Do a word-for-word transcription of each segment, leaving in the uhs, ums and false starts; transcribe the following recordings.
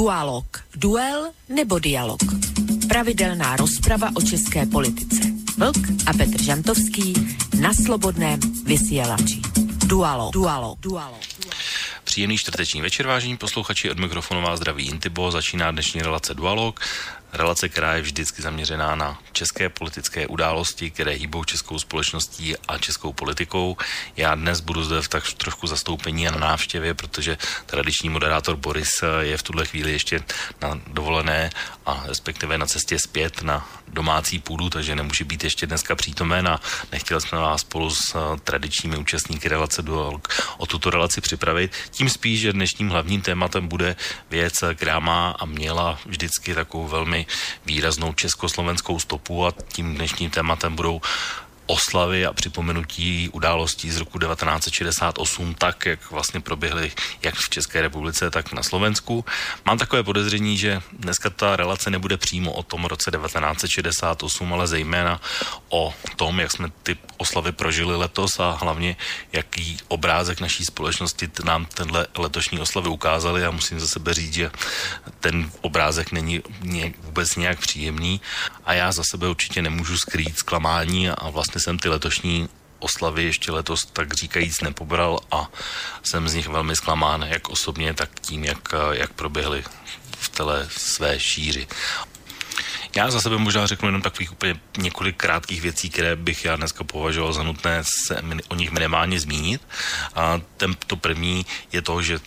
Dualog. Duel nebo dialog. Pravidelná rozprava o české politice. Vlk a Petr Žantovský na Slobodném vysílači. Dualog. Dualog. Dualog. Příjemný čtvrteční večer, vážení posluchači, od mikrofonu vás zdraví Intibo, začíná dnešní relace Dualog. Relace, která je vždycky zaměřená na české politické události, které hýbou českou společností a českou politikou. Já dnes budu zde v tak trošku zastoupení a na návštěvě, protože tradiční moderátor Boris je v tuhle chvíli ještě na dovolené a respektive na cestě zpět na domácí půdu, takže nemůže být ještě dneska přítomen a nechtěli jsme vás spolu s tradičními účastníky relace Dualog o tuto relaci připravit. Tím spíš, že dnešním hlavním tématem bude věc, která má a měla vždycky takovou velmi výraznou československou stopu a tím dnešním tématem budou oslavy a připomenutí událostí z roku devatenáct set šedesát osm, tak jak vlastně proběhly jak v České republice, tak na Slovensku. Mám takové podezření, že dneska ta relace nebude přímo o tom roce devatenáct set šedesát osm, ale zejména o tom, jak jsme ty oslavy prožili letos a hlavně jaký obrázek naší společnosti nám tenhle letošní oslavy ukázaly. A musím za sebe říct, že ten obrázek není vůbec nějak příjemný a já za sebe určitě nemůžu skrýt zklamání a vlastně jsem ty letošní oslavy ještě letos tak říkajíc nepobral a jsem z nich velmi zklamán, jak osobně, tak tím, jak, jak proběhly v té své šíři. Já za sebe možná řeknu jenom takových úplně několik krátkých věcí, které bych já dneska považoval za nutné se o nich minimálně zmínit. A to první je to, že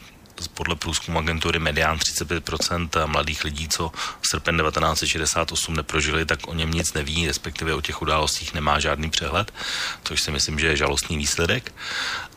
podle průzkumu agentury Medián třicet pět procent mladých lidí, co v srpen devatenáct set šedesát osm neprožili, tak o něm nic neví, respektive o těch událostích nemá žádný přehled, což si myslím, že je žalostný výsledek.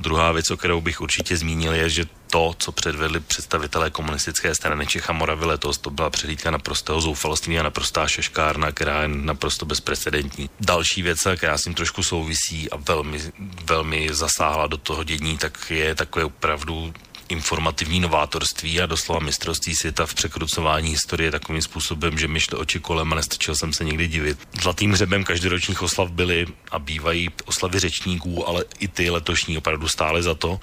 Druhá věc, o kterou bych určitě zmínil, je, že to, co předvedli představitelé komunistické strany Čech a Moravy letos, to byla přehlídka naprostého zoufalství a naprostá šeškárna, která je naprosto bezprecedentní. Další věc, která s tím trošku souvisí a velmi, velmi zasáhla do toho dění, tak je takové opravdu informativní novátorství a doslova mistrovství světa v překrucování historie takovým způsobem, že mi šlo oči kolem a nestačil jsem se nikdy divit. Zlatým hřebem každoročních oslav byly a bývají oslavy řečníků, ale i ty letošní opravdu stály za to.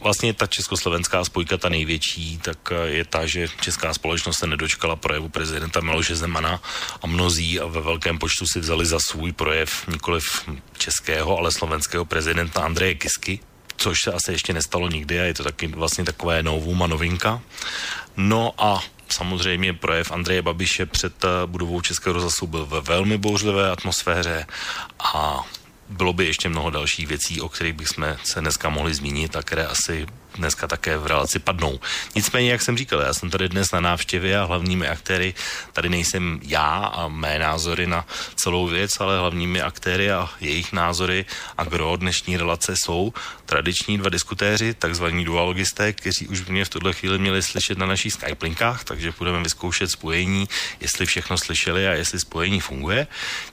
Vlastně ta československá spojka, ta největší, tak je ta, že česká společnost se nedočkala projevu prezidenta Miloše Zemana a mnozí a ve velkém počtu si vzali za svůj projev nikoliv českého, ale slovenského prezidenta Andreje Kisky, což se asi ještě nestalo nikdy a je to taky vlastně takové novum a novinka. No a samozřejmě projev Andreje Babiše před budovou Českého rozhlasu byl ve velmi bouřlivé atmosféře a bylo by ještě mnoho dalších věcí, o kterých bychom se dneska mohli zmínit a které asi dneska také v relaci padnou. Nicméně, jak jsem říkal, já jsem tady dnes na návštěvě a hlavními aktéry, tady nejsem já a mé názory na celou věc, ale hlavními aktéry a jejich názory a gro dnešní relace jsou tradiční dva diskutéři, takzvaní dualogisté, kteří už mě v tuhle chvíli měli slyšet na našich Skype linkách, takže budeme vyzkoušet spojení, jestli všechno slyšeli a jestli spojení funguje.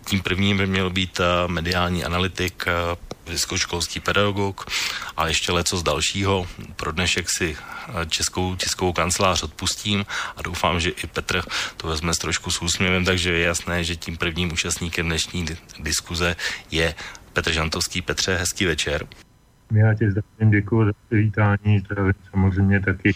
Tím prvním by měl být mediální analytik, vysokoškolský pedagog a ještě leco z dalšího. Pro dnešek si českou tiskovou kancelář odpustím a doufám, že i Petr to vezme s trošku s úsměvem, takže je jasné, že tím prvním účastníkem dnešní diskuze je Petr Žantovský. Petře, hezký večer. Já tě zdravím, děkuji za přivítání, zdravím samozřejmě taky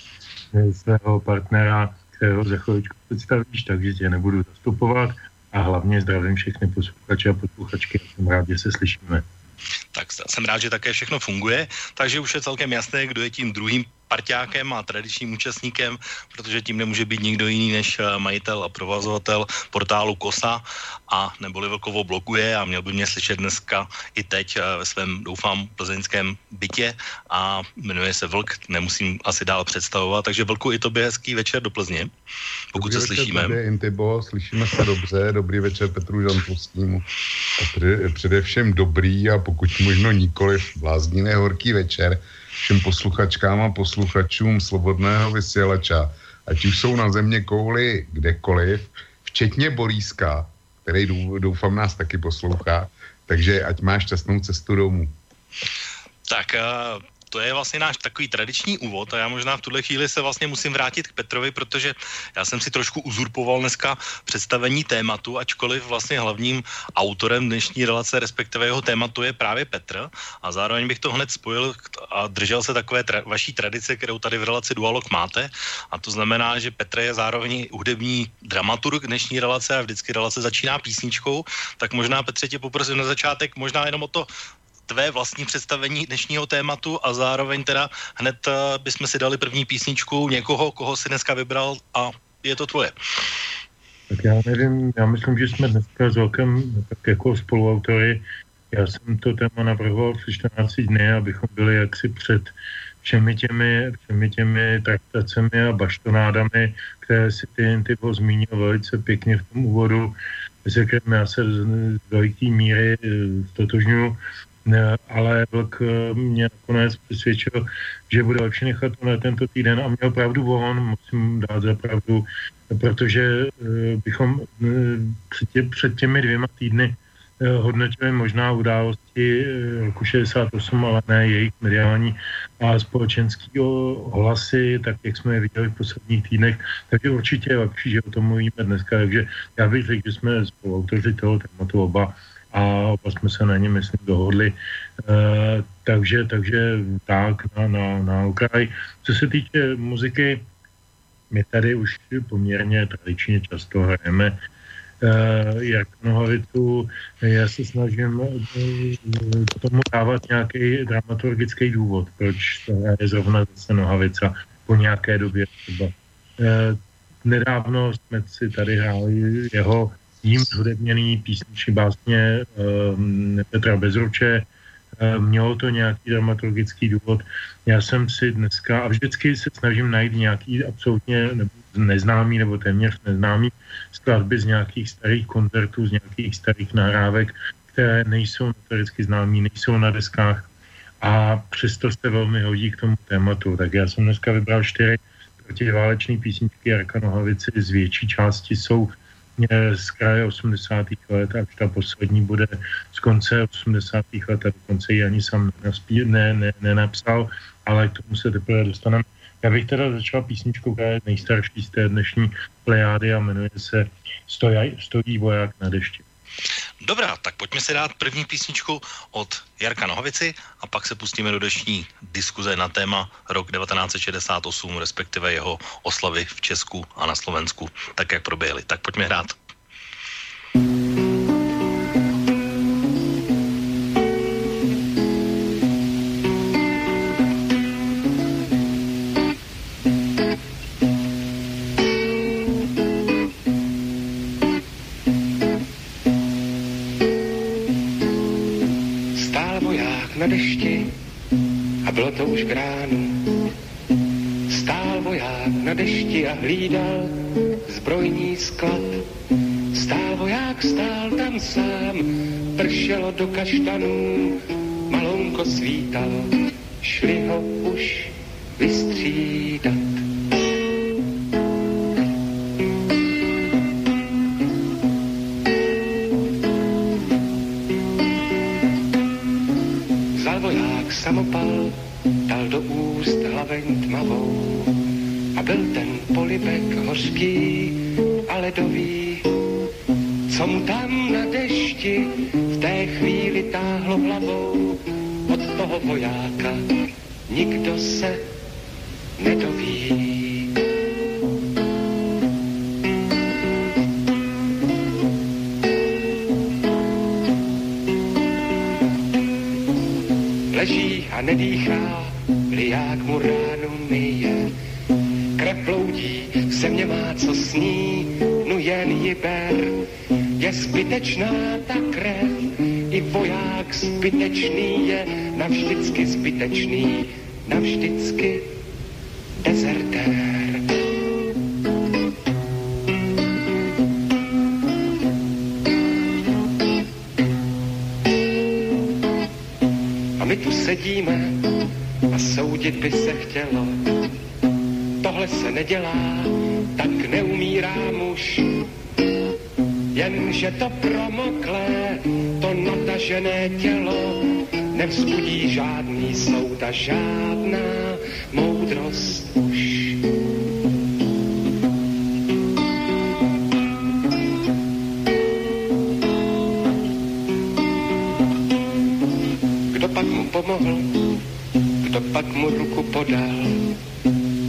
svého partnera, kterého za chviličku představíš, takže tě nebudu zastupovat a hlavně zdravím všechny posluchače a posluchačky a jsem rád, že se slyšíme. Tak jsem rád, že také všechno funguje, takže už je celkem jasné, kdo je tím druhým parťákem a tradičním účastníkem, protože tím nemůže být nikdo jiný než majitel a provozovatel portálu Kosa a neboli Vlkovo bloguje a měl by mě slyšet dneska i teď ve svém, doufám, plzeňském bytě a jmenuje se Vlk, nemusím asi dál představovat, takže Vlku, i tobě hezký večer do Plzně, pokud dobrý se slyšíme. Dobrý večer Intibo, slyšíme se dobře, dobrý večer Petru Žantovskému a před, především dobrý a pokud možno nikoliv bláznivé horký večer všem posluchačkám a posluchačům Slobodného vysílača, ať už jsou na země kouli kdekoliv, včetně Boríska, který doufám nás taky poslouchá, takže ať máš šťastnou cestu domů. Tak to je vlastně náš takový tradiční úvod a já možná v tuhle chvíli se vlastně musím vrátit k Petrovi, protože já jsem si trošku uzurpoval dneska představení tématu, ačkoliv vlastně hlavním autorem dnešní relace, respektive jeho tématu je právě Petr, a zároveň bych to hned spojil a držel se takové tra- vaší tradice, kterou tady v relaci Dualog máte, a to znamená, že Petr je zároveň hudební dramaturg dnešní relace a vždycky relace začíná písničkou, tak možná Petře tě poprosím na začátek možná jenom o to tvé vlastní představení dnešního tématu a zároveň teda hned bychom si dali první písničku někoho, koho si dneska vybral, a je to tvoje. Tak já nevím, já myslím, že jsme dneska s Velkem tak jako spoluautory. Já jsem to téma navrhoval při čtrnácti dny, abychom byli jaksi před všemi těmi, všemi těmi traktacemi a baštonádami, které si ty Intibo zmínil velice pěkně v tom úvodu, se kterým já se z veliké míry totožňuji. Ne, ale Vlk mě nakonec přesvědčil, že bude lepší nechat to na tento týden, a měl pravdu on, musím dát za pravdu, protože bychom před těmi dvěma týdny hodnotili možná události roku šedesát osm, ale ne jejich mediální a společenský ohlasy, tak jak jsme je viděli v posledních týdnech, takže určitě je lepší, že o tom mluvíme dneska, takže já bych řekl, že jsme spoluautoři toho tématu oba, a oba jsme se na ně, myslím, dohodli. E, takže, takže tak, na, na, na okraj. Co se týče muziky, my tady už poměrně tradičně často hrajeme e, jak Nohoritu. Já se snažím k tomu dávat nějaký dramaturgický důvod, proč to hraje zrovna zase Nohavica po nějaké době třeba. E, nedávno jsme si tady hráli jeho jím zhudebněný písniční básně um, Petra Bezruče. Um, mělo to nějaký dramaturgický důvod. Já jsem si dneska, a vždycky se snažím najít nějaký absolutně neznámý nebo téměř neznámý skladby z nějakých starých koncertů, z nějakých starých nahrávek, které nejsou notoricky známý, nejsou na deskách, a přesto se velmi hodí k tomu tématu. Tak já jsem dneska vybral čtyři protiválečné písničky Jarka Nohavici, z větší části jsou z kraje osmdesátých let, až ta poslední bude z konce osmdesátých let, a dokonce ji ani sám naspí, ne, ne, nenapsal, ale k tomu se teprve dostaneme. Já bych teda začal písničkou, která je nejstarší z té dnešní plejády a jmenuje se Stoj, Stojí voják na dešti. Dobrá, tak pojďme si dát první písničku od Jarka Nohavici a pak se pustíme do dnešní diskuze na téma rok devatenáct set šedesát osm, respektive jeho oslavy v Česku a na Slovensku, tak jak proběhly. Tak pojďme hrát. Na dešti a bylo to už k ránu. Stál voják na dešti a hlídal zbrojní sklad. Stál voják, stál tam sám, pršelo do kaštanů, malounko svítalo, šli ho už vystřídat. Samopal dal do úst hlaveň tmavou a byl ten polibek hořký a ledový, co mu tam na dešti v té chvíli táhlo hlavou. Od toho vojáka nikdo se nedoví. Leží a nedýchá, liják mu ránu myje. Krev bloudí, se mě má co sní, nu jen ji ber. Je zbytečná ta krev, i voják zbytečný je, navždycky zbytečný, navždycky dezertér. My tu sedíme a soudit by se chtělo. Tohle se nedělá, tak neumírá muž. Jenže to promoklé, to natažené tělo nevzbudí žádný soud a žádná moudrost už. Kdo pak mu pomohl, kdo pak mu ruku podal,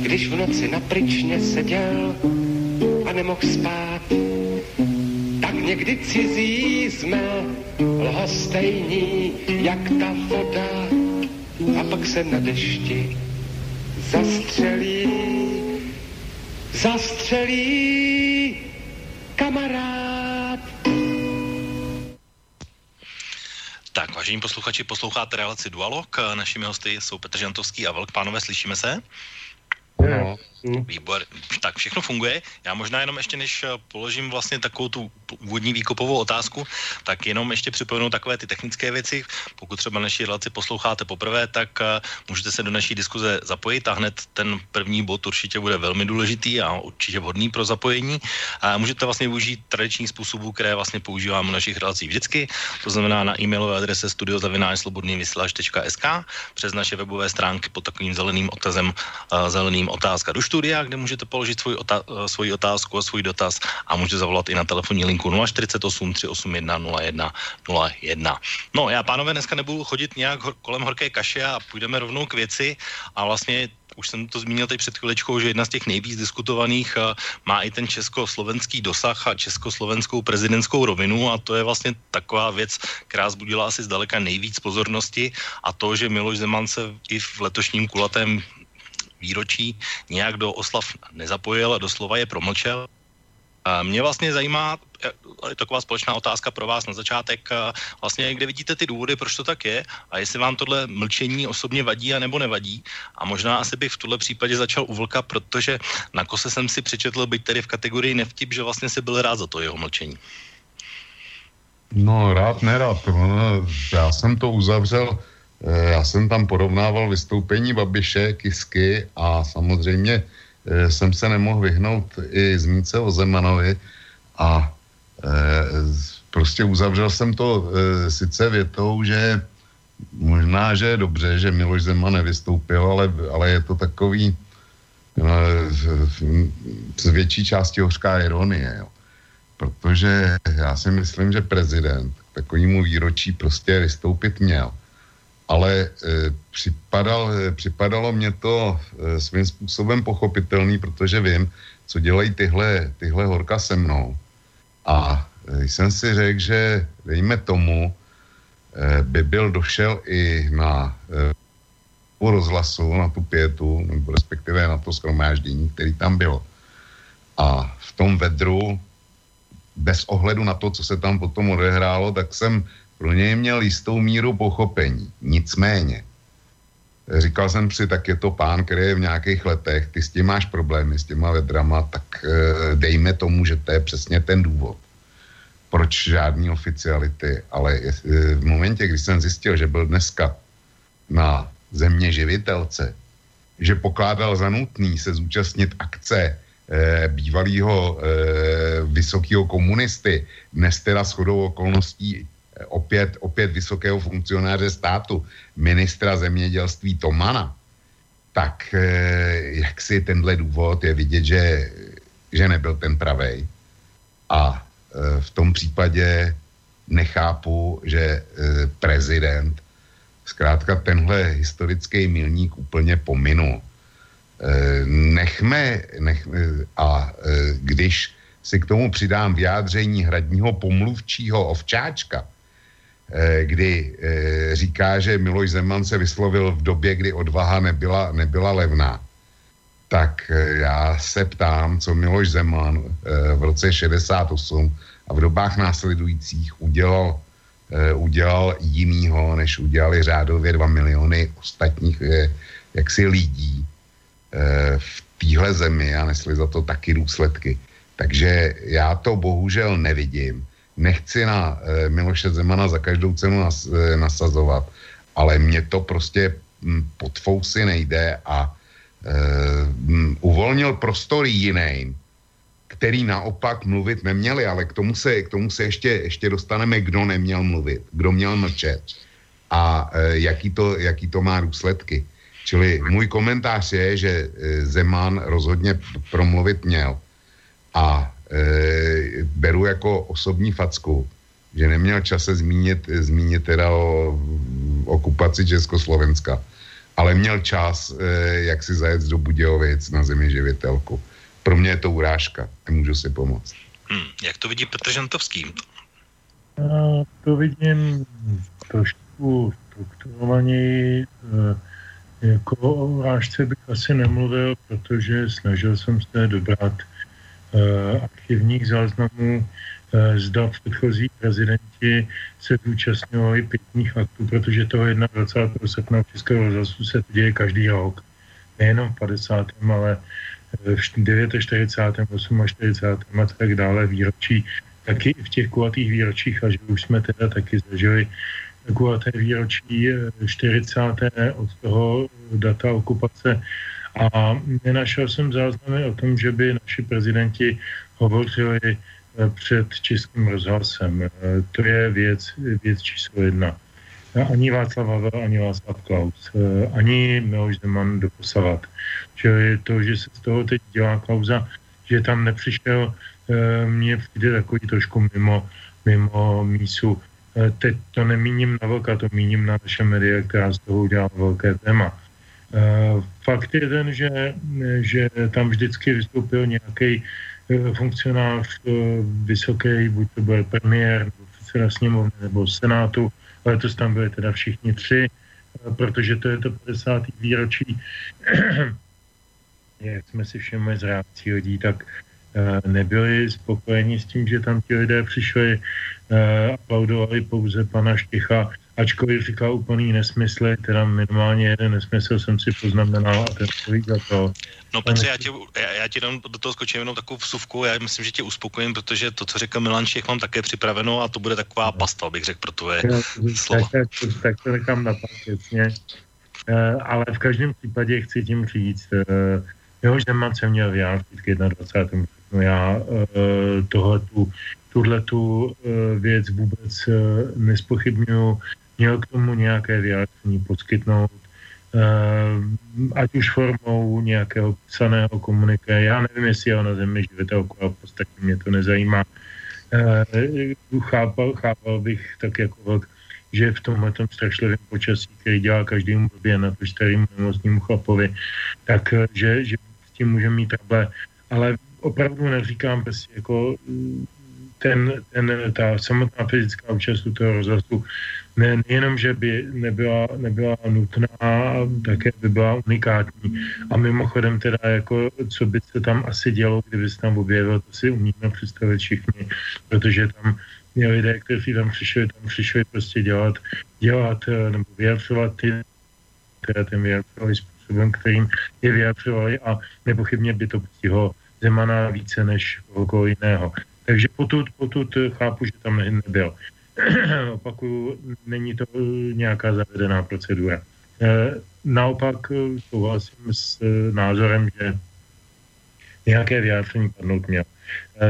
když v noci na pryčně seděl a nemohl spát, tak někdy cizí jsme lhostejní, jak ta voda, a pak se na dešti zastřelí, zastřelí kamarád. Tak, vážení posluchači, posloucháte relaci Dualog. Našimi hosty jsou Petr Žantovský a Vlk. Pánové, slyšíme se? No, výbor. Tak všechno funguje. Já možná jenom ještě, než položím vlastně takovou tu úvodní výkopovou otázku, tak jenom ještě připomenu takové ty technické věci. Pokud třeba naši relaci posloucháte poprvé, tak můžete se do naší diskuze zapojit a hned ten první bod určitě bude velmi důležitý a určitě vhodný pro zapojení. A můžete vlastně využít tradičních způsobů, které vlastně používáme v našich relacích vždycky, to znamená na e-mailové adrese studio zavináč slobodný vysílač tečka es ká, přes naše webové stránky pod takovým zeleným otazem, zeleným otázka do studia, kde můžete položit svoji, otá- svoji otázku a svůj dotaz a můžete zavolat i na telefonní linku nula čtyřicet osm, tři osm jedna, nula jedna, nula jedna. No, já, pánové, dneska nebudu chodit nějak hor- kolem horké kaše a půjdeme rovnou k věci a vlastně už jsem to zmínil teď před chvíličkou, že jedna z těch nejvíc diskutovaných má i ten československý dosah a československou prezidentskou rovinu a to je vlastně taková věc, která zbudila asi zdaleka nejvíc pozornosti a to, že Miloš Zeman se i v letošním kulatém výročí nějak do oslav nezapojil a doslova je promlčel. A mě vlastně zajímá taková společná otázka pro vás na začátek, vlastně kde vidíte ty důvody, proč to tak je a jestli vám tohle mlčení osobně vadí a nebo nevadí. A možná asi bych v tuhle případě začal u Vlka, protože na kose jsem si přečetl, byť tedy v kategorii nevtip, že vlastně si byl rád za to jeho mlčení. No rád, nerad. Já jsem to uzavřel. Já jsem tam porovnával vystoupení Babiše, Kisky a samozřejmě jsem se nemohl vyhnout i zmínce o Zemanovi a prostě uzavřel jsem to sice větou, že možná, že je dobře, že Miloš Zeman nevystoupil, ale, ale je to takový z větší části hořká ironie, jo. Protože já si myslím, že prezident k takovému výročí prostě vystoupit měl. Ale e, připadal, připadalo mě to e, svým způsobem pochopitelný, protože vím, co dělají tyhle, tyhle horka se mnou. A e, jsem si řekl, že dejme tomu, e, by byl došel i na e, rozhlasu, na tu pietu, nebo respektive na to shromáždění, který tam bylo. A v tom vedru, bez ohledu na to, co se tam potom odehrálo, tak jsem pro něj měl jistou míru pochopení. Nicméně, říkal jsem si, tak je to pán, který je v nějakých letech, ty s tím máš problémy, s těma vedrama, tak dejme tomu, že to je přesně ten důvod, proč žádný oficiality. Ale v momentě, když jsem zjistil, že byl dneska na Země živitelce, že pokládal za nutný se zúčastnit akce bývalého vysokého komunisty, dnes teda shodou okolností Opět, opět vysokého funkcionáře státu, ministra zemědělství Tomana, tak jak si tenhle důvod je vidět, že, že nebyl ten pravej. A v tom případě nechápu, že prezident zkrátka tenhle historický milník úplně pominul. Nechme, nech, a když si k tomu přidám vyjádření hradního pomluvčího Ovčáčka, kdy říká, že Miloš Zeman se vyslovil v době, kdy odvaha nebyla, nebyla levná, tak já se ptám, co Miloš Zeman v roce šedesát osm a v dobách následujících udělal, udělal jinýho, než udělali řádově dva miliony ostatních jaksi lidí v téhle zemi a nesli za to taky důsledky. Takže já to bohužel nevidím. Nechci na Miloše Zemana za každou cenu nasazovat, ale mně to prostě pod fousy nejde a um, uvolnil prostor jiným, který naopak mluvit neměli, ale k tomu se, k tomu se ještě, ještě dostaneme, kdo neměl mluvit, kdo měl mlčet. a jaký to, jaký to má důsledky. Čili můj komentář je, že Zeman rozhodně promluvit měl a e, beru jako osobní facku, že neměl čas se zmínit, zmínit teda o okupaci Československa, ale měl čas, e, jak si zajet do Budějovic na zemi živitelku. Pro mě je to urážka, nemůžu si pomoct. Hmm, jak to vidí Petr Žantovský? Já to vidím trošku strukturovaněji. Jako o urážce bych asi nemluvil, protože snažil jsem se dobrat uh, aktivních záznamů, uh, zda předchozí prezidenti se zúčastňovali pěkných aktů, protože toho dvacátého prvního srpna Českého rozhlasu se to děje každý rok. Nejenom v padesátém ale v čtyřicátém devátém, čtyřicátém osmém a čtyřicátém a tak dále výročí. Taky i v těch kulatých výročích, a že už jsme teda taky zažili kulaté výročí čtyřicáté od toho data okupace. A nenašel jsem záznamy o tom, že by naši prezidenti hovořili před Českým rozhlasem. To je věc, věc číslo jedna. Ani Václav Havel, ani Václav Klaus, ani Miloš Zeman doposavat. Čili to, že se z toho teď dělá kauza, že tam nepřišel, mně přijde takový trošku mimo, mimo mísu. Teď to nemíním na velká, to míním na naše média, která z toho udělala velké téma. Fakt je ten, že, že tam vždycky vystoupil nějaký funkcionář vysoký, buď to byl premiér, nebo předseda sněmovny, nebo senátu, letos tam byli teda všichni tři, protože to je to padesátý výročí. Jak jsme si všimli z reakcí lidí, tak nebyli spokojeni s tím, že tam ti lidé přišli, aplaudovali pouze pana Štycha, ačkoliv říká úplný nesmysl, teda minimálně jeden nesmysl jsem si poznamenal a ten stojí za to. No Petře, já ti, já, já ti dám do toho skočím jenom takovou vsuvku, já myslím, že tě uspokojím, protože to, co řekl Milan Štěch, mám také připraveno a to bude taková pasta, bych řekl pro tvoje slova. Tak, tak to nechám na pár, ale v každém případě chci tím říct, Miloš Zeman se měl vyjádřit k dvacátému prvnímu No já e, tohletu, tuhletu e, věc vůbec e, nespochybňuju. Měl k tomu nějaké vyjádření poskytnout, e, ať už formou nějakého psaného komuniké. Já nevím, jestli já na zemi živitelku, ale v podstatě mě to nezajímá. E, chápal, chápal bych tak jako, že v tomhletom strašlivém počasí, který dělá každému blbě, na to starým nemocnímu chlapovi, tak že, že tím může mít trable, ale opravdu neříkám prostě jako ten, ten, ta samotná fyzická účast u toho rozhlasu, ne, nejenom, že by nebyla, nebyla nutná, také by byla unikátní. A mimochodem teda jako, co by se tam asi dělo, kdyby se tam objevil, to si umíme představit všichni, protože tam lidé, kteří tam přišli, tam přišli prostě dělat, dělat nebo vyjadřovat ty, které ten vyjadřovali způsobem, kterým je vyjadřovali a nepochybně by to postihlo Zemana více než koho jiného. Takže potud, potud chápu, že tam nebyl. Opakuju, není to nějaká zavedená procedura. E, naopak souhlasím s názorem, že nějaké vyjádření padnout měl.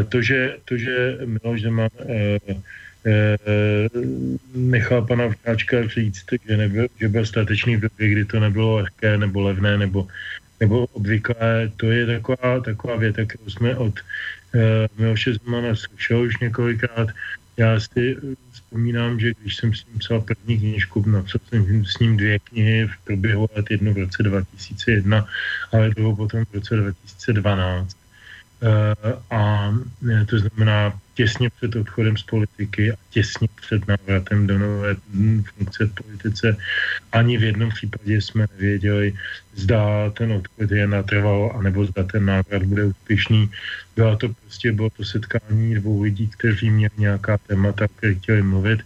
To že, to, že Miloš Zeman eh, eh, nechal pana Vtáčka říct, že, nebyl, že byl statečný v době, kdy to nebylo lehké nebo levné nebo, nebo obvyklé, to je taková, taková věta, kterou jsme od eh, Miloše Zemana slyšel už několikrát. Já si vzpomínám, že když jsem s ním psal první knížku, napsal jsem s ním dvě knihy v průběhu let, jednu v roce dva tisíce jedna, ale druhou potom v roce dva tisíce dvanáct. A to znamená těsně před odchodem z politiky a těsně před návratem do nové funkce v politice. Ani v jednom případě jsme nevěděli, zda ten odchod je natrval, anebo zda ten návrat bude úspěšný. Byla to prostě, bylo to setkání dvou lidí, kteří měli nějaká témata, které chtěli mluvit.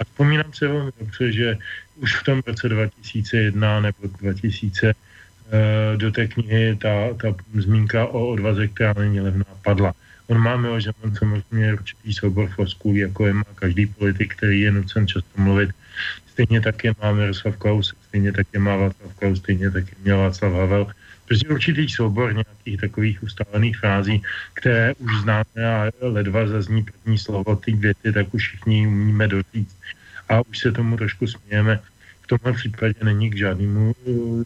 A vzpomínám se velmi dobře, že už v tom roce dva tisíce jedna nebo dva tisíce do té knihy ta, ta zmínka o odvaze, která není levná, padla. On má Miloš Zeman samozřejmě určitý soubor flosků, jako je má každý politik, který je nucen často mluvit. Stejně také má Miroslav Klaus, stejně také má Václav Klaus, stejně také měl Václav Havel. Prostě určitý soubor nějakých takových ustálených frází, které už známe a ledva zazní první slovo té věty, tak už všichni umíme doříct. a už se tomu trošku smějeme. V tomhle případě není k žádnému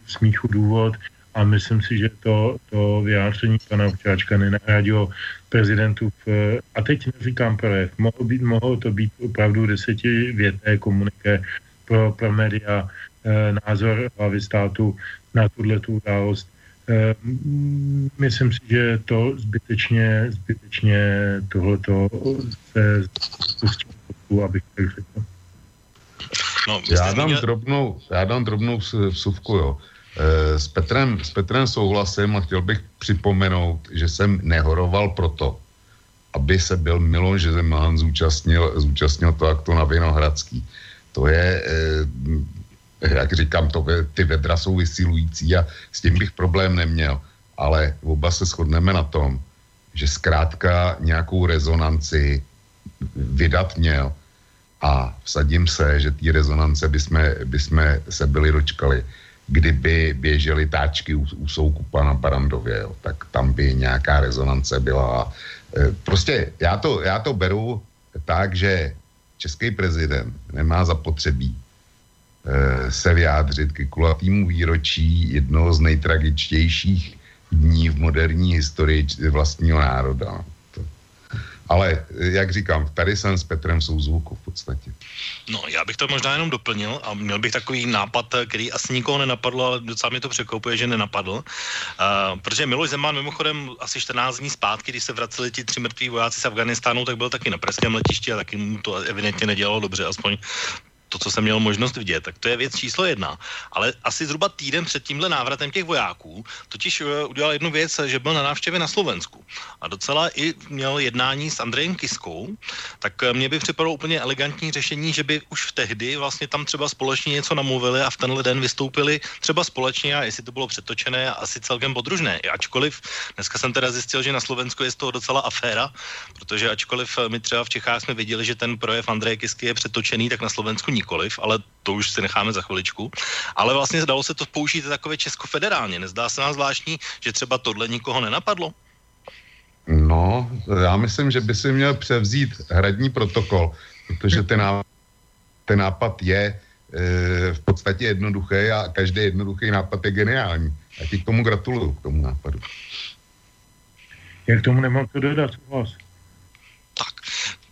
smíchu důvod a myslím si, že to, to vyjádření pana Ovčáčka nenahradilo prezidentův, a teď neříkám projev, mohlo, být, mohlo to být opravdu desetivěté komuniké pro, pro média, e, názor hlavy státu na tuto událost. E, myslím si, že to zbytečně, zbytečně tohleto se spustí, abych tak řekl. No, já, dám měl... drobnou, já dám drobnou vsuvku, jo. S Petrem, s Petrem souhlasím a chtěl bych připomenout, že jsem nehoroval proto, aby se byl Miloš Zeman zúčastnil, zúčastnil to aktu na Vinohradský. To je, jak říkám, to, ty vedra jsou vysilující a s tím bych problém neměl. Ale oba se shodneme na tom, že zkrátka nějakou rezonanci vydat měl a vsadím se, že té rezonance bychom se byli dočkali, kdyby běžely táčky u, u Soukupa na Barandově, jo, tak tam by nějaká rezonance byla. Prostě já to, já to beru tak, že český prezident nemá zapotřebí eh, se vyjádřit k kulatýmu výročí jednoho z nejtragičtějších dní v moderní historii vlastního národa. Ale, jak říkám, tady jsem s Petrem souzvuku v podstatě. No, já bych to možná jenom doplnil a měl bych takový nápad, který asi nikoho nenapadlo, ale docela mě to překvapuje, že nenapadl. Uh, protože Miloš Zeman mimochodem asi čtrnáct dní zpátky, když se vraceli ti tři mrtví vojáci z Afghánistánu, tak byl taky na pražském letišti a taky mu to evidentně nedělalo dobře, aspoň to, co jsem měl možnost vidět, tak to je věc číslo jedna. Ale asi zhruba týden před tímhle návratem těch vojáků totiž udělal jednu věc, že byl na návštěvě na Slovensku. A docela i měl jednání s Andrejem Kiskou, tak mně by připadlo úplně elegantní řešení, že by už v tehdy vlastně tam třeba společně něco namluvili a v tenhle den vystoupili třeba společně, a jestli to bylo přetočené, asi celkem podružné. Ačkoliv dneska jsem teda zjistil, že na Slovensku je z toho docela aféra, protože ačkoliv my třeba v Čechách jsme viděli, že ten projev Andreje Kisky je přetočený, tak na Slovensku nikoliv, ale to už si necháme za chviličku. Ale vlastně dalo se to použít takové českofederálně. Nezdá se nám zvláštní, že třeba tohle nikoho nenapadlo? No, já myslím, že by si měl převzít hradní protokol, protože ten nápad, ten nápad je e, v podstatě jednoduchý a každý jednoduchý nápad je geniální. Já ti k tomu gratuluju, k tomu nápadu. Já k tomu nemám co dodat, vás. Tak,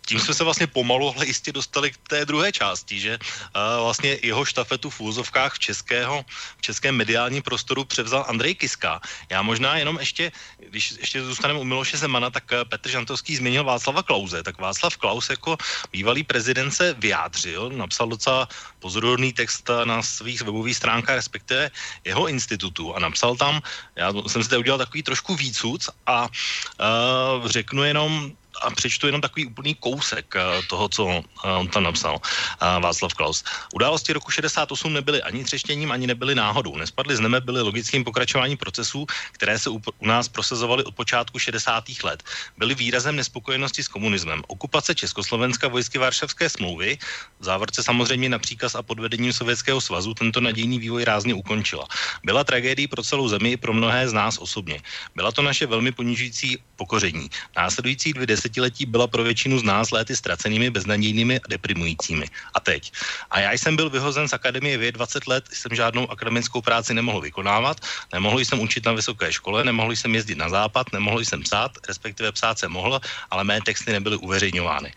tím jsme se vlastně pomalu, ale jistě dostali k té druhé části, že uh, vlastně jeho štafetu v úzovkách v, českého, v českém mediálním prostoru převzal Andrej Kiska. Já možná jenom ještě, když ještě zůstaneme u Miloše Zemana, tak Petr Žantovský změnil Václava Klause. Tak Václav Klaus jako bývalý prezident se vyjádřil, napsal docela pozoruhodný text na svých webových stránkách, respektive jeho institutu, a napsal tam, já jsem si tady udělal takový trošku výcuc a uh, řeknu jenom, a přečtu jenom takový úplný kousek toho, co on tam napsal, Václav Klaus. Události roku šedesát osm nebyly ani třeštěním, ani nebyly náhodou. Nespadly z nebe, byly logickým pokračováním procesů, které se u nás prosazovaly od počátku šedesátých let. Byly výrazem nespokojenosti s komunismem. Okupace Československa vojsky Varšavské smlouvy, v závorce samozřejmě na příkaz a pod vedením Sovětského svazu, tento nadějný vývoj rázně ukončila. Byla tragédií pro celou zemi i pro mnohé z nás osobně. Byla to naše velmi ponižující pokoření. Následující dvě desetiletí byla pro většinu z nás léty ztracenými, beznadějnými a deprimujícími. A teď. A já jsem byl vyhozen z Akademie věd dvacet let, jsem žádnou akademickou práci nemohl vykonávat, nemohl jsem učit na vysoké škole, nemohl jsem jezdit na západ, nemohl jsem psát, respektive psát jsem mohl, ale mé texty nebyly uveřejňovány.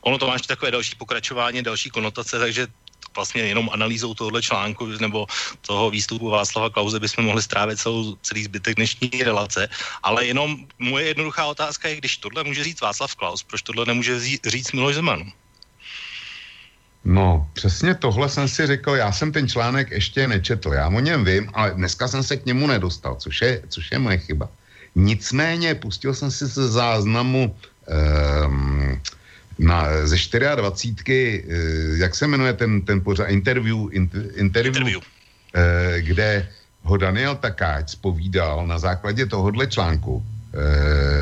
Ono to má ještě takové další pokračování, další konotace, takže vlastně jenom analýzou tohohle článku nebo toho výstupu Václava Klause bychom mohli strávit celou, celý zbytek dnešní relace, ale jenom moje jednoduchá otázka je, když tohle může říct Václav Klaus, proč tohle nemůže říct Miloš Zeman? No, přesně tohle jsem si řekl, já jsem ten článek ještě nečetl, já o něm vím, ale dneska jsem se k němu nedostal, což je, což je moje chyba. Nicméně pustil jsem si ze záznamu um, Na, ze dvacet čtyři, jak se jmenuje ten, ten pořad, interview, inter, interview, interview. Kde ho Daniel Takáč zpovídal na základě tohohle článku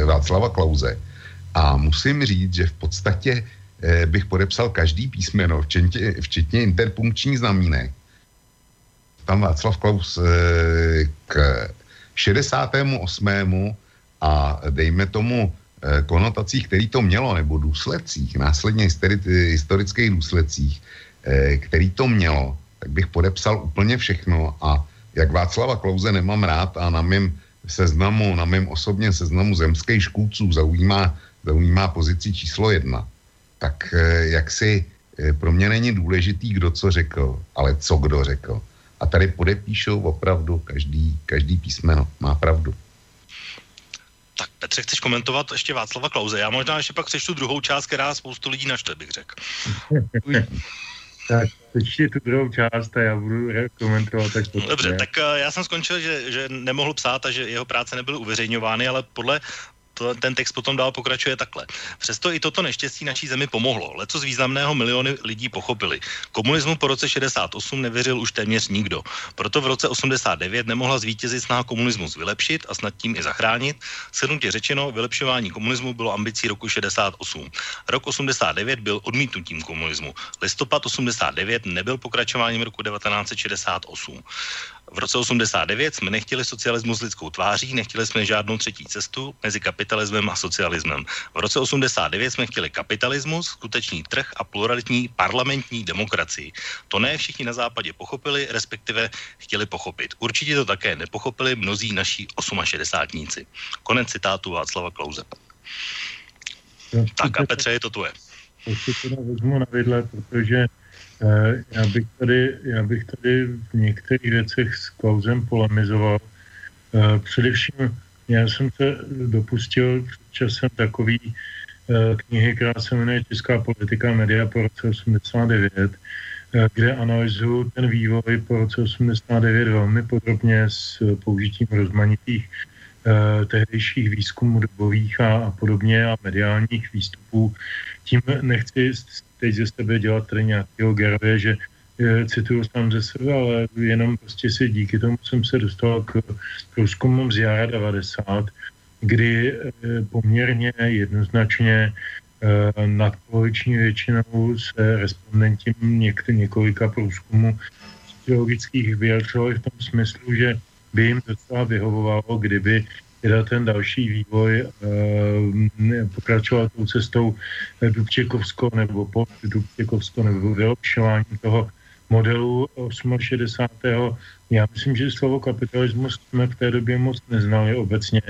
Václava Klause. A musím říct, že v podstatě bych podepsal každý písmeno, včetně, včetně interpunkční znamínek. Tam Václav Klaus k šedesátého osmého a dejme tomu konotacích, který to mělo, nebo důsledcích, následně historických důsledcích, který to mělo, tak bych podepsal úplně všechno. A jak Václava Klause nemám rád a na mém seznamu, na mém osobním seznamu zemských škůdců zaujímá, zaujímá pozici číslo jedna, tak jak si pro mě není důležitý, kdo co řekl, ale co kdo řekl. A tady podepíšou opravdu každý, každý písmeno. Má pravdu. Tak Petře, chceš komentovat ještě Václava Klause? Já možná ještě pak přečtu druhou část, která spoustu lidí naštve, bych řekl. Tak přečti tu druhou část a já budu komentovat. Tak to, dobře, ne? Tak já jsem skončil, že, že nemohl psát a že jeho práce nebyly uveřejňovány, ale podle... ten text potom dál pokračuje takhle. Přesto i toto neštěstí naší zemi pomohlo. Lecos významného miliony lidí pochopili. Komunismu po roce šedesát osm nevěřil už téměř nikdo. Proto v roce osmdesát devět nemohla zvítězit snaha komunismus vylepšit a snad tím i zachránit. Shrnutě řečeno, vylepšování komunismu bylo ambicí roku šedesát osm. Rok osmdesát devět byl odmítnutím komunismu. Listopad osmdesát devět nebyl pokračováním roku devatenáct set šedesát osm. V roce osmdesát devět jsme nechtěli socialismus s lidskou tváří, nechtěli jsme žádnou třetí cestu mezi kapitalismem a socialismem. V roce osmdesát devět jsme chtěli kapitalismus, skutečný trh a pluralitní parlamentní demokracii. To ne všichni na západě pochopili, respektive chtěli pochopit. Určitě to také nepochopili mnozí naši šedesátníci. Konec citátu Václava Klause. Tak a Petře, je to tvoje. Já si teda vezmu na vidle, protože Já bych, tady, já bych tady v některých věcech s Klausem polemizoval. Především já jsem se dopustil časem takový knihy, která se jmenuje Česká politika media po roce osmdesát devět, kde analyzuju ten vývoj po roce osmdesát devět velmi podrobně s použitím rozmanitých tehdejších výzkumů dobových a, a podobně a mediálních výstupů. Tím nechci teď ze sebe dělat tady nějakého gerově, že e, cituju sám ze sebe, ale jenom prostě si díky tomu jsem se dostal k průzkumům z jara devadesát, kdy e, poměrně jednoznačně e, nadpoloviční většinou se respondenti něk- několika průzkumů sociologických vyjadřovali v tom smyslu, že by jim docela vyhovovalo, kdyby teda ten další vývoj eh, pokračoval tou cestou Dubčekovskou nebo pod Dubčekovskou nebo vylepšování toho modelu šedesátého osmého. Já myslím, že slovo kapitalismus jsme v té době moc neznali obecně.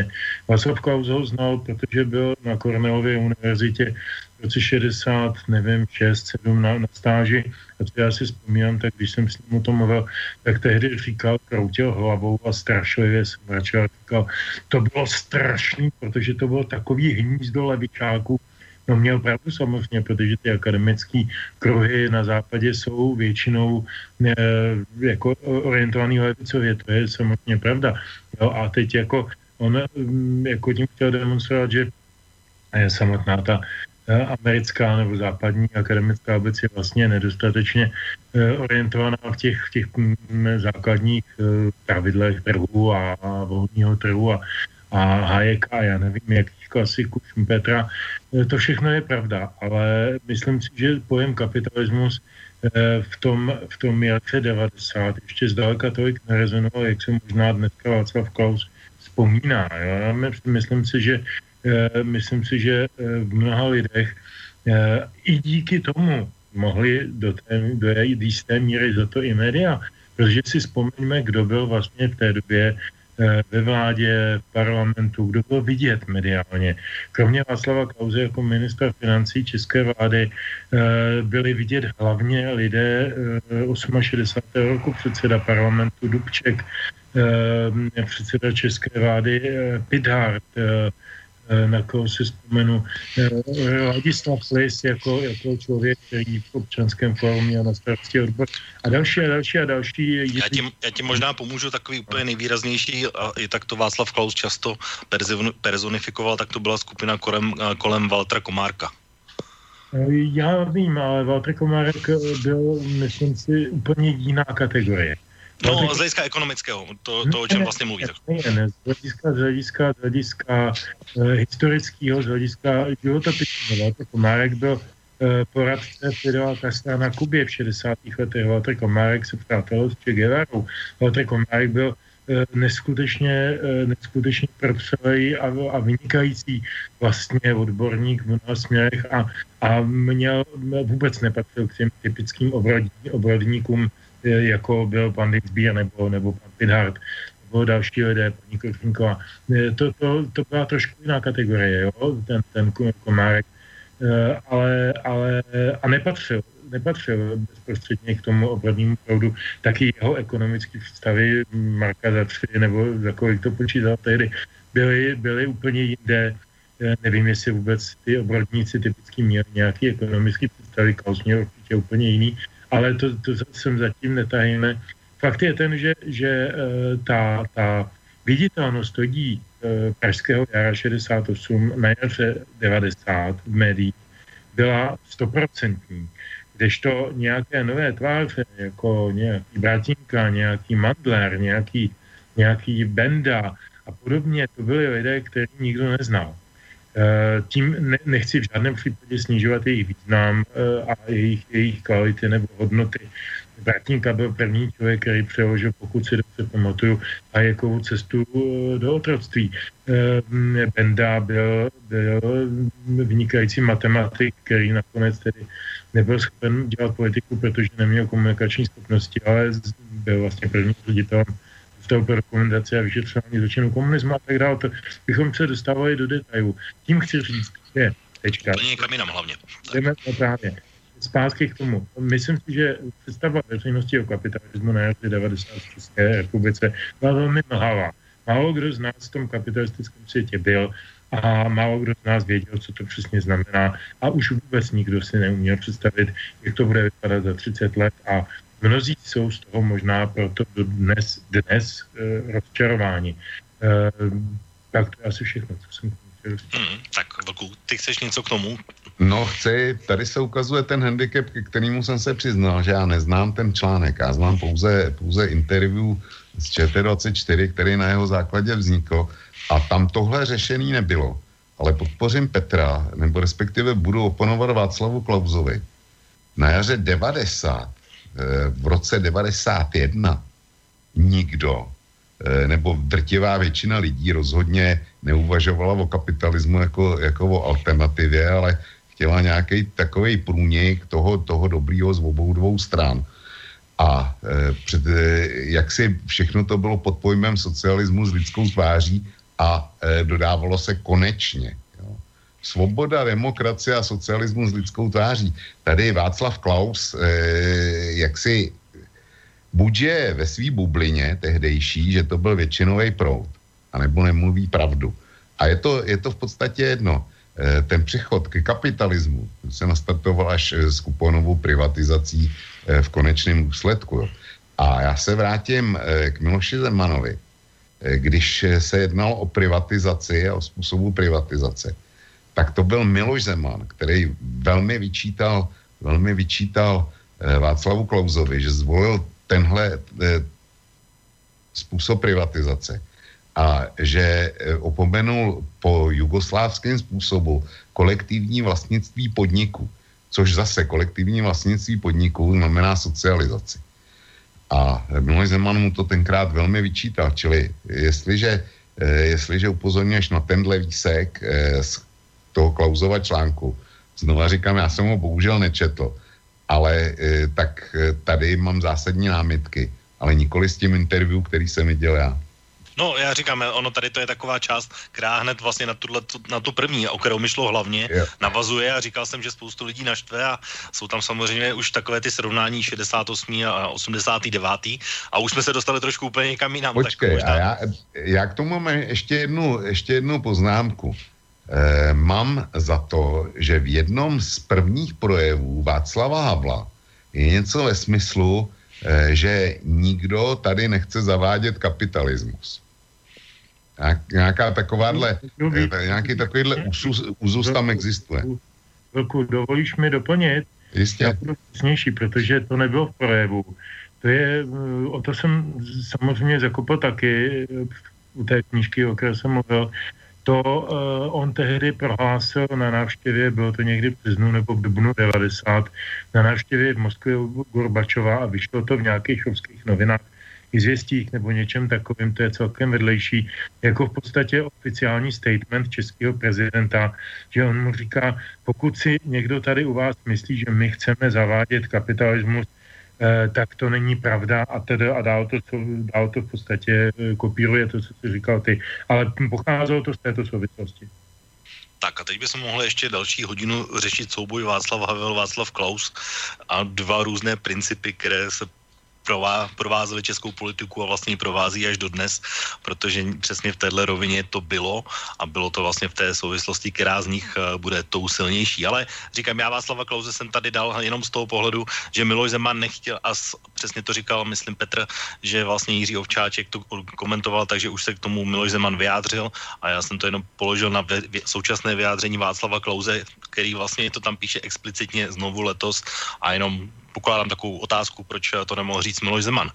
Václav Klaus ho znal, protože byl na Cornellově univerzitě v roce šedesát, nevím, šest, sedm na, na stáži. A co já si vzpomínám, tak když jsem s ním o tom mluvil, tak tehdy říkal, kroutil hlavou a strašlivě jsem mračil. Říkal, to bylo strašný, protože to bylo takový hnízdo levičáků. No měl pravdu samozřejmě, protože ty akademické kruhy na západě jsou většinou e, jako orientovaný levicově, to je samozřejmě pravda. Jo, a teď jako on jako tím chtěl demonstrovat, že je samotná ta americká nebo západní akademická obec je vlastně nedostatečně orientovaná v těch, v těch základních pravidlech trhu a volného trhu a, a Hayeka, já nevím, jakých klasiků Schumpetra. To všechno je pravda, ale myslím si, že pojem kapitalismus v tom, v tom roce devadesát ještě zdaleka tolik nerezonoval, jak se možná dneska Václav Klaus vzpomíná. Jo? Myslím si, že myslím si, že v mnoha lidech i díky tomu mohli do té, do jisté míry za to i média, protože si vzpomeňme, kdo byl vlastně v té době ve vládě, v parlamentu, kdo byl vidět mediálně. Kromě Václava Klause jako ministra financí české vlády byli vidět hlavně lidé šedesátého osmého roku, předseda parlamentu Dubček, předseda české vlády Pithart, na koho si vzpomenu, Ladislav Flis jako, jako člověk, který v občanském fóru měl na starosti odbor a další a další a další. Já ti, já ti možná pomůžu, takový úplně nejvýraznější, a i tak to Václav Klaus často personifikoval, tak to byla skupina kolem, kolem Valtra Komárka. Já vím, ale Valtr Komárek byl, myslím si, úplně jiná kategorie. No, z hlediska ekonomického, to, to o čem vlastně mluvíte. Ne, ne, z hlediska, z hlediska, z hlediska eh, historického, z hlediska životopisního. Valtr Komárek byl eh, poradce Fidela Castra na Kubě v šedesátých letech. Valtr Komárek se přátel s Che Guevarou. Valtr Komárek byl neskutečně, neskutečně prcavej a, a vynikající vlastně odborník v mnoha směrech a, a měl vůbec nepatřil k těm typickým obradníkům, jako byl pan Dinsbier nebo, nebo pan Pithard, nebo další lidé, paní Krčníková. To, to, to byla trošku jiná kategorie, jo? Ten, ten Komárek, ale, ale a nepatřil. nepatřil bezprostředně k tomu obradnímu proudu, taky jeho ekonomické představy marka za tři nebo za kolik to počítal tehdy, byly, byly úplně jinde. Nevím, jestli vůbec ty obradníci typicky měli nějaký ekonomický představy, Klaus měl určitě úplně jiný, ale to, to jsem zatím netahejme. Fakt je ten, že, že ta, ta viditelnost lidí Pražského jara šedesát osm na jaře devadesát v médiích byla stoprocentní. Kdežto nějaké nové tváře, jako nějaký Bratinka, nějaký Mandler, nějaký, nějaký Benda a podobně, to byli lidé, který nikdo neznal. E, tím ne, nechci v žádném případě snižovat jejich význam e, a jejich, jejich kvality nebo hodnoty. Bratinka byl první člověk, který přeložil, pokud si dobře pamatuju, Hayekovu cestu do otroctví. E, Benda byl, byl vynikající matematik, který nakonec tedy nebyl schopen dělat politiku, protože neměl komunikační schopnosti, ale byl vlastně prvním ředitelem Ústavu pro dokumentaci a vyšetřování zločinů komunismu a tak dále. To bychom se dostávali do detailů. Tím chci říct, že tečka. To není kamínám hlavně. Jdeme právě zpátky k tomu. Myslím si, že představa veřejnosti o kapitalismu na jaře devadesát v České republice byla velmi mlhavá. Málo kdo z nás v tom kapitalistickém světě byl a málo kdo z nás věděl, co to přesně znamená a už vůbec nikdo si neuměl představit, jak to bude vypadat za třicet let a mnozí jsou z toho možná proto do dnes, dnes e, rozčarováni. E, tak to je asi všechno, co jsem chtěl říct. Hmm, tak, Vlku, ty chceš něco k tomu? No chci, tady se ukazuje ten handicap, k kterému jsem se přiznal, že já neznám ten článek, já znám pouze, pouze interview z ČT dvacet čtyři, který na jeho základě vznikl. A tam tohle řešení nebylo, ale podpořím Petra, nebo respektive budu oponovat Václavu Klausovi. Na jaře devadesát, v roce devadesát jedna, nikdo, nebo drtivá většina lidí rozhodně neuvažovala o kapitalismu jako, jako o alternativě, ale chtěla nějaký takovej průnik toho, toho dobrýho z obou dvou stran. A před, jak si všechno to bylo pod pojmem socialismu s lidskou tváří, a e, dodávalo se konečně. Jo. Svoboda, demokracie a socialismus s lidskou tváří. Tady Václav Klaus, e, jaksi buď je ve svý bublině tehdejší, že to byl většinový proud, anebo nemluví pravdu. A je to, je to v podstatě jedno. E, ten přechod ke kapitalismu se nastartoval až s kuponovou privatizací e, v konečném důsledku. Jo. A já se vrátím e, k Miloši Zemanovi. Když se jednalo o privatizaci a o způsobu privatizace, tak to byl Miloš Zeman, který velmi vyčítal, velmi vyčítal Václavu Klausovi, že zvolil tenhle způsob privatizace a že opomenul po jugoslávském způsobu kolektivní vlastnictví podniku, což zase kolektivní vlastnictví podniku znamená socializaci. A Miloš Zeman mu to tenkrát velmi vyčítal, čili jestliže, jestliže upozorňuješ na tenhle výsek z toho Klausova článku, znova říkám, já jsem ho bohužel nečetl, ale tak tady mám zásadní námitky, ale nikoli s tím interview, který jsem viděl já. No, já říkám, ono tady to je taková část, která hned vlastně na, tuhle, na tu první, o kterou mi šlo hlavně, yeah. navazuje a říkal jsem, že spoustu lidí naštve a jsou tam samozřejmě už takové ty srovnání šedesát osm a osmdesát devět a už jsme se dostali trošku úplně někam jinam. Počkej, možná... a já, já k tomu mám ještě jednu, ještě jednu poznámku. E, mám za to, že v jednom z prvních projevů Václava Havla je něco ve smyslu, e, že nikdo tady nechce zavádět kapitalismus. Nějaká takováhle, nějaký takovýhle úzus, úzus tam existuje. Velku, dovolíš mi doplnit? Jistě. Já budu přesnější, protože to nebylo v projevu. To je, o to jsem samozřejmě zakopal taky u té knížky, o které jsem mluvil. To uh, on tehdy prohlásil na návštěvě, bylo to někdy v březnu nebo v dubnu devadesát, na návštěvě v Moskvě u Gorbačova a vyšlo to v nějakých ruských novinách i zvěstích nebo něčem takovým, to je celkem vedlejší, jako v podstatě oficiální statement českého prezidenta, že on mu říká, pokud si někdo tady u vás myslí, že my chceme zavádět kapitalismus, eh, tak to není pravda a teda a dál to, dál to v podstatě kopíruje to, co jsi říkal ty. Ale pocházelo to z této souvislosti. Tak a teď bychom mohli ještě další hodinu řešit souboj Václav Havel, Václav Klaus a dva různé principy, které se prová, provázely českou politiku a vlastně ji provází až dodnes, protože přesně v téhle rovině to bylo a bylo to vlastně v té souvislosti, která z nich bude tou silnější. Ale říkám, já Václava Klause jsem tady dal jenom z toho pohledu, že Miloš Zeman nechtěl a přesně to říkal, myslím Petr, že vlastně Jiří Ovčáček to komentoval, takže už se k tomu Miloš Zeman vyjádřil a já jsem to jenom položil na současné vyjádření Václava Klause, který vlastně to tam píše explicitně znovu letos a jenom pokládám takovou otázku, proč to nemohl říct Miloš Zeman.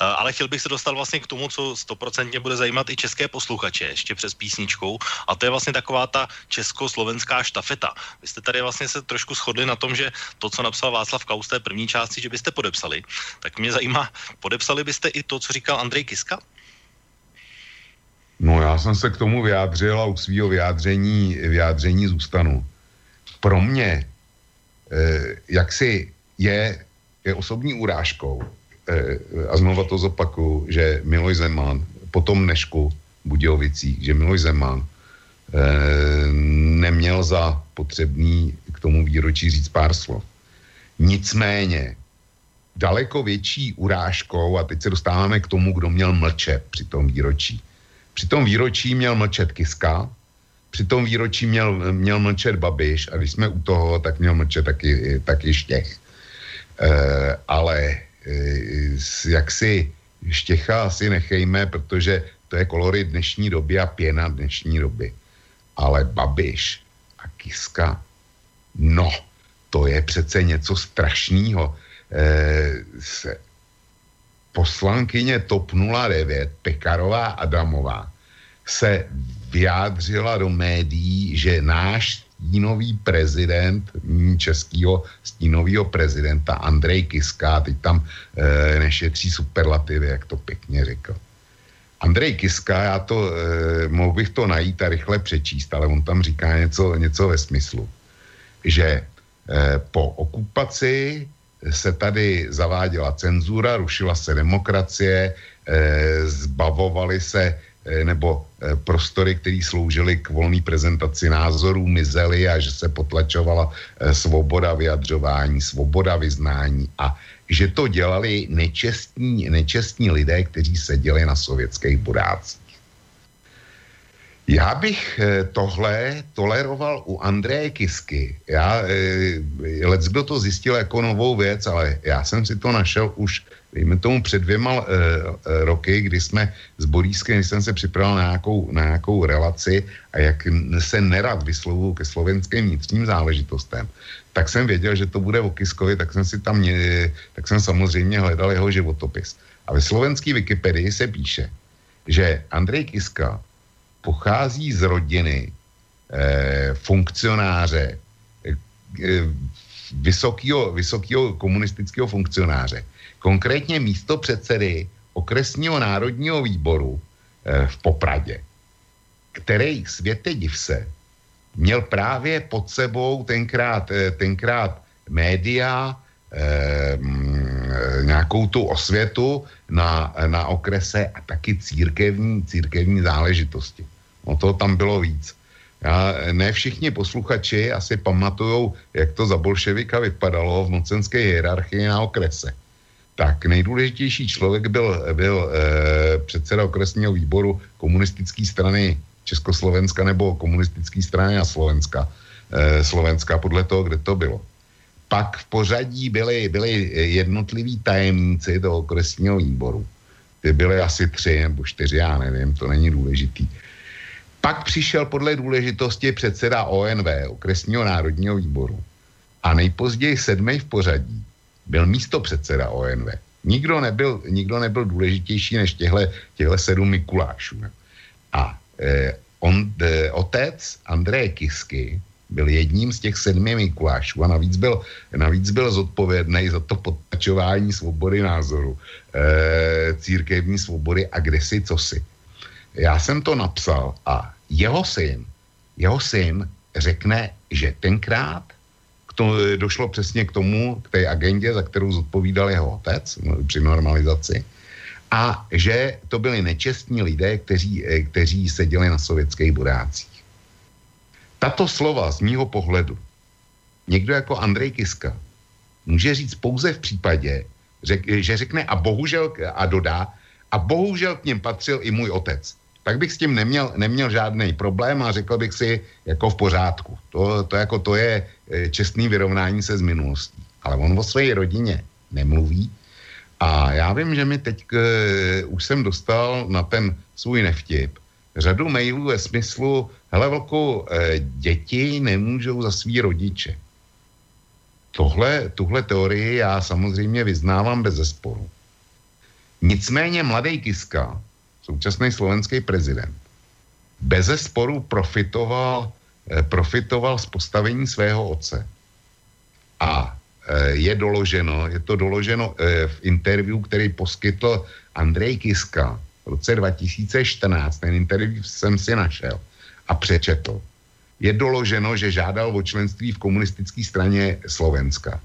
Ale chtěl bych se dostat vlastně k tomu, co stoprocentně bude zajímat i české posluchače, ještě přes písničkou, a to je vlastně taková ta československá štafeta. Vy jste tady vlastně se trošku shodli na tom, že to, co napsal Václav Klaus té první části, že byste podepsali, tak mě zajímá, podepsali byste i to, co říkal Andrej Kiska? No já jsem se k tomu vyjádřil a u svýho vyjádření, vyjádření zůstanu. Pro mě, eh, jak si Je, je osobní urážkou, e, a znova to zopakuju, že Miloš Zeman po tom dnešku v Budějovicích, že Miloš Zeman e, neměl za potřebný k tomu výročí říct pár slov. Nicméně daleko větší urážkou, a teď se dostáváme k tomu, kdo měl mlčet při tom výročí. Při tom výročí měl mlčet Kiska, při tom výročí měl, měl mlčet Babiš, a když jsme u toho, tak měl mlčet taky, taky Štěch. Uh, ale uh, jak si Štěcha asi nechejme, protože to je kolory dnešní doby a pěna dnešní doby. Ale Babiš a Kiska, no, to je přece něco strašného. Uh, poslankyně TOP nula devět, Pekarová Adamová, se vyjádřila do médií, že náš stínový prezident, českýho stínovýho prezidenta Andrej Kiska, teď tam e, nešetří superlativy, jak to pěkně řekl. Andrej Kiska, já to, e, mohl bych to najít a rychle přečíst, ale on tam říká něco, něco ve smyslu, že e, po okupaci se tady zaváděla cenzura, rušila se demokracie, e, zbavovali se nebo prostory, které sloužily k volné prezentaci názorů, mizely a že se potlačovala svoboda vyjadřování, svoboda vyznání a že to dělali nečestní, nečestní lidé, kteří seděli na sovětských burácích. Já bych tohle toleroval u Andreje Kisky. Já, lec kdo to zjistil jako novou věc, ale já jsem si to našel už dejme tomu před dvěma e, roky, kdy jsme s Borískem, když jsem se připravil na nějakou, na nějakou relaci a jak se nerad vyslovuju ke slovenským vnitřním záležitostem, tak jsem věděl, že to bude o Kiskovi, tak jsem si tam, e, tak jsem samozřejmě hledal jeho životopis. A ve slovenské Wikipedii se píše, že Andrej Kiska pochází z rodiny e, funkcionáře, e, vysokýho, vysokýho komunistického funkcionáře, konkrétně místo předsedy okresního národního výboru e, v Popradě, který světe div se měl právě pod sebou tenkrát, e, tenkrát média, e, m, nějakou tu osvětu na, na okrese a taky církevní, církevní záležitosti. No toho tam bylo víc. Já, ne všichni posluchači asi pamatujou, jak to za bolševika vypadalo v mocenské hierarchii na okrese. Tak nejdůležitější člověk byl, byl eh, předseda okresního výboru komunistické strany Československa nebo komunistické strany a Slovenska, eh, Slovenska, podle toho, kde to bylo. Pak v pořadí byli, byli jednotliví tajemníci toho okresního výboru. Ty byly asi tři nebo čtyři, já nevím, to není důležitý. Pak přišel podle důležitosti předseda O N V, okresního národního výboru. A nejpozději sedmej v pořadí byl místo předseda O N V. Nikdo nebyl, nikdo nebyl důležitější než těchto sedm Mikulášů. A eh, on, eh, otec Andreje Kisky Byl jedním z těch sedmi Mikulášů a navíc byl, navíc byl zodpovědný za to potlačování svobody názoru, e, církevní svobody a kdesi cosi. Já jsem to napsal a jeho syn, jeho syn řekne, že tenkrát k tomu, došlo přesně k tomu, k té agendě, za kterou zodpovídal jeho otec při normalizaci, a že to byli nečestní lidé, kteří, kteří seděli na sovětských burácích. Tato slova z mýho pohledu někdo jako Andrej Kiska může říct pouze v případě, že řekne a bohužel a dodá, a bohužel k něm patřil i můj otec. Tak bych s tím neměl, neměl žádný problém a řekl bych si jako v pořádku. To, to, jako to je čestný vyrovnání se s minulostí. Ale on o své rodině nemluví. A já vím, že mi teď uh, už jsem dostal na ten svůj nevtip řadu mailů ve smyslu, hele velkou, uh, děti nemůžou za svý rodiče. Tohle, tuhle teorii já samozřejmě vyznávám bez zesporu. Nicméně mladý Kiska, současný slovenský prezident, beze sporu profitoval, eh, profitoval z postavení svého otce. A eh, je doloženo, je to doloženo eh, v interview, který poskytl Andrej Kiska v roce dva tisíce čtrnáct. Ten interview jsem si našel a přečetl. Je doloženo, že žádal o členství v komunistické straně Slovenska.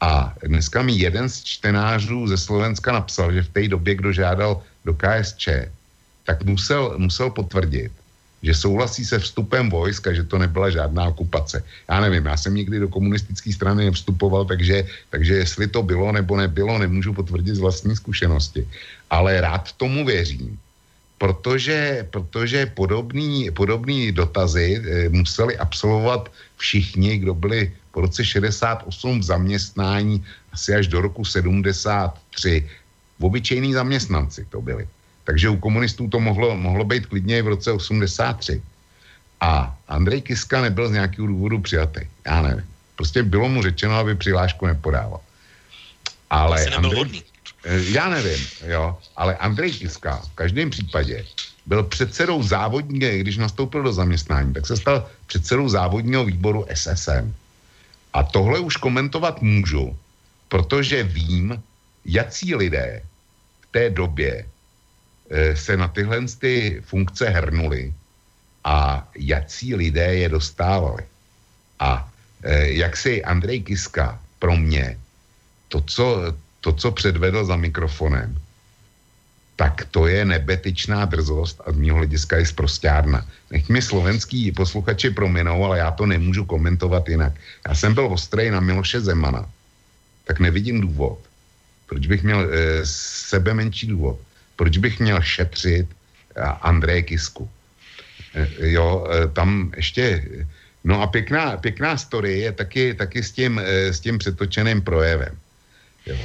A dneska mi jeden z čtenářů ze Slovenska napsal, že v té době, kdo žádal do K S Č, tak musel, musel potvrdit, že souhlasí se vstupem vojska, že to nebyla žádná okupace. Já nevím, já jsem nikdy do komunistické strany nevstupoval, takže, takže jestli to bylo nebo nebylo, nemůžu potvrdit z vlastní zkušenosti. Ale rád tomu věřím, protože, protože podobný, podobný dotazy museli absolvovat všichni, kdo byli v roce šedesát osm v zaměstnání asi až do roku sedmdesát tři. Obyčejní zaměstnanci to byli. Takže u komunistů to mohlo, mohlo být klidně i v roce osmdesát tři. A Andrej Kiska nebyl z nějakého důvodu přijatý. Já nevím. Prostě bylo mu řečeno, aby přihlášku nepodával. Ale Andrej, já nevím, jo. Ale Andrej Kiska v každém případě byl předsedou závodního, když nastoupil do zaměstnání, tak se stal předsedou závodního výboru S S M. A tohle už komentovat můžu, protože vím, jací lidé v té době e, se na tyhle ty funkce hrnuli a jací lidé je dostávali. A e, jak si Andrej Kiska pro mě to co, to, co předvedl za mikrofonem, tak to je nebetyčná drzost a z mýho hlediska je sprostárna. Nech mi slovenský posluchači prominou, ale já to nemůžu komentovat jinak. Já jsem byl ostrej na Miloše Zemana, tak nevidím důvod, proč bych měl e, sebe menší důvod, proč bych měl šetřit Andreje Kisku. E, jo, e, tam ještě, no a pěkná, pěkná story je taky, taky s tím, e, s tím přetočeným projevem. Jo.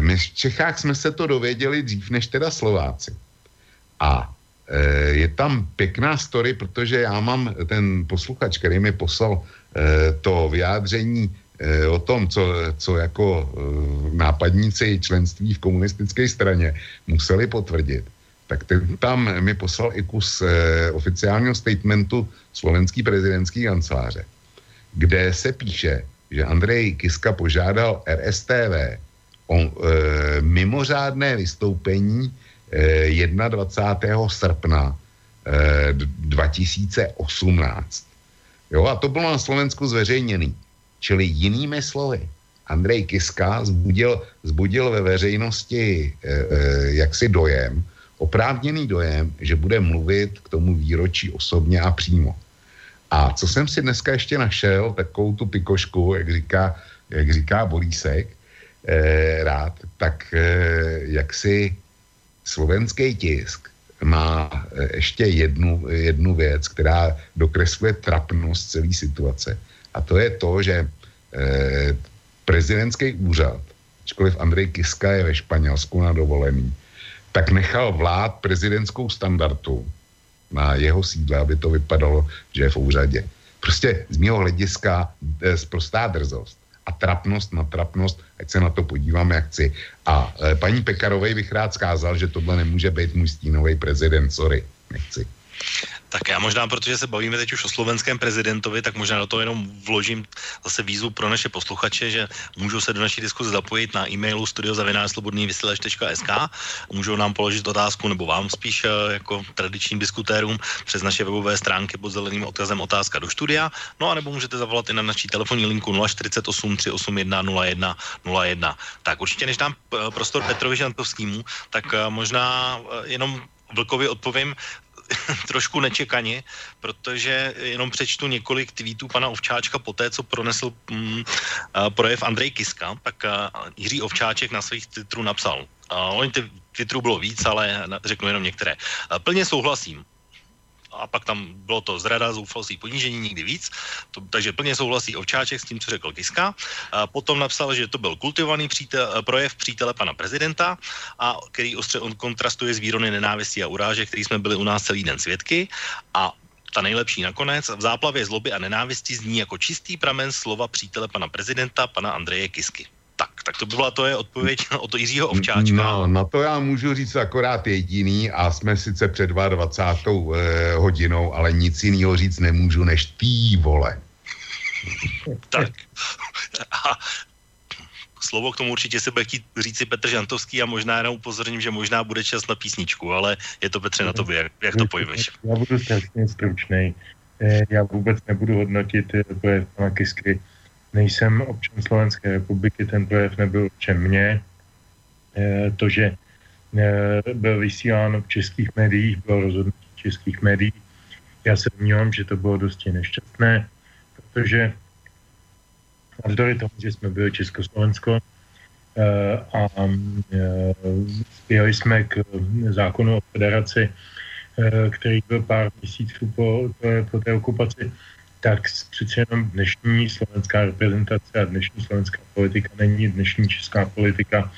My v Čechách jsme se to dověděli dřív než teda Slováci. A je tam pěkná story, protože já mám ten posluchač, který mi poslal to vyjádření o tom, co, co jako nápadníci členství v komunistické straně museli potvrdit. Tak ten tam mi poslal i kus oficiálního statementu slovenský prezidentský kanceláře, kde se píše, že Andrej Kiska požádal R S T V o e, mimořádné vystoupení e, dvacátého prvního srpna e, dva tisíce osmnáct. Jo, a to bylo na Slovensku zveřejněný. Čili jinými slovy, Andrej Kiska zbudil, zbudil ve veřejnosti e, e, jaksi dojem, oprávněný dojem, že bude mluvit k tomu výročí osobně a přímo. A co jsem si dneska ještě našel, takovou tu pikošku, jak říká, jak říká Borísek, Eh, rád, tak eh, jak si slovenský tisk má ještě jednu, jednu věc, která dokresluje trapnost celé situace. A to je to, že eh, prezidentský úřad, ačkoliv Andrej Kiska je ve Španělsku na dovolený, tak nechal vlád prezidentskou standardu na jeho sídle, aby to vypadalo, že je v úřadě. Prostě z mého hlediska eh, sprostá drzost. A trapnost na trapnost, ať se na to podíváme, jak chci. A e, paní Pekarovej bych rád zkázal, že tohle nemůže být můj stínový prezident, sorry, nechci. Tak já možná, protože se bavíme teď už o slovenském prezidentovi, tak možná do toho jenom vložím zase výzvu pro naše posluchače, že můžou se do naší diskuze zapojit na e-mailu studio zavináč slobodný vysílač tečka es ká, můžou nám položit otázku, nebo vám spíš jako tradičním diskutérům přes naše webové stránky pod zeleným odkazem otázka do studia, no a nebo můžete zavolat i na naší telefonní linku nula čtyřicet osm tři osm jedna nula jedna nula jedna. Tak určitě, než dám prostor Petrovi Žantovskému, tak možná jenom Vlkovi odpovím trošku nečekaně, protože jenom přečtu několik tweetů pana Ovčáčka po té, co pronesl mm, projev Andrej Kiska, tak Jiří Ovčáček na svých Twitteru napsal. Oni ty Twitterů bylo víc, ale řeknu jenom některé. Plně souhlasím. A pak tam bylo to zrada, zoufalství, ponížení, nikdy víc. To, takže plně souhlasí Ovčáček s tím, co řekl Kiska. A potom napsal, že to byl kultivovaný přítel, projev přítele pana prezidenta, a který ostře on kontrastuje s výrony nenávistí a urážek, který jsme byli u nás celý den svědky. A ta nejlepší nakonec, v záplavě zloby a nenávisti zní jako čistý pramen slova přítele pana prezidenta, pana Andreje Kisky. Tak, tak to by byla to je odpověď od Jiřího Ovčáčka. No, na to já můžu říct akorát jediný, a jsme sice před dvacátou druhou hodinou, ale nic jiného říct nemůžu než tý vole. Tak. A slovo k tomu určitě se bude chtít říct si Petr Žantovský, a možná jenom upozorním, že možná bude čas na písničku, ale je to, Petře, na tobě, jak, jak to pojmeš. Já budu strašně stručnej. Já vůbec nebudu hodnotit projev pana Kisky. Nejsem občan Slovenské republiky, ten projev nebyl určen mně. E, to, že e, byl vysílán v českých médiích, bylo rozhodnutí českých médií. Já se domnívám, že to bylo dosti nešťastné, protože navzdory tomu, že jsme byli Československo e, a e, spěli jsme k zákonu o federaci, e, který byl pár měsíců po, po té okupaci, tak přece jenom dnešní slovenská reprezentace a dnešní slovenská politika není dnešní česká politika.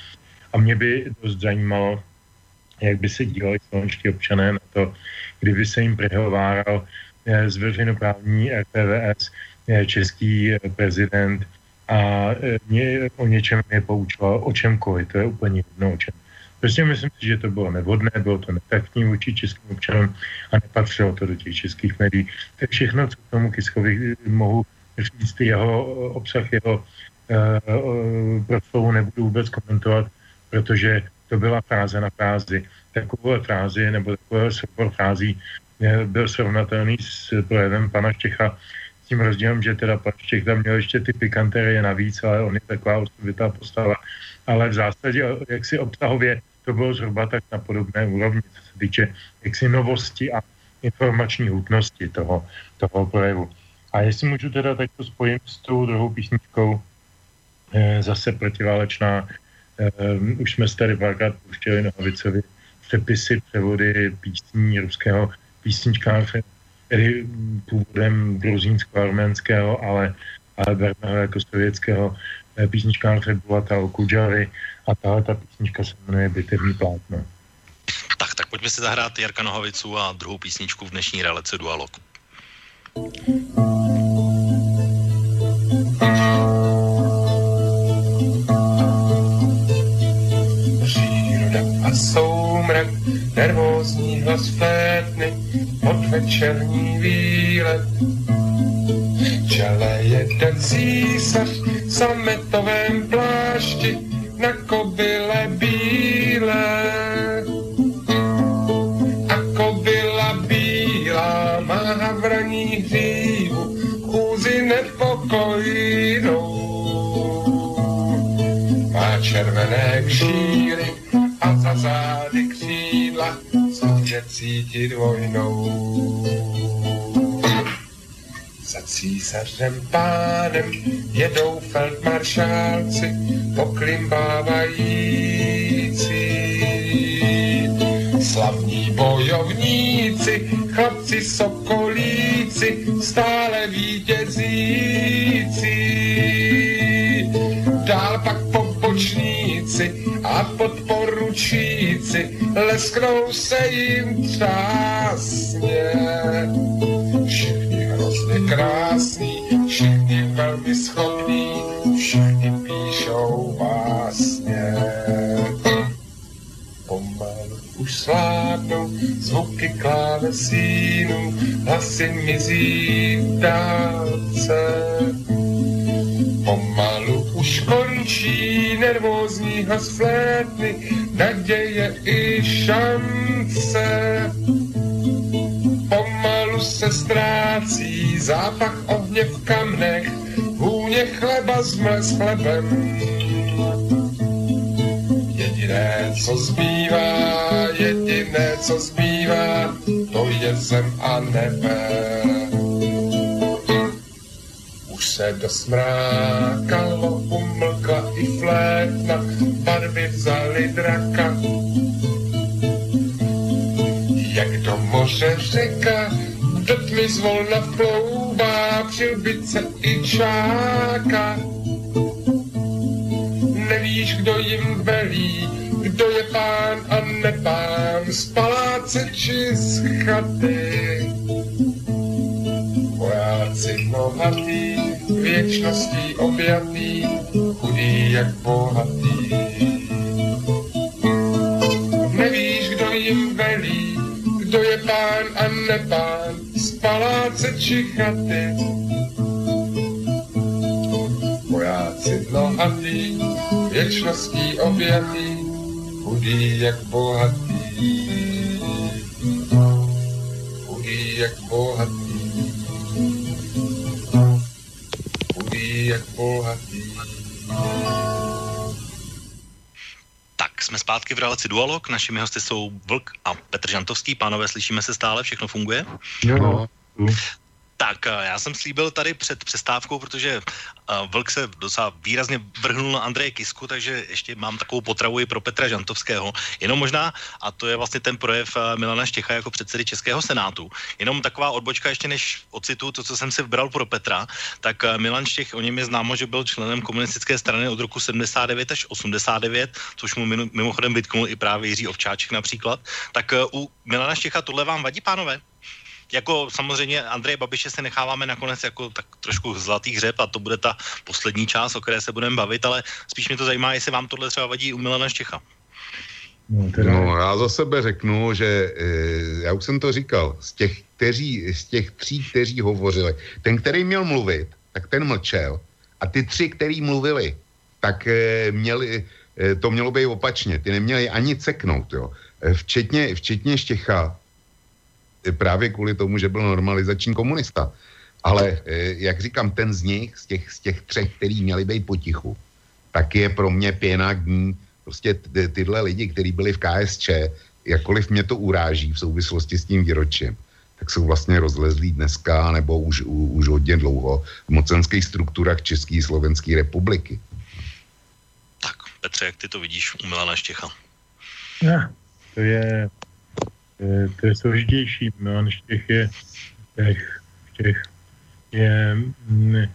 A mě by dost zajímalo, jak by se dívali slovenští občané na to, kdyby se jim prehováral z veřejnoprávní er té vé es český prezident a mě o něčem nepoučoval, o čemkoliv, to je úplně jedno o čem. Prostě myslím si, že to bylo nevhodné, bylo to netaktní vůči českým občanům a nepatřilo to do těch českých médií. To je všechno, co k tomu Kiskovi mohu říct, jeho obsah, jeho uh, proslovu nebudu vůbec komentovat, protože to byla fráze na frázi. Takové frázi nebo takového soubor frází byl srovnatelný s projevem pana Štěcha, s tím rozdílem, že teda pan Štěch tam měl ještě ty pikanterie navíc, ale on je taková osobitá postava. Ale v zásadě, jak si obsahově, to bylo zhruba tak na podobné úrovni, co se týče jaksi novosti a informační hutnosti toho, toho projevu. A jestli můžu teda, tak to spojím s tou druhou písničkou, e, zase protiválečná. E, už jsme se tady párkrát pouštěli Nohavicovi přepisy, převody písní ruského písničkáře, tedy původem gruzínsko-arménského, ale, ale berného jako sovětského písničkáře Bulata Okudžavy, a tahle ta písnička se jmenuje Bitevní plátno. Tak, tak pojďme si zahrát Jarka Nohavicu a druhou písničku v dnešní relaci Dualog. Příroda a soumrak, nervózní hlas flétny, podvečerní výlet. Čele jeden císař v sametovém plášti na kobyle bílé. A kobyla bílá má havraní hřívu, chůzi nepokojnou. Má červené kšíry a za zády křídla, co je cítit vojnou. Za císařem pánem jedou feldmaršálci poklimbávající. Slavní bojovníci, chlapci sokolíci, stále vítězící. Dál pak pobočníci a podporučíci lesknou se jim třásně. Krásný, všichni velmi schopní, všichni píšou básně. pomalu už sládnou zvuky klávesínu, hlasy mizí v dálce. Pomalu už končí nervózní hlas flétny, naděje i šance. Pomalu se ztrácí zápach ohně v kamnech, vůně chleba zmle s chlebem. Jediné, co zbývá, jediné, co zbývá, to je zem a nebe. Už se dosmrákalo, umlkla i flétna, barvy vzaly draka. Jak do moře řeka, do tmy zvolna vplouvá, přilbice i čáka. Nevíš, kdo jim velí, kdo je pán a nepán, z paláce či z chaty. Vojáci bohatý, věčností objatý, chudý jak bohatý. Nevíš, kdo jim velí, kdo je pán a nepán, z paláce či chaty. Vojáci bohatý, věčností objatý, chudý jak bohatý, chudý jak bohatý, chudý jak bohatý. Tak, jsme zpátky v relaci Dualog, našimi hosty jsou Vlk a Petr Žantovský. Pánové, slyšíme se stále, všechno funguje? Jo. Tak, já jsem slíbil tady před přestávkou, protože Vlk se docela výrazně vrhnul na Andreje Kisku, takže ještě mám takovou potravu i pro Petra Žantovského. Jenom možná, a to je vlastně ten projev Milana Štěcha jako předsedy Českého senátu, jenom taková odbočka ještě než ocitu to, co jsem si vybral pro Petra, tak Milan Štěch, o něm je známo, že byl členem komunistické strany od roku sedmdesát devět až osmdesát devět, což mu mimochodem vytknul i právě Jiří Ovčáček například. Tak u Milana Štěcha tohle vám vadí, pánové? Jako samozřejmě Andreje Babiše se necháváme nakonec jako tak trošku zlatý hřeb a to bude ta poslední část, o které se budeme bavit, ale spíš mě to zajímá, jestli vám tohle třeba vadí u Milana Štěcha. No, já za sebe řeknu, že já už jsem to říkal, z těch, kteří, z těch tří, kteří hovořili, ten, který měl mluvit, tak ten mlčel a ty tři, který mluvili, tak měli, to mělo být opačně, ty neměli ani ceknout, jo. Včetně, včetně Štěcha, právě kvůli tomu, že byl normalizační komunista. Ale jak říkám, ten z nich, z těch, z těch třech, který měli být potichu, tak je pro mě pěna dní. Prostě ty, tyhle lidi, kteří byli v KSČ, jakkoliv mě to uráží v souvislosti s tím výročím, tak jsou vlastně rozlezlí dneska nebo už, u, už hodně dlouho v mocenských strukturách České a Slovenské republiky. Tak, Petře, jak ty to vidíš u Milana Štěcha? Ja, to je... To je složitější. Milan Štěch je, těch, těch je m,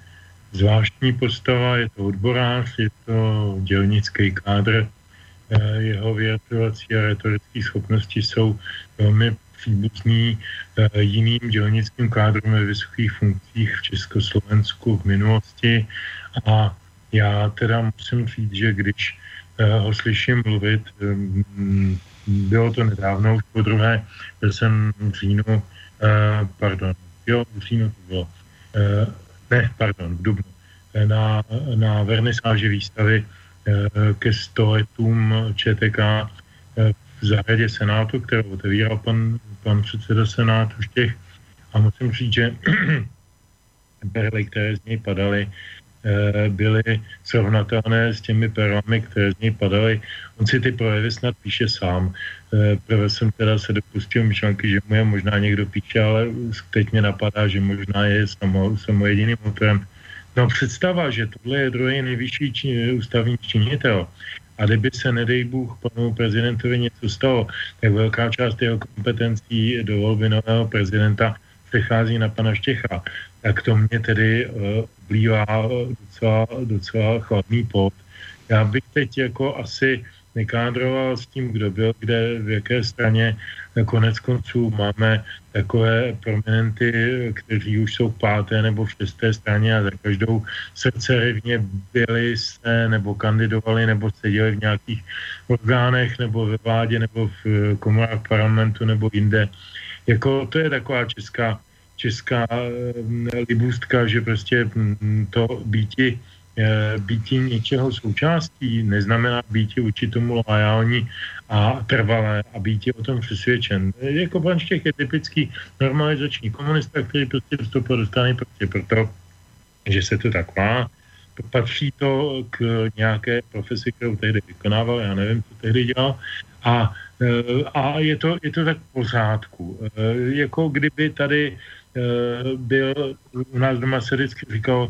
zvláštní postava, je to odborář, je to dělnický kádr, jeho vyjadřovací a retorické schopnosti jsou velmi příbuzný jiným dělnickým kádrům ve vysokých funkcích v Československu v minulosti a já teda musím říct, že když ho slyším mluvit, m, bylo to nedávno, už po druhé, byl jsem v říjnu, uh, pardon, jo, v říjnu to bylo, uh, ne, pardon, v dubnu, na, na vernisáži výstavy uh, ke stoletům ČTK uh, v zahradě Senátu, kterou otevíral pan, pan předseda Senátu Štěch. A musím říct, že perly, které z něj padaly, byly srovnatelné s těmi perlami, které z něj padaly. On si ty projevy snad píše sám. Prvé jsem teda se dopustil myšlenky, že mu je možná někdo píše, ale teď mě napadá, že možná je samo, samo jediným autorem. No představa, že tohle je druhý nejvyšší či, ústavní činitel a kdyby se, nedej Bůh, panu prezidentovi něco stalo, tak velká část jeho kompetencí do volby nového prezidenta přechází na pana Štěcha. Tak to mě tedy oblívá docela, docela chladný pot. Já bych teď jako asi nekádroval s tím, kdo byl, kde, v jaké straně. Konec konců máme takové prominenty, kteří už jsou v páté nebo v šesté straně a za každou srdcerivně byli se nebo kandidovali nebo seděli v nějakých orgánech nebo ve vládě nebo v komorách parlamentu nebo jinde. Jako to je taková česká, česká libůstka, že prostě to býti býti něčeho součástí neznamená býti určitomu loajální a trvalé a býti o tom přesvědčen. Jako Branštěch je typický normalizační komunista, který prostě vstoupil do strany prostě proto, že se to tak má. Patří to k nějaké profesi, kterou tehdy vykonával, já nevím, co tehdy dělal. A, a je, to, je to tak v pořádku. Jako kdyby tady byl, u nás doma se vždycky říkal,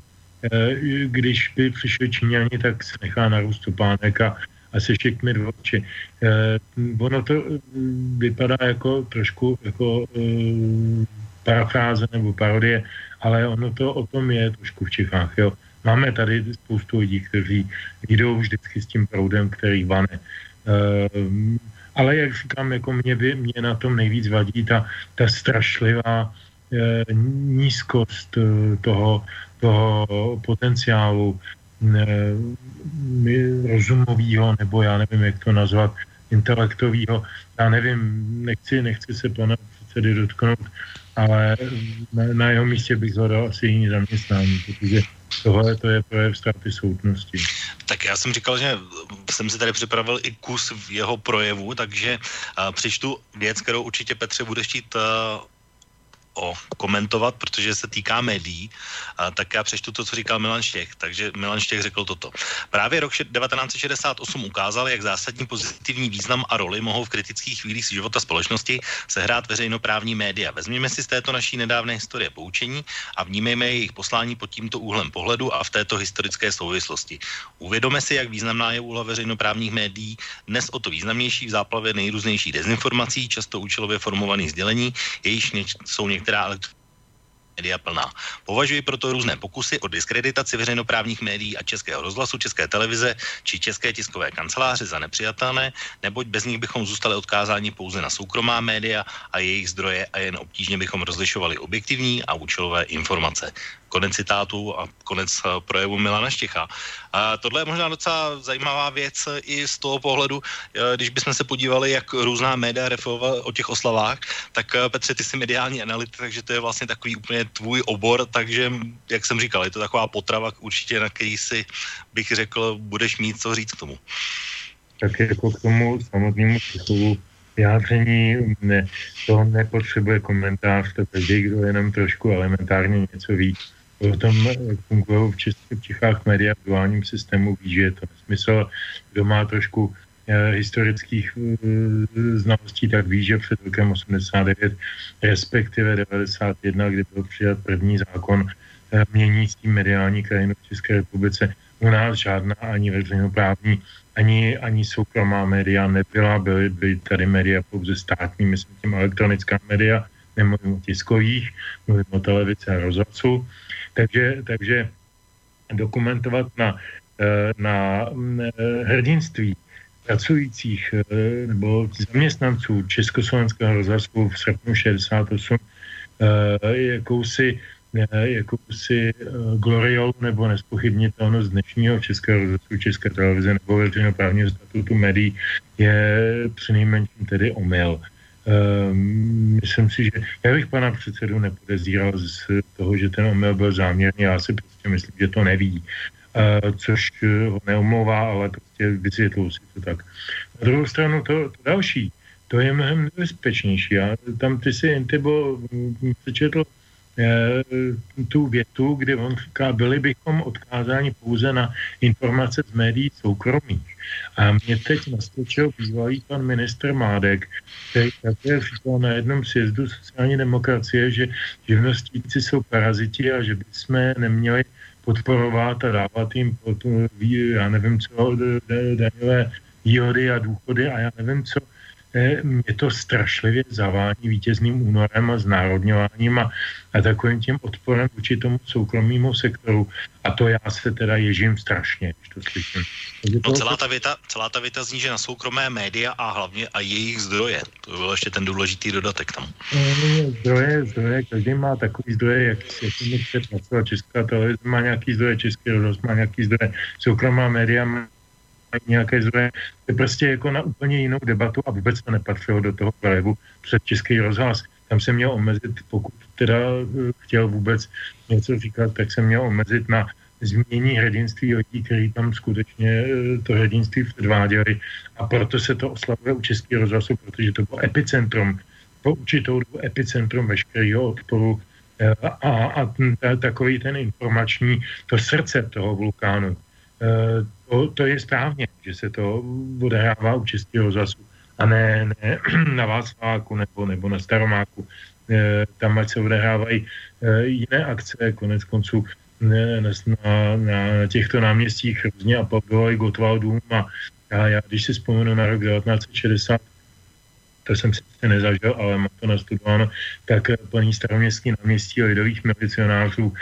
když by přišli Číňani, tak se nechá narůst topánek a, a se šikmi do oči. E, ono to vypadá jako trošku jako e, parafráze nebo parodie, ale ono to o tom je trošku v Čechách. Jo. Máme tady spoustu lidí, kteří jdou vždycky s tím proudem, který vane. E, ale jak říkám, jako mě, by, mě na tom nejvíc vadí ta, ta strašlivá e, nízkost toho toho potenciálu rozumového, nebo já nevím, jak to nazvat, intelektového. Já nevím, nechci, nechci se pana předsedy dotknout, ale na, na jeho místě bych hledal asi jiný zaměstnání, protože tohle to je projev ztráty soudnosti. Tak já jsem říkal, že jsem si tady připravil i kus jeho projevu, takže přečtu věc, kterou určitě, Petře, bude chtít o komentovat, protože se týká médií, a tak já přečtu to, co říkal Milan Štěch. Takže Milan Štěch řekl toto. Právě rok devatenáct set šedesát osm ukázal, jak zásadní pozitivní význam a roli mohou v kritických chvílích života společnosti sehrát veřejnoprávní média. Vezměme si z této naší nedávné historie poučení a vnímejme jejich poslání pod tímto úhlem pohledu a v této historické souvislosti. Uvědomme si, jak významná je úloha veřejnoprávních médií, dnes o to významnější v záplavě nejrůznějších dezinformací, často účelově formovaných sdělení, jejichž něč- jsou něk- která elektronická média plná. Považuji proto různé pokusy o diskreditaci veřejnoprávních médií a Českého rozhlasu, České televize či České tiskové kanceláře za nepřijatelné, neboť bez nich bychom zůstali odkázáni pouze na soukromá média a jejich zdroje a jen obtížně bychom rozlišovali objektivní a účelové informace. Konec citátu a konec projevu Milana Štěcha. A tohle je možná docela zajímavá věc i z toho pohledu, když bychom se podívali, jak různá média referovala o těch oslavách, tak Petře, ty jsi mediální analytik, takže to je vlastně takový úplně tvůj obor, takže, jak jsem říkal, je to taková potrava určitě, na který si, bych řekl, budeš mít co říct k tomu. Tak jako k tomu samotnému příchodu vyjádření, ne, to nepotřebuje komentář, to každý, kdo jenom trošku elementárně něco ví. Potom fungují v Českých Čechách média v duálním systému, ví, že je to nesmysl. Kdo má trošku e, historických e, znalostí, tak ví, že před rokem osmdesát devět, respektive devadesát jedna, kdy byl přijat první zákon e, měnící mediální krajinu v České republice, u nás žádná ani veřejnoprávní, ani, ani soukromá média nebyla, byly, byly tady média pouze státní, myslím tím elektronická média, nemluvím o tiskových, mluvím o televizi a rozhlasu. Takže, takže dokumentovat na, na hrdinství pracujících nebo zaměstnanců Československého rozhlasu v srpnu šedesát osm jakousi, jakousi gloriou nebo nespochybnitelnost dnešního Českého rozhlasu, České televize nebo veřejnoprávního statutu médií je přinejmenším tedy omyl. Um, myslím si, že já bych pana předsedu nepodezíral z toho, že ten omyl byl záměrný, já si prostě myslím, že to neví, uh, což ho neomlouvá, ale prostě vysvětlou si to tak. Na druhou stranu to, to další, to je mnohem nebezpečnější. Já, tam ty si Intebo přečetl tu větu, kde on říká, byli bychom odkázáni pouze na informace z médií soukromých. A mě teď naskočil bývalý pan ministr Mládek, který také říkal na jednom sjezdu sociální demokracie, že živnostníci jsou paraziti a že bychom neměli podporovat a dávat jim pod, já nevím co, daňové výhody a důchody a já nevím co. je to strašlivě zavání vítězným únorem a znárodňováním a, a takovým tím odporem vůči tomu soukromému sektoru. A to já se teda ježím strašně, když to slyším. No, celá ta věta, celá ta věta zní, že na soukromé média a hlavně a jejich zdroje. To by byl ještě ten důležitý dodatek tam. Zdroje, zdroje, každý má takový zdroje, jak si chce pracovat. Česká televize má nějaký zdroje, Český rozhlas má nějaký zdroje, soukromá média má nějaké zdroje. To je prostě jako na úplně jinou debatu a vůbec to nepatřilo do toho projevu před Český rozhlas. Tam se měl omezit, pokud teda chtěl vůbec něco říkat, tak se měl omezit na zmínění hrdinství lidí, kteří tam skutečně to hrdinství předváděli. A proto se to oslavuje u Českého rozhlasu, protože to bylo epicentrum, po určitou dobu epicentrum veškerého odporu a, a t- t- takový ten informační, to srdce toho vulkánu. To, to je správně, že se to odehrává u Českého rozhlasu a ne, ne na Václaváku nebo, nebo na Staromáku. E, tam, ať se odehrávají e, jiné akce, konec konců ne, na, na těchto náměstích různě aplaudovali Gottwaldům a, a já, když si vzpomenu na rok devatenáct set šedesát, to jsem sice nezažil, ale mám to nastudováno, tak plný staroměstský náměstí lidových milicionářů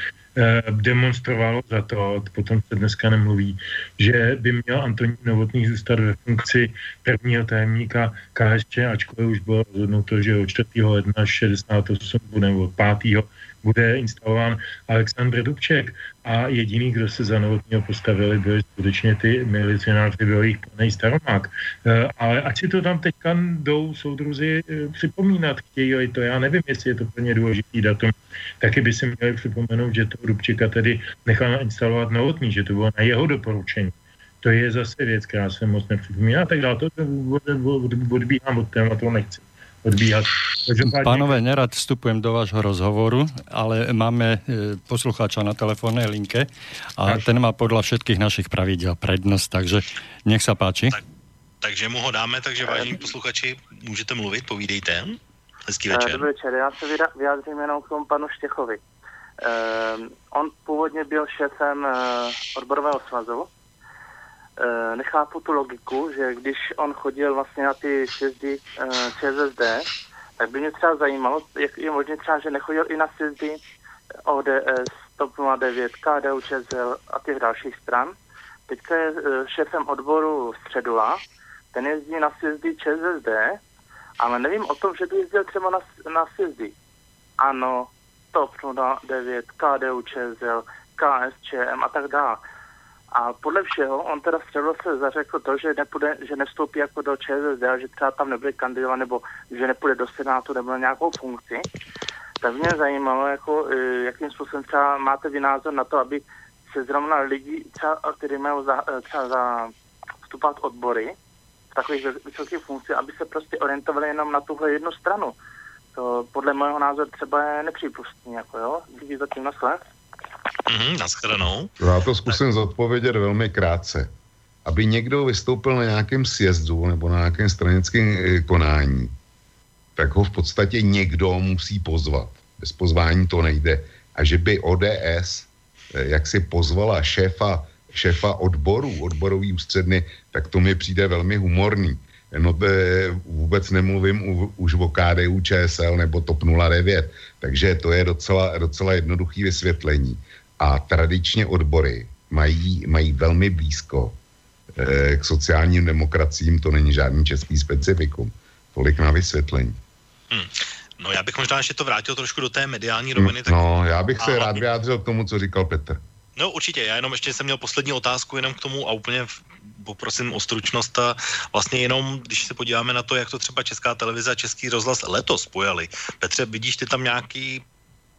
demonstrovalo za to, potom se dneska nemluví, že by měl Antonín Novotný zůstat ve funkci prvního tajemníka K S Č, ačkoliv už bylo rozhodnuto, že od čtvrtého ledna šedesát osm bude, nebo pátého bude instalován Alexandr Dubček a jediný, kdo se za Novotného postavili, byli skutečně ty milicionáři, byl jich plný Staromák. Ale ať si to tam teďka jdou soudruzi připomínat, chtějí to, já nevím, jestli je to plně důležitý datum, taky by si měli připomenout, že toho Dubčeka tedy nechal instalovat Novotný, že to bylo na jeho doporučení. To je zase věc, která se moc nepřipomíná, tak dále to odbíhám od tématu, nechci odbíhat. Pánové, nerad vstupujem do vášho rozhovoru, ale máme poslucháča na telefónnej linke a ten má podľa všetkých našich pravidiel prednosť, takže nech sa páči. Tak, takže mu ho dáme, takže vážení posluchači, můžete mluvit, povídejte. Hezký večer. Dobrý večer, já se vyjádřím jenom k tomu panu Štěchovi. Uh, on původně byl šéfem uh, odborového svazu. Uh, nechápu tu logiku, že když on chodil vlastně na ty sjezdy uh, Č S S D, tak by mě třeba zajímalo, jak je možné třeba, že nechodil i na sjezdy O D S, TOP nula devět, K D U Č S L a těch dalších stran. Teďka je uh, šéfem odboru Středula, ten jezdí na sjezdy Č S S D, ale nevím o tom, že by jezdil třeba na, na sjezdy. Ano, TOP nula devět, K D U Č S L, K S Č M a tak dále. A podle všeho on teda Středula se zařekl to, že nepůjde, že nevstoupí jako do Č S S D, že třeba tam nebude kandidovat, nebo že nepůjde do Senátu nebo na nějakou funkci. Tak mě zajímalo, jako, jakým způsobem třeba máte vy názor na to, aby se zrovna lidi, třeba, kteří mají třeba za vstupovat odbory, takových vysokých funkcí, aby se prostě orientovali jenom na tuhle jednu stranu. To podle mého názoru třeba je nepřípustný, jako jo, když zatím nasled. Mm-hmm, naschledanou. Já to zkusím zodpovědět velmi krátce. Aby někdo vystoupil na nějakém sjezdu nebo na nějakém stranickém konání, tak ho v podstatě někdo musí pozvat. Bez pozvání to nejde. A že by O D S, jak si pozvala šéfa, šéfa odborů, odborový ústředny, tak to mi přijde velmi humorný. No vůbec nemluvím u, už o K D U Č S L nebo TOP nula devět, takže to je docela, docela jednoduché vysvětlení. A tradičně odbory mají, mají velmi blízko eh, k sociálním demokraciím, to není žádný český specifikum. Tolik na vysvětlení. Hmm. No já bych možná ještě to vrátil trošku do té mediální roviny. Tak... No já bych se a... rád vyjádřil k tomu, co říkal Petr. No určitě, já jenom ještě jsem měl poslední otázku jenom k tomu a úplně poprosím o stručnost a vlastně jenom, když se podíváme na to, jak to třeba Česká televize a Český rozhlas letos pojali. Petře, vidíš ty tam nějaký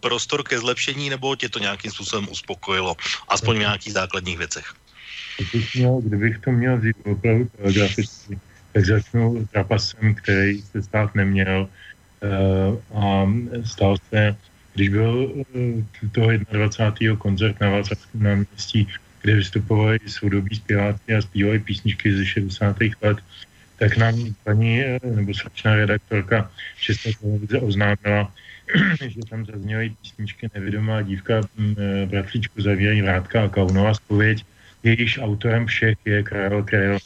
prostor ke zlepšení, nebo tě to nějakým způsobem uspokojilo, aspoň v nějakých základních věcech? Kdybych to měl vzít opravdu telegraficky, tak začnu trapasem, který se stát neměl a stal se, když byl toho dvacátého prvního koncert na Václavském náměstí, kde vystupovali soudobí zpěváci a zpívali písničky ze šedesátých let, tak nám paní, nebo srdečná redaktorka České televize oznámila, že tam zazněly písničky Nevědomá dívka, Bratříčku zavírají vrátka a Kaunova spověď jejíž autorem všech je Karel Kryl.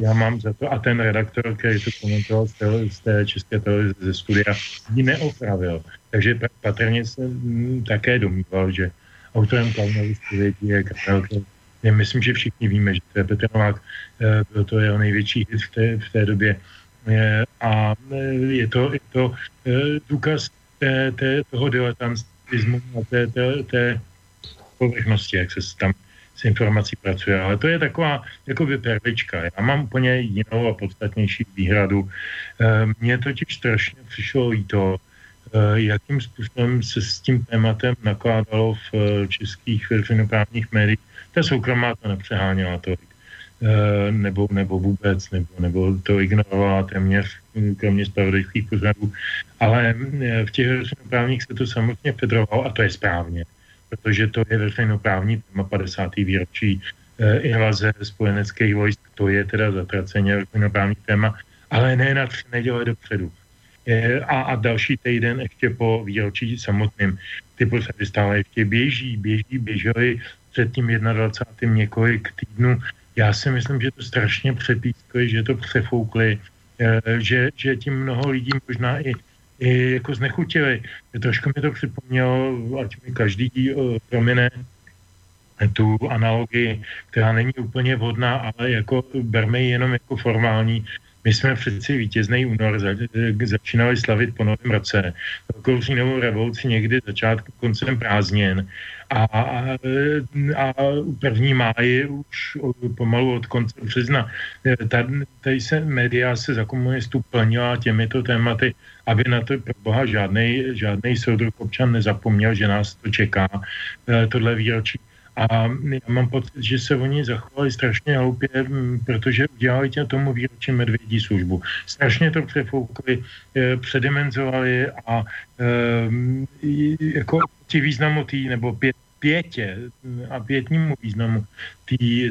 Já mám za to, a ten redaktor, který to komentoval z, té, z té české televize ze studia, ji neopravil. Takže patrně se m, také domníval, že autorem Klaunových povědí je Karel Kryl. Já myslím, že všichni víme, že to je Petr Novák, e, byl to jeho největší hit v té, v té době. E, a je to, je to e, důkaz té, té, toho diletantismu a té, té, té povrchnosti, jak se tam s informací pracuje, ale to je taková jakoby perlička. Já mám úplně jinou a podstatnější výhradu. Mně totiž strašně přišlo líto, jakým způsobem se s tím tématem nakládalo v českých veřejnoprávních médiích. Ta soukromá to nepřeháněla tolik, nebo, nebo vůbec, nebo, nebo to ignorovala téměř, kromě zpravodajských pořadů. Ale v těch veřejnoprávních se to samozřejmě fedrovalo a to je správně, protože to je veřejnoprávní téma padesátého výročí e, invaze spojeneckých vojsk, to je teda zatraceně veřejnoprávní téma, ale ne na tři neděle dopředu. E, a, a další týden ještě po výročí samotným. Ty pořady stále ještě běží, běží, běžely před tím dvacátým prvním několik týdnů. Já si myslím, že to strašně přepískli, že to přefoukli, e, že, že tím mnoho lidí možná i I jako znechutili. Trošku mi to připomnělo, ať mi každý promine tu analogii, která není úplně vhodná, ale jako berme ji jenom jako formální. My jsme přeci vítězný únor za, začínali slavit po novém roce. Velkou říjnovou revoluci někdy začátku koncem prázdnin. A, a, a první máji už pomalu od konce března. Tady se média se za komunistů plnila těmito tématy, aby na to pro boha žádnej, žádnej soudruh občan nezapomněl, že nás to čeká, tohle výročí. A já mám pocit, že se oni zachovali strašně hloupě, protože udělali tě tomu výročí medvědí službu. Strašně to přefoukli, předimenzovali a jako ti významu tý, nebo pět, pětě a pětnímu významu tý,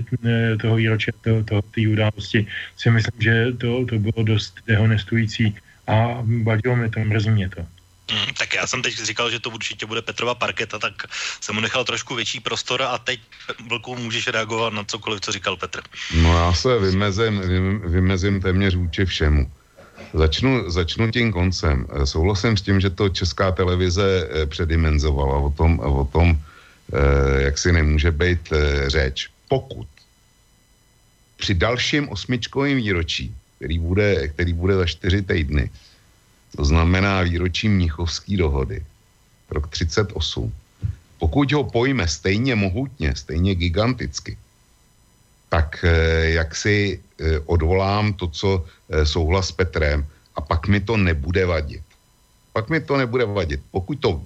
toho výročí, toho, toho tý události si myslím, že to, to bylo dost dehonestující a vadilo mi to, mrzí mě to. Hmm, tak já jsem teď říkal, že to určitě bude Petrova parketa, tak jsem mu nechal trošku větší prostor a teď, Vlku, můžeš reagovat na cokoliv, co říkal Petr. No já se vymezím, vymezím téměř vůči všemu. Začnu, začnu tím koncem. Souhlasím s tím, že to česká televize předimenzovala. O tom, o tom jak si nemůže být řeč. Pokud při dalším osmičkovém výročí, který bude, který bude za čtyři týdny, to znamená výročí Mnichovské dohody, rok třicet osm. Pokud ho pojme stejně mohutně, stejně giganticky, tak jak si odvolám to, co souhlas s Petrem, a pak mi to nebude vadit. Pak mi to nebude vadit. Pokud to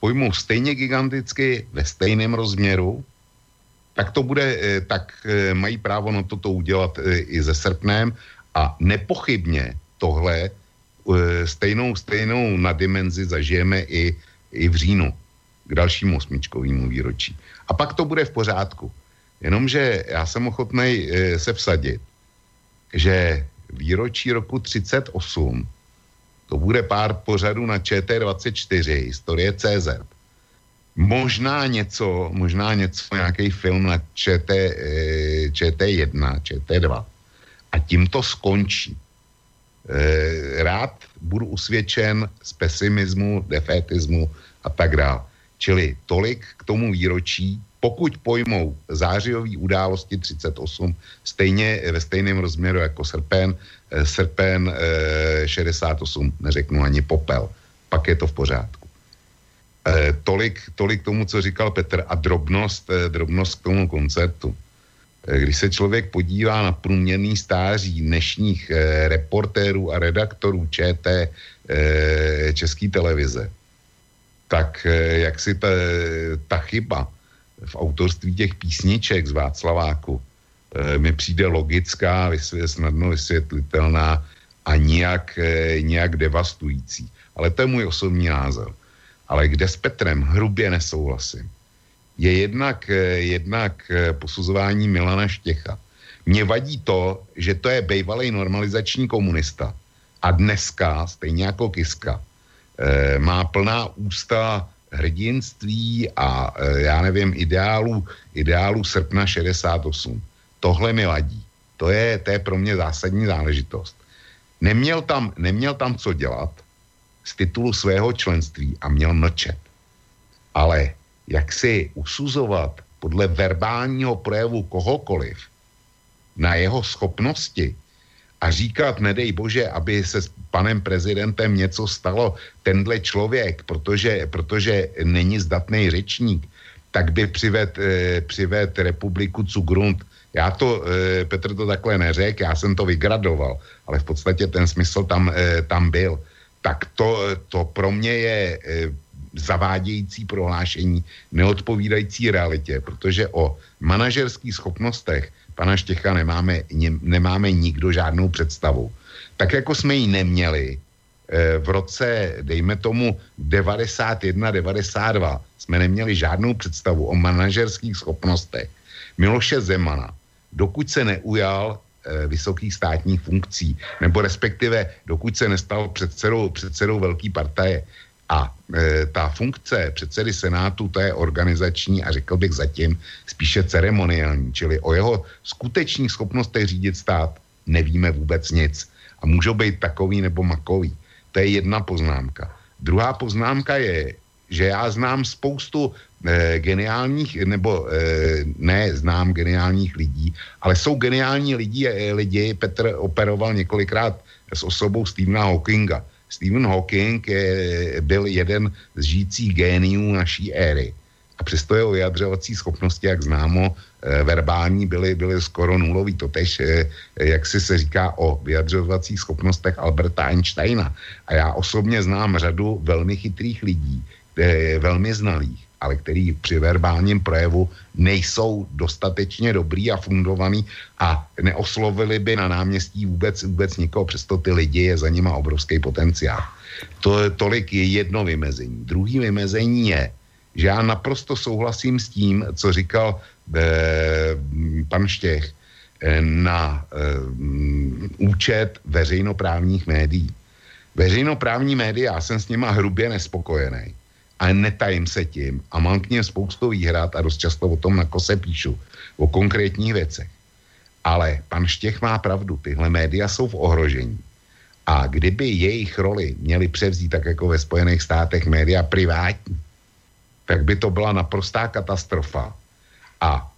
pojmu stejně giganticky ve stejném rozměru, tak to bude, tak mají právo na toto udělat i ze srpnem a nepochybně tohle stejnou, stejnou na dimenzi zažijeme i, i v říjnu k dalšímu osmičkovému výročí. A pak to bude v pořádku. Jenomže já jsem ochotnej se vsadit, že výročí roku třicet osm, to bude pár pořadů na Č T dvacet čtyři, Historie C Z. Možná něco, možná něco, nějaký film na Č T jedna, Č T dva. A tím to skončí. Rád budu usvědčen z pesimismu, defétismu a tak dále. Čili tolik k tomu výročí, pokud pojmou zářijové události třicet osm stejně ve stejném rozměru jako srpen, srpen šedesát osm, neřeknu ani popel, pak je to v pořádku. Tolik, tolik k tomu, co říkal Petr, a drobnost, drobnost k tomu koncertu. Když se člověk podívá na průměrný stáří dnešních eh, reportérů a redaktorů Č T eh, České televize, tak eh, jak si ta, ta chyba v autorství těch písniček z Václaváku eh, mi přijde logická, vysvět, snadno vysvětlitelná a nijak, eh, nijak devastující. Ale to je můj osobní názor. Ale kde s Petrem hrubě nesouhlasím, je jednak, jednak posuzování Milana Štěcha. Mně vadí to, že to je bývalý normalizační komunista a dneska, stejně jako Kiska, má plná ústa hrdinství a já nevím, ideálu, ideálu srpna šedesát osm. Tohle mi ladí. To je, to je pro mě zásadní záležitost. Neměl tam, neměl tam co dělat z titulu svého členství a měl mlčet. Ale jak si usuzovat podle verbálního projevu kohokoliv na jeho schopnosti a říkat, nedej bože, aby se s panem prezidentem něco stalo, tenhle člověk, protože, protože není zdatný řečník, tak by přived, eh, přived republiku zu Grund. Já to, eh, Petr to takhle neřekl, já jsem to vygradoval, ale v podstatě ten smysl tam, eh, tam byl. Tak to, to pro mě je eh, zavádějící prohlášení, neodpovídající realitě, protože o manažerských schopnostech pana Štěcha nemáme, ne, nemáme nikdo žádnou představu. Tak jako jsme ji neměli eh, v roce, dejme tomu, devadesát jedna devadesát dva, jsme neměli žádnou představu o manažerských schopnostech Miloše Zemana, dokud se neujal eh, vysokých státních funkcí, nebo respektive dokud se nestal předsedou, předsedou velké partaje. A e, ta funkce předsedy Senátu, to je organizační a řekl bych zatím spíše ceremoniální, čili o jeho skutečných schopnostech řídit stát nevíme vůbec nic. A můžou být takový nebo makový. To je jedna poznámka. Druhá poznámka je, že já znám spoustu e, geniálních, nebo e, ne znám geniálních lidí, ale jsou geniální lidi, e, lidi Petr operoval několikrát s osobou Stephena Hawkinga. Stephen Hawking je, byl jeden z žijících géniů naší éry. A přesto jeho vyjadřovací schopnosti, jak známo, e, verbální byly, byly skoro nulový. Totež, e, jak si se říká o vyjadřovacích schopnostech Alberta Einsteina. A já osobně znám řadu velmi chytrých lidí, e, velmi znalých, ale který při verbálním projevu nejsou dostatečně dobrý a fundovaný a neoslovili by na náměstí vůbec, vůbec nikoho, přesto ty lidi je za nima obrovský potenciál. To, tolik je jedno vymezení. Druhý vymezení je, že já naprosto souhlasím s tím, co říkal eh, pan Štěch eh, na eh, účet veřejnoprávních médií. Veřejnoprávní média, já jsem s nima hrubě nespokojený. A netajím se tím a mám k něm spoustu výhrad a dost často o tom na kose píšu, o konkrétních věcech. Ale pan Štěch má pravdu, tyhle média jsou v ohrožení. A kdyby jejich roli měli převzít, tak jako ve Spojených státech, média privátní, tak by to byla naprostá katastrofa. A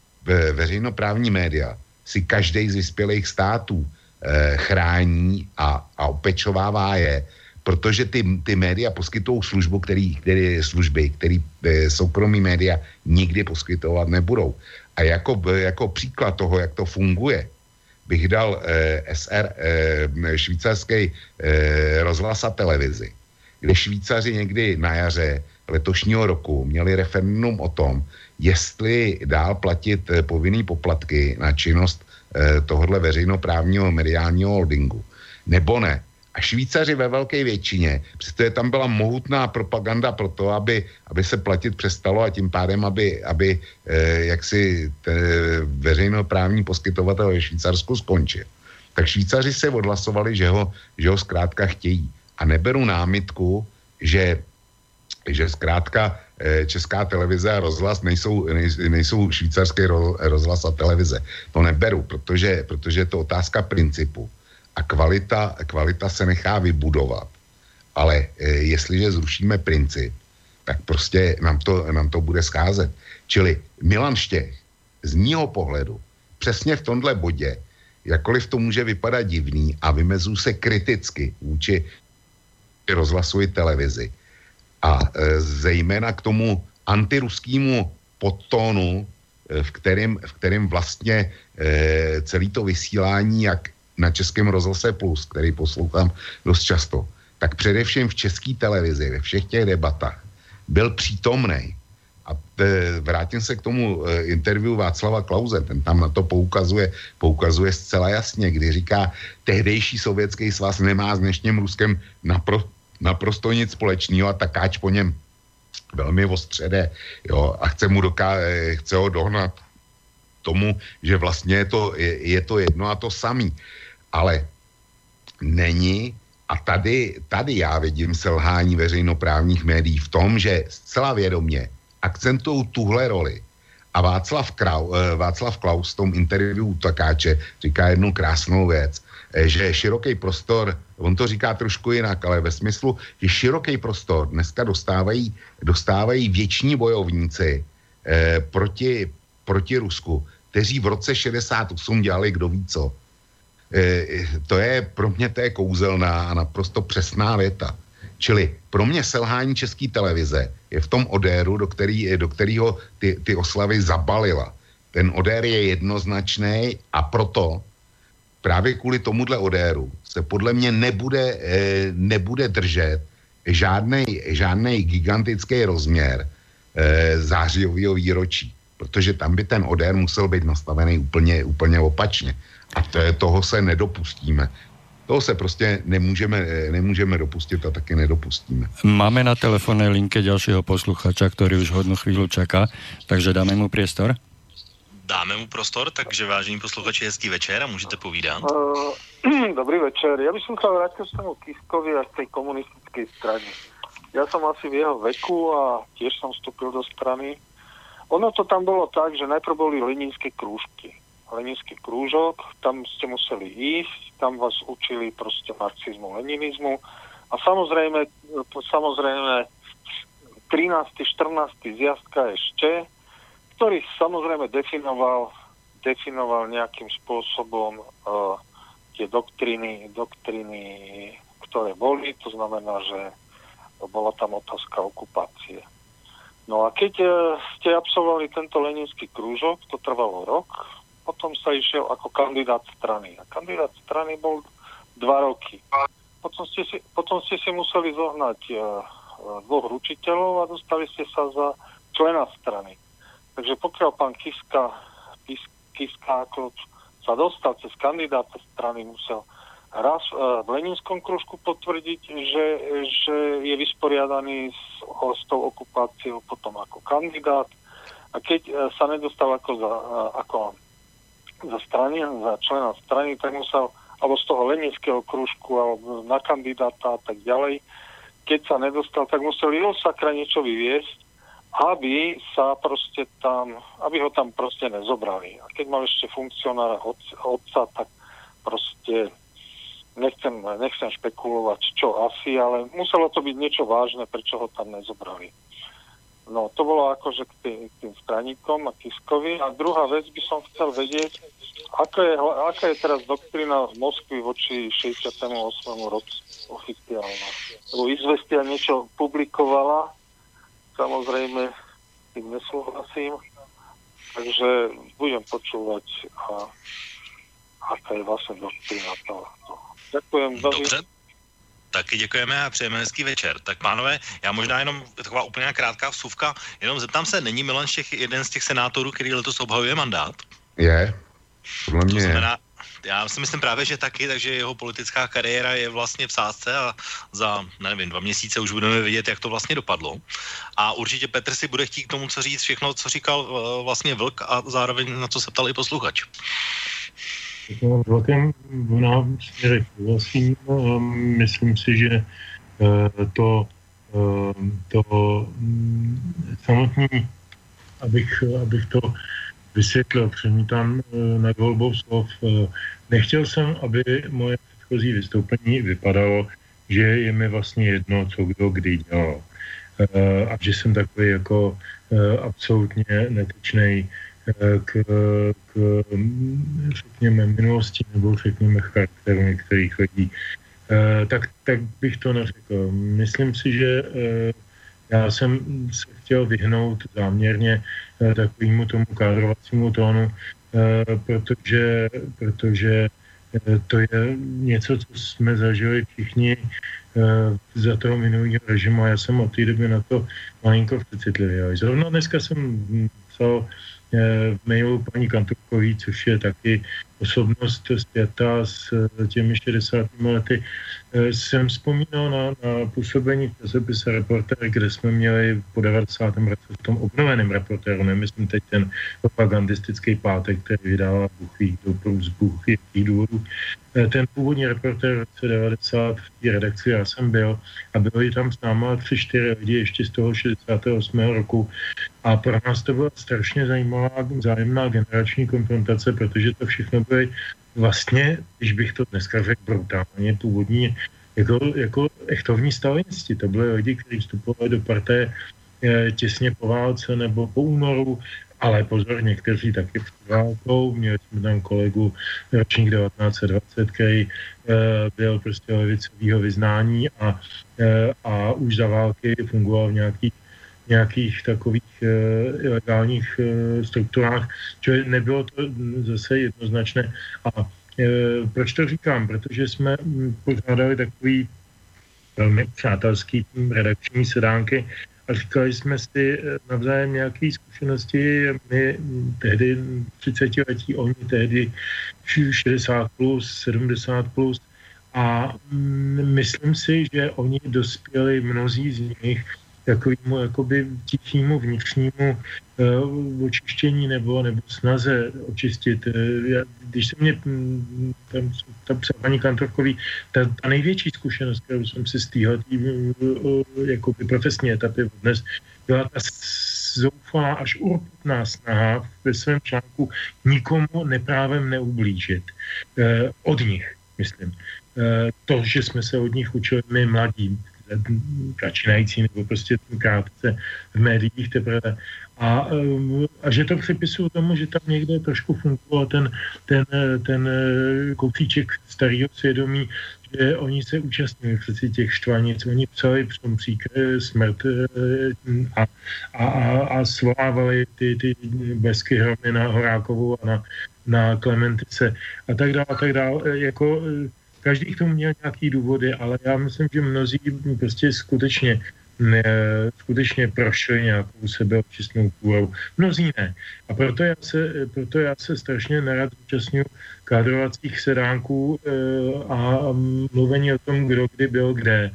veřejnoprávní média si každý z vyspělých států eh, chrání a, a opečovává je, protože ty, ty média poskytují službu, který, který, služby, které soukromí média nikdy poskytovat nebudou. A jako, jako příklad toho, jak to funguje, bych dal eh, S R, eh, švýcarský eh, rozhlas a televizi, kde Švýcaři někdy na jaře letošního roku měli referendum o tom, jestli dál platit eh, povinný poplatky na činnost eh, tohohle veřejnoprávního mediálního holdingu, nebo ne. A Švýcaři ve velké většině, přestože tam byla mohutná propaganda pro to, aby, aby se platit přestalo a tím pádem, aby, aby eh, jaksi te, veřejnoprávní poskytovatel ve Švýcarsku skončil. Tak Švýcaři se odhlasovali, že ho, že ho zkrátka chtějí. A neberu námitku, že, že zkrátka eh, Česká televize a rozhlas nejsou, nejsou švýcarský rozhlas a televize. To neberu, protože, protože je to otázka principu. A kvalita, kvalita se nechá vybudovat. Ale e, jestliže zrušíme princip, tak prostě nám to, nám to bude scházet. Čili Milan Štěch z mýho pohledu, přesně v tomhle bodě, jakkoliv to může vypadat divný a vymezuji se kriticky vůči rozhlasu i televizi. A e, zejména k tomu antiruskému podtónu, e, v kterém v kterém vlastně e, celé to vysílání, jak na Českém rozhlase Plus, který poslouchám dost často, tak především v České televizi, ve všech těch debatách, byl přítomnej. A te, vrátím se k tomu e, interview Václava Klause, ten tam na to poukazuje, poukazuje zcela jasně, kdy říká, tehdejší Sovětský svaz nemá s dnešním Ruskem napro, naprosto nic společného a Takáč po něm velmi ostřede, jo, a chce, mu doká, e, chce ho dohnat tomu, že vlastně je to, je, je to jedno a to samý. Ale není A tady, tady já vidím selhání veřejnoprávních médií v tom, že zcela vědomě akcentují tuhle roli. A Václav, Krau, Václav Klaus v tom interview Takáče říká jednu krásnou věc, že široký prostor, on to říká trošku jinak, ale ve smyslu, že široký prostor dneska dostávají, dostávají věční bojovníci eh, proti, proti Rusku, kteří v roce šedesát osm dělali kdo ví co. Eh, to je pro mě to je kouzelná a naprosto přesná věta. Čili pro mě selhání České televize je v tom odéru, do, který, do kterého ty, ty oslavy zabalila. Ten odér je jednoznačný a proto právě kvůli tomuhle odéru se podle mě nebude, nebude držet žádnej gigantický rozměr zářijového výročí, protože tam by ten odér musel být nastavený úplně, úplně opačně. A to, toho se nedopustíme. Toho se prostě nemůžeme, nemůžeme dopustit a taky nedopustíme. Máme na telefonnej linke ďalšieho posluchača, ktorý už hodnú chvíľu čaká, takže dáme mu priestor. Dáme mu prostor, takže vážení posluchači, hezký večer a můžete povídat. Uh, dobrý večer. Ja by som chcel vrátiť k tomu Kiskovi a z tej komunistickej strany. Ja som asi v jeho veku a tiež som vstúpil do strany. Ono to tam bolo tak, že najprv boli lenínske krúžky. Leninský krúžok, tam ste museli ísť, tam vás učili proste marxizmu, leninizmu a samozrejme, samozrejme trinásteho štrnásteho zjazdka ešte, ktorý samozrejme definoval, definoval nejakým spôsobom uh, tie doktríny, doktríny, ktoré boli, to znamená, že bola tam otázka okupácie. No a keď uh, ste absolvovali tento leninský krúžok, to trvalo rok, potom sa išiel ako kandidát strany. A kandidát strany bol dva roky. Potom ste si, potom ste si museli zohnať e, dvoch ručiteľov a dostali ste sa za člena strany. Takže pokiaľ pán Kiska, Kis, Kiska ako sa dostal cez kandidáta strany, musel raz e, v Leninskom kružku potvrdiť, že, že je vysporiadaný s, o, s tou okupáciou potom ako kandidát. A keď e, sa nedostal ako za... E, ako za strany, za člena strany, tak musel, alebo z toho leninského krúžku, alebo na kandidáta a tak ďalej, keď sa nedostal, tak musel jeho sakra niečo vyviesť, aby sa proste tam, aby ho tam proste nezobrali. A keď mal ešte funkcionára otca, tak proste nechcem, nechcem špekulovať, čo asi, ale muselo to byť niečo vážne, prečo ho tam nezobrali. No, to bolo akože k tým, tým straníkom a Kiskovi. A druhá vec by som chcel vedieť, aká je, aká je teraz doktrína v Moskvi voči šesťdesiatemu ôsmemu roku oficiálna. Lebo Izvestia niečo publikovala, samozrejme, tým nesúhlasím, takže budem počúvať, a, aká je vlastne doktrína toho. Ďakujem, David. Taky děkujeme a přejeme hezký večer. Tak pánové, já možná jenom taková úplně krátká vsuvka, jenom zeptám se, není Milan Štěch jeden z těch senátorů, který letos obhajuje mandát? Je, podle mě. To znamená, já si myslím právě, že taky, takže jeho politická kariéra je vlastně v sázce a za, nevím, dva měsíce už budeme vidět, jak to vlastně dopadlo. A určitě Petr si bude chtít k tomu, co říct, všechno, co říkal vlastně Vlk a zároveň na co se ptal i posluchač. Velkém vlnám směře vlastním. Myslím si, že to, to samotný, abych, abych to vysvětlil, přemítám nad volbou slov. Nechtěl jsem, aby moje předchozí vystoupení vypadalo, že je mi vlastně jedno, co kdo kdy dělal. A že jsem takový jako absolutně netečnej k, k řekněme minulosti nebo řekněme charakteru některých lidí, e, tak, tak bych to neřekl. Myslím si, že e, já jsem se chtěl vyhnout záměrně e, takovému tomu kádrovacímu tónu, e, protože, protože e, to je něco, co jsme zažili všichni e, za toho minulého režimu a já jsem od té doby na to malinko přecitlivý. Zrovna dneska jsem psal v mailu paní Kantorkový, což je taky osobnost světa s těmi šedesátými lety. Jsem vzpomínal na, na působení v časopise Reportér, kde jsme měli po devadesátém roce v tom obnoveném Reportéru, nemyslím teď ten propagandistický pátek, který vydává buchy z buchy důvodů. Ten původní Reportér v roce devadesát v té redakci já jsem byl a bylo ji tam s náma tři, čtyři lidi ještě z toho šedesátého osmého roku a pro nás to byla strašně zajímavá vzájemná generační konfrontace, protože to všechno byly vlastně, když bych to dneska řekl brutálně, původní jako, jako echtovní stalinisti. To byly lidi, kteří vstupovali do parté e, těsně po válce nebo po únoru, ale pozor, někteří taky před válkou. Měli jsme tam kolegu ročník devatenáct set dvacet, který e, byl prostě levicovýho vyznání a, e, a už za války fungoval v nějakých nějakých takových e, ilegálních e, strukturách, čili nebylo to zase jednoznačné. A e, proč to říkám? Protože jsme pořádali takový velmi přátelský redakční sedánky a říkali jsme si navzájem nějaké zkušenosti. My tehdy třicetiletí, oni tehdy šedesát plus, sedmdesát plus a m, myslím si, že oni dospěli, mnozí z nich, takovému jakoby tichýmu vnitřnímu uh, očištění nebo, nebo snaze očistit. Já, když se mě tam, tam psala paní Kantorkový, ta, ta největší zkušenost, kterou jsem si z téhle jakoby profesní etapy odnes, byla ta zoufalá až urputná snaha ve svém článku nikomu neprávem neublížit. Uh, od nich, myslím. Uh, to, že jsme se od nich učili my mladí, začínající nebo prostě krátce v médiích teprve. A, a že to připisuju tomu, že tam někde trošku fungoval ten, ten, ten kousíček starého svědomí, že oni se účastnili přeci těch štvanic, oni psali přom příkr smrt a, a, a svolávali ty, ty blesky hromy na Horákovou a na, na Klementice a tak dále, a tak dále. Jako každý k tomu měl nějaký důvody, ale já myslím, že mnozí prostě skutečně, ne, skutečně prošli nějakou sebeočistnou kůrou. Mnozí ne. A proto já se, proto já se strašně nerad účastňuji kádrovacích sedánků a mluvení o tom, kdo kdy byl kde.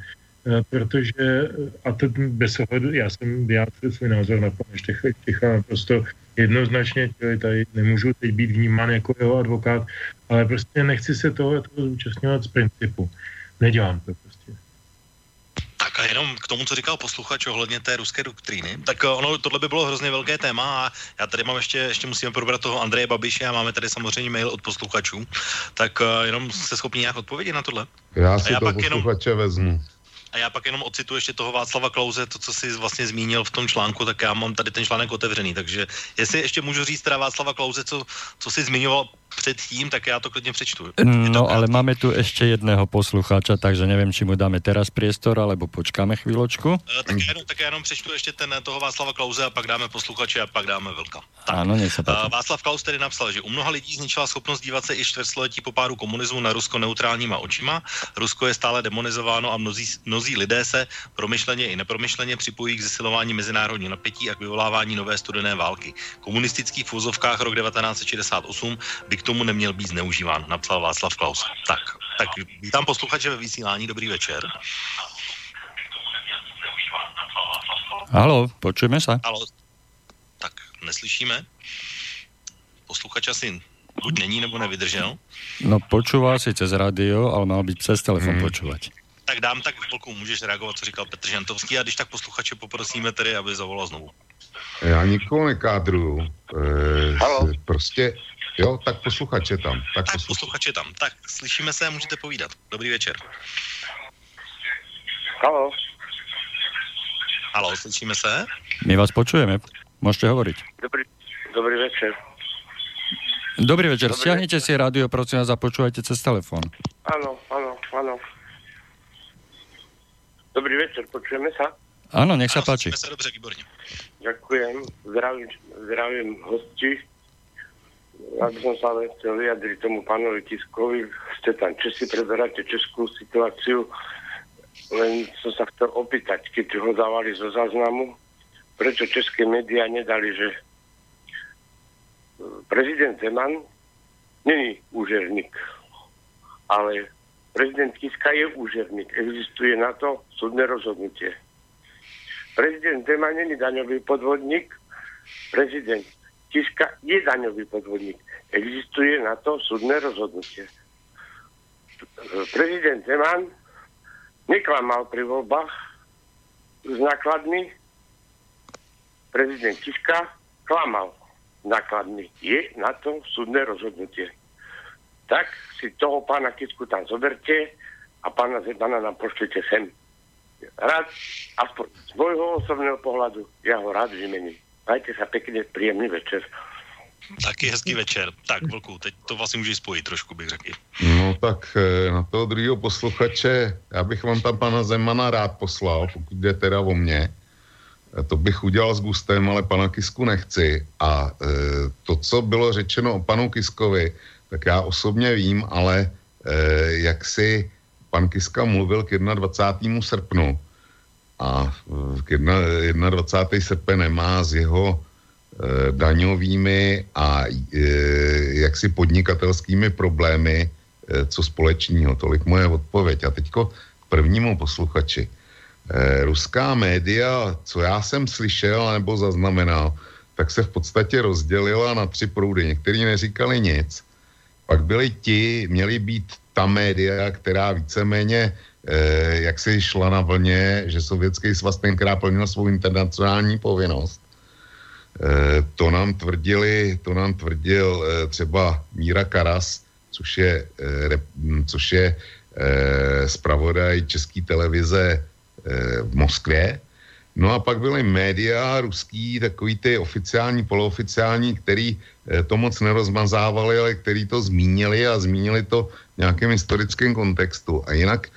Protože, a to bez ohledu, já jsem vyjádřil svůj názor na pana Štecha naprosto jednoznačně, čili tady nemůžu teď být vnímán jako jeho advokát, ale prostě nechci se toho zúčastňovat z principu. Nedělám to prostě. Tak a jenom k tomu, co říkal posluchač ohledně té ruské doktríny, tak ono, tohle by bylo hrozně velké téma a já tady mám ještě, ještě musíme probrat toho Andreje Babiše a máme tady samozřejmě mail od posluchačů, tak jenom jste schopni nějak odpovědět na tohle? Já si já to posluchače jenom vezmu. A já pak jenom ocituji ještě toho Václava Klause, to, co jsi vlastně zmínil v tom článku, tak já mám tady ten článek otevřený, takže jestli ještě můžu říct teda Václava Klause, co, co jsi zmiňoval předtím, tak já to klidně přečtu. No, ale máme tu ještě jedného posluchača, takže nevím, či mu dáme teraz priestor, alebo počkáme chvíločku. E, tak, já jenom, tak já jenom přečtu ještě ten, toho Václava Klause a pak dáme posluchače a pak dáme Vlka. Tak. Ano, e, Václav Klaus tedy napsal, že u mnoha lidí zničila schopnost dívat se i čtvrtstoletí po pádu komunismu na Rusko neutrálníma očima. Rusko je stále demonizováno a mnozí, mnozí lidé se promyšleně i nepromyšleně připojí k zesilování mezinárodního napětí a k vyvolávání nové studené války. Komunistický v uvozovkách rok devatenáct set šedesát osm k tomu neměl být zneužíván, napsal Václav Klaus. Tak, tak vítám posluchače ve vysílání, dobrý večer. Haló, počujeme sa? Haló, tak neslyšíme. Posluchač asi buď není, nebo nevydržel. No počúval si cez rádio, ale mal byť přes telefon hmm. počúvať. Tak dám, tak chvilku můžeš reagovat, co říkal Petr Žantovský, a když tak posluchače poprosíme tedy, aby zavolal znovu. Já nikoho nekádruju. E, prostě... Jo, tak posluchač je tam. Tak, tak posluchač. posluchač je tam. Tak, slyšíme se a můžete povídat. Dobrý večer. Haló. Haló, slyšíme se? My vás počujeme. Můžete hovoriť. Dobrý, dobrý večer. Dobrý večer. Dobrý Stiahnite večer. Si rádio, prosím vás, a počúvajte cez telefon. Áno, áno, áno. Dobrý večer, počujeme sa? Áno, nech sa ano, páči. Slyšíme sa dobře, výborně. Ďakujem. Zdravím, zdravím hosti. Aby som sa ale chcel vyjadriť tomu pánovi Kiskovi, ste tam Česi, preberáte českú situáciu, len som sa chcel opýtať, keď ho dávali zo záznamu, prečo české médiá nedali, že prezident Zeman není úžerník, ale prezident Kiska je úžerník. Existuje na to súdne rozhodnutie. Prezident Zeman není daňový podvodník, prezident Kiska je daňový podvodník. Existuje na to súdne rozhodnutie. Prezident Zeman neklamal pri voľbách z nákladmi. Prezident Kiska klamal nákladmi. Je na to súdne rozhodnutie. Tak si toho pána Kisku tam zoberte a pána Zemana nám pošlite sem. Rád, aspoň z môjho osobného pohľadu, ja ho rád vymením. Majte sa pekne, príjemný večer. Taký hezký večer. Tak, vlku, teď to vlastně může spojit trošku, bych řekl. No tak na toho druhého posluchače, já bych vám tam pana Zemana rád poslal, pokud jde teda o mě. To bych udělal s gustem, ale pana Kisku nechci. A e, to, co bylo řečeno o panu Kiskovi, tak já osobně vím, ale e, jak si pan Kiska mluvil k dvacátému prvnímu srpnu a k dvacátému prvnímu srpnu nemá z jeho daňovými a e, jaksi podnikatelskými problémy, e, co společného. Tolik moje odpověď. A teďko k prvnímu posluchači. E, ruská média, co já jsem slyšel nebo zaznamenal, tak se v podstatě rozdělila na tři proudy. Někteří neříkali nic. Pak byli ti, měli být ta média, která víceméně e, jaksi šla na vlně, že Sovětský svaz tenkrát plnil svou internacionální povinnost. To nám tvrdili, to nám tvrdil třeba Míra Karas, což je, což je zpravodaj České televize v Moskvě. No a pak byly média ruský, takový ty oficiální, polooficiální, který to moc nerozmazávali, ale který to zmínili a zmínili to v nějakém historickém kontextu. A jinak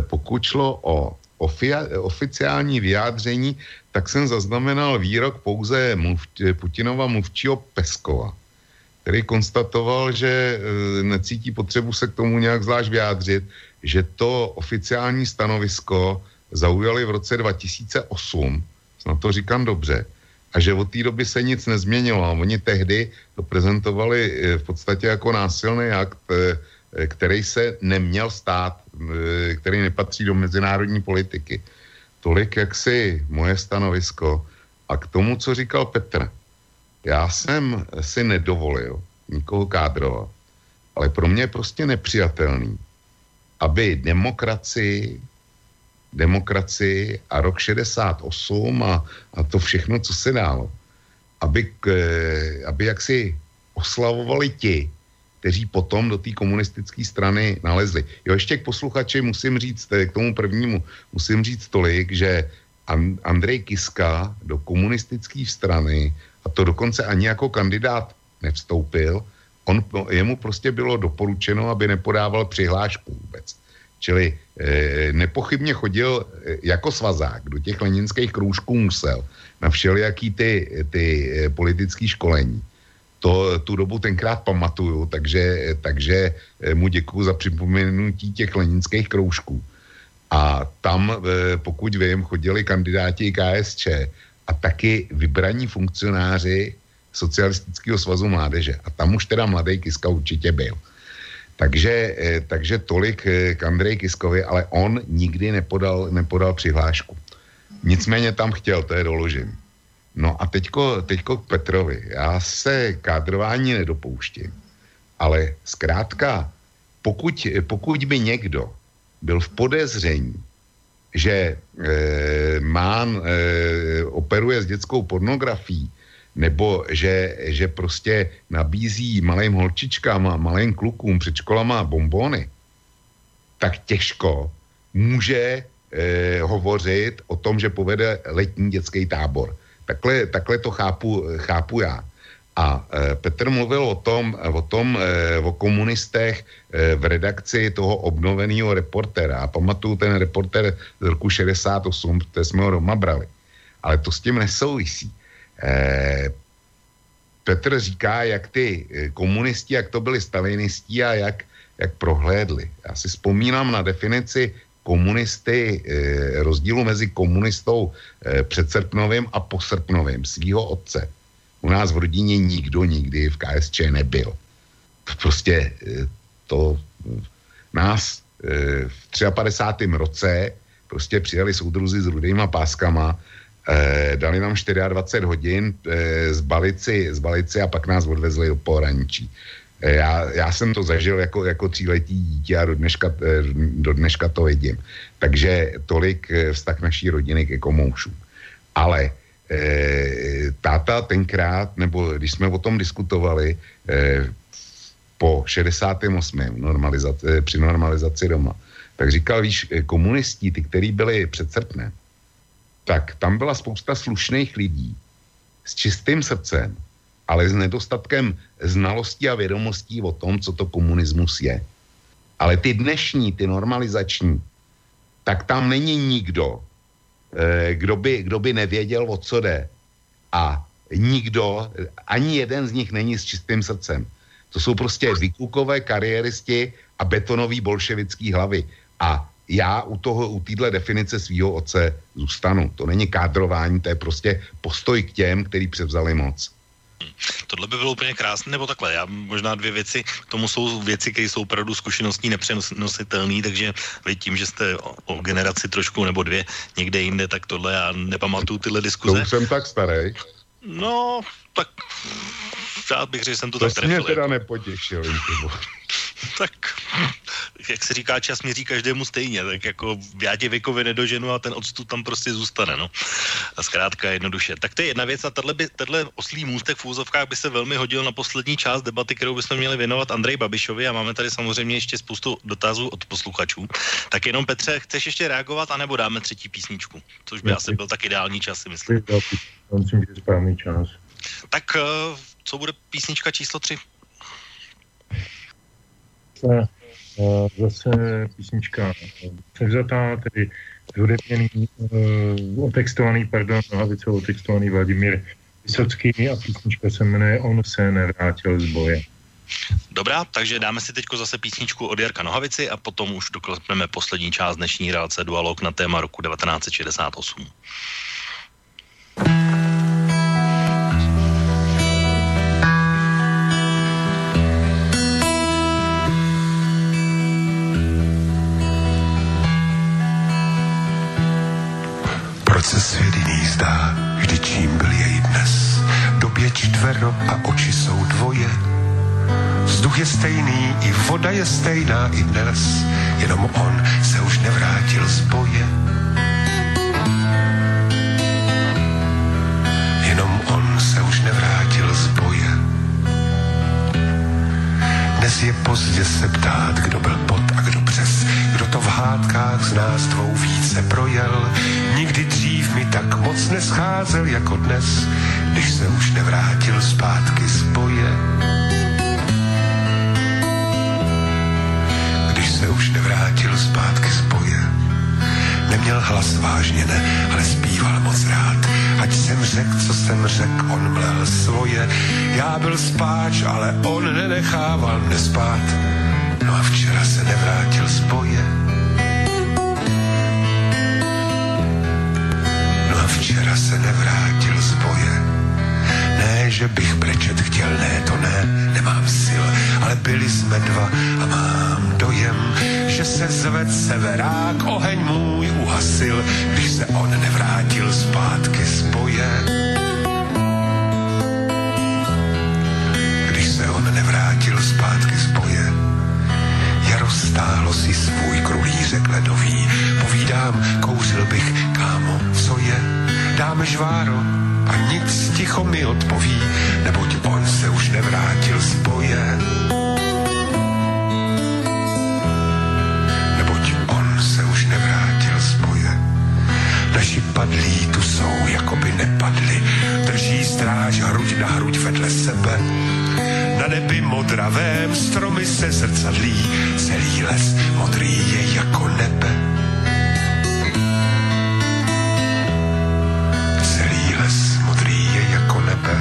pokud šlo o Ofi- oficiální vyjádření, tak jsem zaznamenal výrok pouze mluvč- Putinova mluvčího Peskova, který konstatoval, že e, necítí potřebu se k tomu nějak zvlášť vyjádřit, že to oficiální stanovisko zaujali v roce dva tisíce osm, snad to říkám dobře, a že od té doby se nic nezměnilo. A oni tehdy to prezentovali e, v podstatě jako násilný akt, e, který se neměl stát, který nepatří do mezinárodní politiky. Tolik jaksi moje stanovisko. A k tomu, co říkal Petr. Já jsem si nedovolil nikoho kádrovat, ale pro mě je prostě nepřijatelný, aby demokracii, demokracii a rok šedesát osm a, a to všechno, co se dalo, aby, aby jaksi oslavovali ti, kteří potom do té komunistické strany nalezli. Jo, ještě k posluchači musím říct, k tomu prvnímu, musím říct tolik, že Andrej Kiska do komunistické strany, a to dokonce ani jako kandidát nevstoupil, on, jemu prostě bylo doporučeno, aby nepodával přihlášku vůbec. Čili e, nepochybně chodil e, jako svazák, do těch leninských krůžků musel, na všelijaký ty, ty e, politické školení. To, tu dobu tenkrát pamatuju, takže, takže mu děkuju za připomenutí těch leninských kroužků. A tam, pokud vím, chodili kandidáti K S Č a taky vybraní funkcionáři Socialistického svazu mládeže. A tam už teda mladý Kiska určitě byl. Takže, takže tolik k Andreji Kiskovi, ale on nikdy nepodal, nepodal přihlášku. Nicméně tam chtěl, to je doložím. No a teďko, teďko k Petrovi. Já se kádrování nedopouštím, ale zkrátka, pokud, pokud by někdo byl v podezření, že e, má, e, operuje s dětskou pornografií, nebo že, že prostě nabízí malým holčičkám a malým klukům před školama bonbony, tak těžko může e, hovořit o tom, že povede letní dětský tábor. Takhle, takhle to chápu, chápu já. A e, Petr mluvil o tom, o, tom, e, o komunistech e, v redakci toho obnoveného reportéra. A pamatuju ten reportér z roku šedesát osm, protože jsme ho doma brali. Ale to s tím nesouvisí. E, Petr říká, jak ty komunisti, jak to byli stalinisti a jak, jak prohlédli. Já si vzpomínám na definici komunisty, e, rozdílu mezi komunistou e, před srpnovým a po srpnovým, svýho otce. U nás v rodině nikdo nikdy v K S Č nebyl. prostě to nás v padesátém třetím roce prostě přijali soudruzi s rudýma páskama, dali nám dvacet čtyři hodin, zbalit si, zbalit si a pak nás odvezli do pohraničí. Já, já jsem to zažil jako, jako tříletý dítě a do dneška, do dneška to vidím. Takže tolik vztah naší rodiny ke komoušům. Ale e, táta tenkrát, nebo když jsme o tom diskutovali, e, po šedesátém osmém normalizaci, při normalizaci doma, tak říkal, víš, komunisti, ty, který byli před srpnem, tak tam byla spousta slušných lidí s čistým srdcem, ale s nedostatkem znalostí a vědomostí o tom, co to komunismus je. Ale ty dnešní, ty normalizační, tak tam není nikdo, kdo by, kdo by nevěděl, o co jde. A nikdo, ani jeden z nich není s čistým srdcem. To jsou prostě vykukové kariéristi a betonový bolševický hlavy. A já u toho, u téhle definice svýho otce zůstanu. To není kádrování, to je prostě postoj k těm, který převzali moc. Tohle by bylo úplně krásné, nebo takhle, já možná dvě věci, k tomu jsou věci, které jsou opravdu zkušenostní nepřenositelné, takže vy tím, že jste o, o generaci trošku nebo dvě někde jinde, tak tohle já nepamatuju tyhle diskuze. To jsem tak starý. No, tak já bych řekl, že jsem to, to tak trefil. To jsi mě teda nepotěšil. Tak, jak se říká, čas měří každému stejně, tak jako já tě věkově nedoženu a ten odstup tam prostě zůstane, no. A zkrátka jednoduše. Tak to je jedna věc a tenhle oslý můstek v úzovkách by se velmi hodil na poslední část debaty, kterou bychom měli věnovat Andreji Babišovi a máme tady samozřejmě ještě spoustu dotazů od posluchačů. Tak jenom, Petře, chceš ještě reagovat, anebo dáme třetí písničku, což by asi byl tak ideální čas, si myslím. Myslím, že je správný čas. Tak, co bude písnička číslo tři? Zase písnička převzatá, tedy zhudebněný, otextovaný, pardon, Nohavicou otextovaný Vladimír Vysocký a písnička se jmenuje On se nevrátil z boje. Dobrá, takže dáme si teďko zase písničku od Jarka Nohavici a potom už doklepneme poslední část dnešní relace Dualog na téma roku devatenáct set šedesát osm. Proč se svět jiný zdá, vždy čím byl jej dnes? Době čtvero a oči jsou dvoje. Vzduch je stejný, i voda je stejná i dnes. Jenom on se už nevrátil z boje. Jenom on se už nevrátil z boje. Dnes je pozdě se ptát, kdo byl pod a kdo přes. Kdo to v hádkách z nás dvou více projel. Nikdy dřív mi tak moc nescházel jako dnes, když se už nevrátil zpátky z boje. Když se už nevrátil zpátky z boje. Neměl hlas vážně, ne, ale zpíval moc rád. Ať jsem řekl, co jsem řekl, on mlel svoje. Já byl spáč, ale on nenechával mne spát. No a včera se nevrátil z boje. No a včera se nevrátil z boje. Ne, že bych brečet chtěl, ne, to ne, nemám sil. Ale byli jsme dva a mám dojem, že se zved severák, oheň můj uhasil, když se on nevrátil zpátky z boje. Když se on nevrátil zpátky z boje. Jaro stáhlo si svůj krulířek ledový, povídám, kouřil bych, kámo, co je, dáme žváro a nic ticho mi odpoví, neboť on se už nevrátil z boje. Naši padlí tu jsou, jako by nepadli. Drží stráž hruď na hruď vedle sebe. Na nebi modravém stromy se zrcadlí. Celý les modrý je jako nebe. Celý les modrý je jako nebe.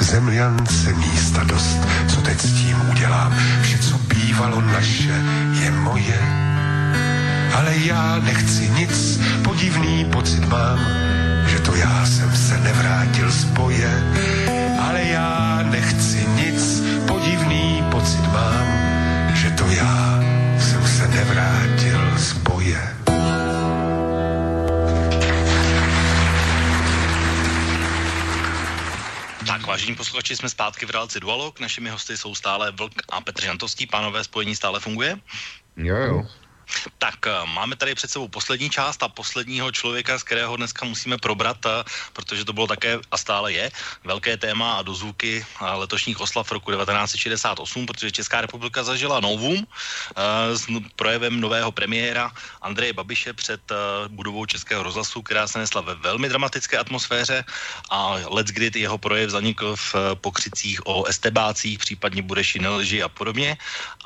Zemljance místa dost, co teď s tím udělám. Vše, co bývalo naše, je moje. Ale já nechci nic, podivný pocit mám, že to já jsem se nevrátil z boje. Ale já nechci nic, podivný Vážení posluchači, jsme zpátky v relaci Dualog. Našimi hosty jsou stále Vlk a Petr Žantovský. Pánové, spojení stále funguje? Jo, jo. Tak máme tady před sebou poslední část a posledního člověka, z kterého dneska musíme probrat, protože to bylo také a stále je velké téma a dozvuky letošních oslav roku devatenáct set šedesát osm, protože Česká republika zažila novum s projevem nového premiéra Andreje Babiše před budovou Českého rozhlasu, která se nesla ve velmi dramatické atmosféře a leckdy jeho projev zanikl v pokřicích o estebácích, případně budeš jiné lži a podobně.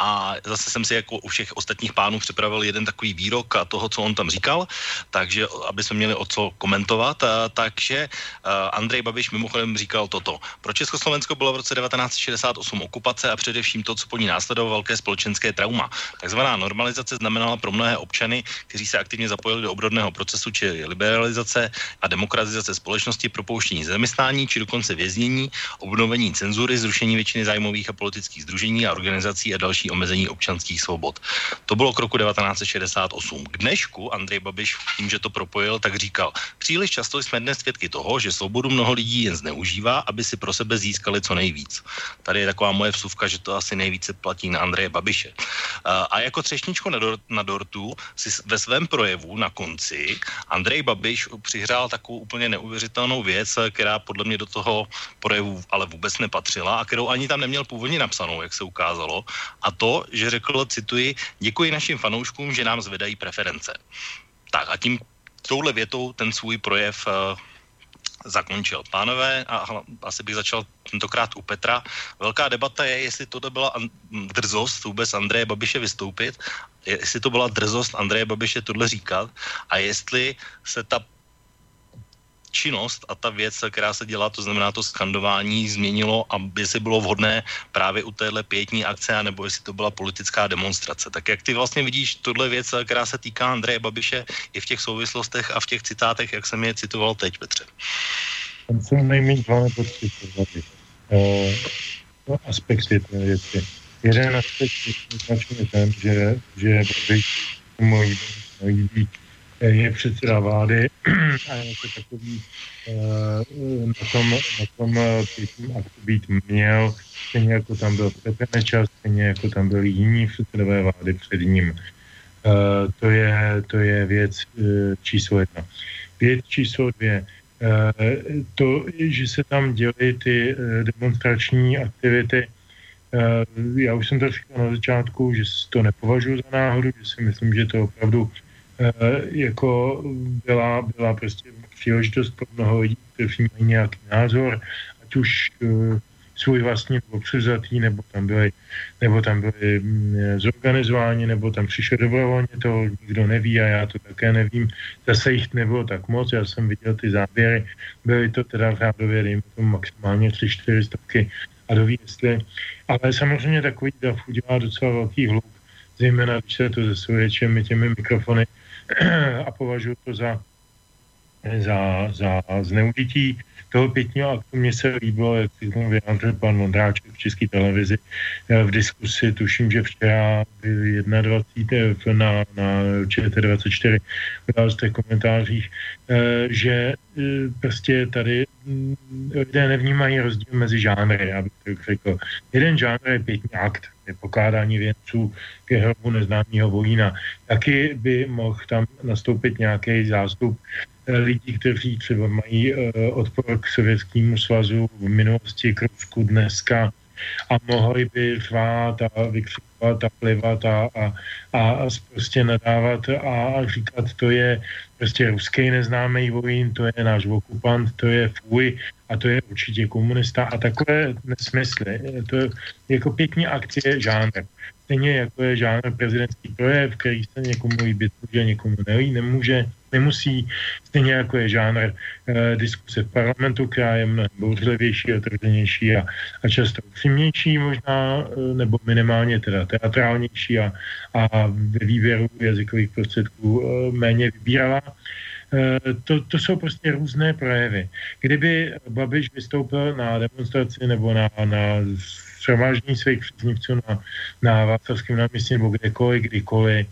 A zase jsem si jako u všech ostatních pánů připravil jeden takový výrok a toho, co on tam říkal, takže aby jsme měli o co komentovat. A, takže a Andrej Babiš mimochodem říkal toto. Pro Československo bylo v roce devatenáct set šedesát osm okupace a především to, co po ní následovalo, velké společenské trauma. Takzvaná normalizace znamenala pro mnohé občany, kteří se aktivně zapojili do obrodného procesu, či liberalizace a demokratizace společnosti, propouštění zaměstnání či dokonce věznění, obnovení cenzury, zrušení většiny zájmových a politických sdružení a organizací a další omezení občanských svobod. To bylo k roku devatenáct set šedesát osm. K dnešku Andrej Babiš tím, že to propojil, tak říkal: příliš často jsme dnes svědky toho, že svobodu mnoho lidí jen zneužívá, aby si pro sebe získali co nejvíc. Tady je taková moje vsuvka, že to asi nejvíce platí na Andreje Babiše. A jako třešničko na, dort, na dortu si ve svém projevu na konci Andrej Babiš přihrál takovou úplně neuvěřitelnou věc, která podle mě do toho projevu ale vůbec nepatřila a kterou ani tam neměl původně napsanou, jak se ukázalo. A to, že řekl, cituji: děkuji našim fanouškům, že nám zvedají preference. Tak a tím touhle větou ten svůj projev uh, zakončil. Pánové, a asi bych začal tentokrát u Petra. Velká debata je, jestli to byla drzost vůbec Andreje Babiše vystoupit, jestli to byla drzost Andreje Babiše tohle říkat a jestli se ta činnost a ta věc, která se dělá, to znamená to skandování, změnilo a jestli bylo vhodné právě u téhle pietní akce, nebo jestli to byla politická demonstrace. Tak jak ty vlastně vidíš tuhle věc, která se týká Andreje Babiše i v těch souvislostech a v těch citátech, jak jsem je citoval teď, Petře? Tam jsou nejméně dva nebo tři aspekty té věci. Jeden aspekt je ten, že, že Babiš mojí lidí je předseda vlády a jako takový na tom, na tom aktu být měl, stejně jako tam byl Petr Nečas, stejně jako tam byli jiní předsedové vlády před ním. To je, to je věc číslo jedna. Věc číslo dvě. To, že se tam děly ty demonstrační aktivity, já už jsem to říkal na začátku, že to nepovažuji za náhodu, že si myslím, že to opravdu jako byla, byla prostě příležitost pro mnoho lidí, kteří mají nějaký názor, ať už uh, svůj vlastní byl převzatý, nebo tam byli, nebo tam byli zorganizováni, nebo tam přišel dobrovolně, to nikdo neví a já to také nevím. Zase jich nebylo tak moc, já jsem viděl ty záběry, byly to teda v řádově, dejme tomu maximálně tři, čtyři stovky a doví, jestli. Ale samozřejmě takový dav udělá docela velký hluk, zejména když se to zasvědčujeme těmi mikrofony, a považuji to za, za, za zneužití toho pětního aktu. Mně se líbilo, jak si tomu vyjádřil pan Vondráček v České televizi v diskusi, tuším, že včera dvacet jedna na, na ČT24 v těch komentářích, že prostě tady lidé nevnímají rozdíl mezi žánry, abych tak řekl. Jeden žánr je pětní akt, je pokládání věnců k hrobu neznámého vojína. Taky by mohl tam nastoupit nějaký zástup lidí, kteří třeba mají odpor k Sovětskému svazu v minulosti, k Rusku dneska, a mohli by řvát a vykřikovat a plivat a, a, a prostě nadávat a říkat, to je prostě ruský neznámý vojín, to je náš okupant, to je fuj a to je určitě komunista a takové nesmysly. To je jako pěkný akcie žánr. Stejně jako je žánr prezidentský projev, který se někomu líbit může, někomu nelí, nemůže, nemusí. Stejně jako je žánr e, diskuse v parlamentu, která je mnohem bouřlivější, otevřenější a, a často upřímnější možná, e, nebo minimálně teda teatrálnější a, a ve výběru jazykových prostředků e, méně vybírala. To, to jsou prostě různé projevy. Kdyby Babiš vystoupil na demonstraci nebo na, na shromáždění svých příznivců na, na Václavském náměstí nebo kdekoliv, kdykoliv,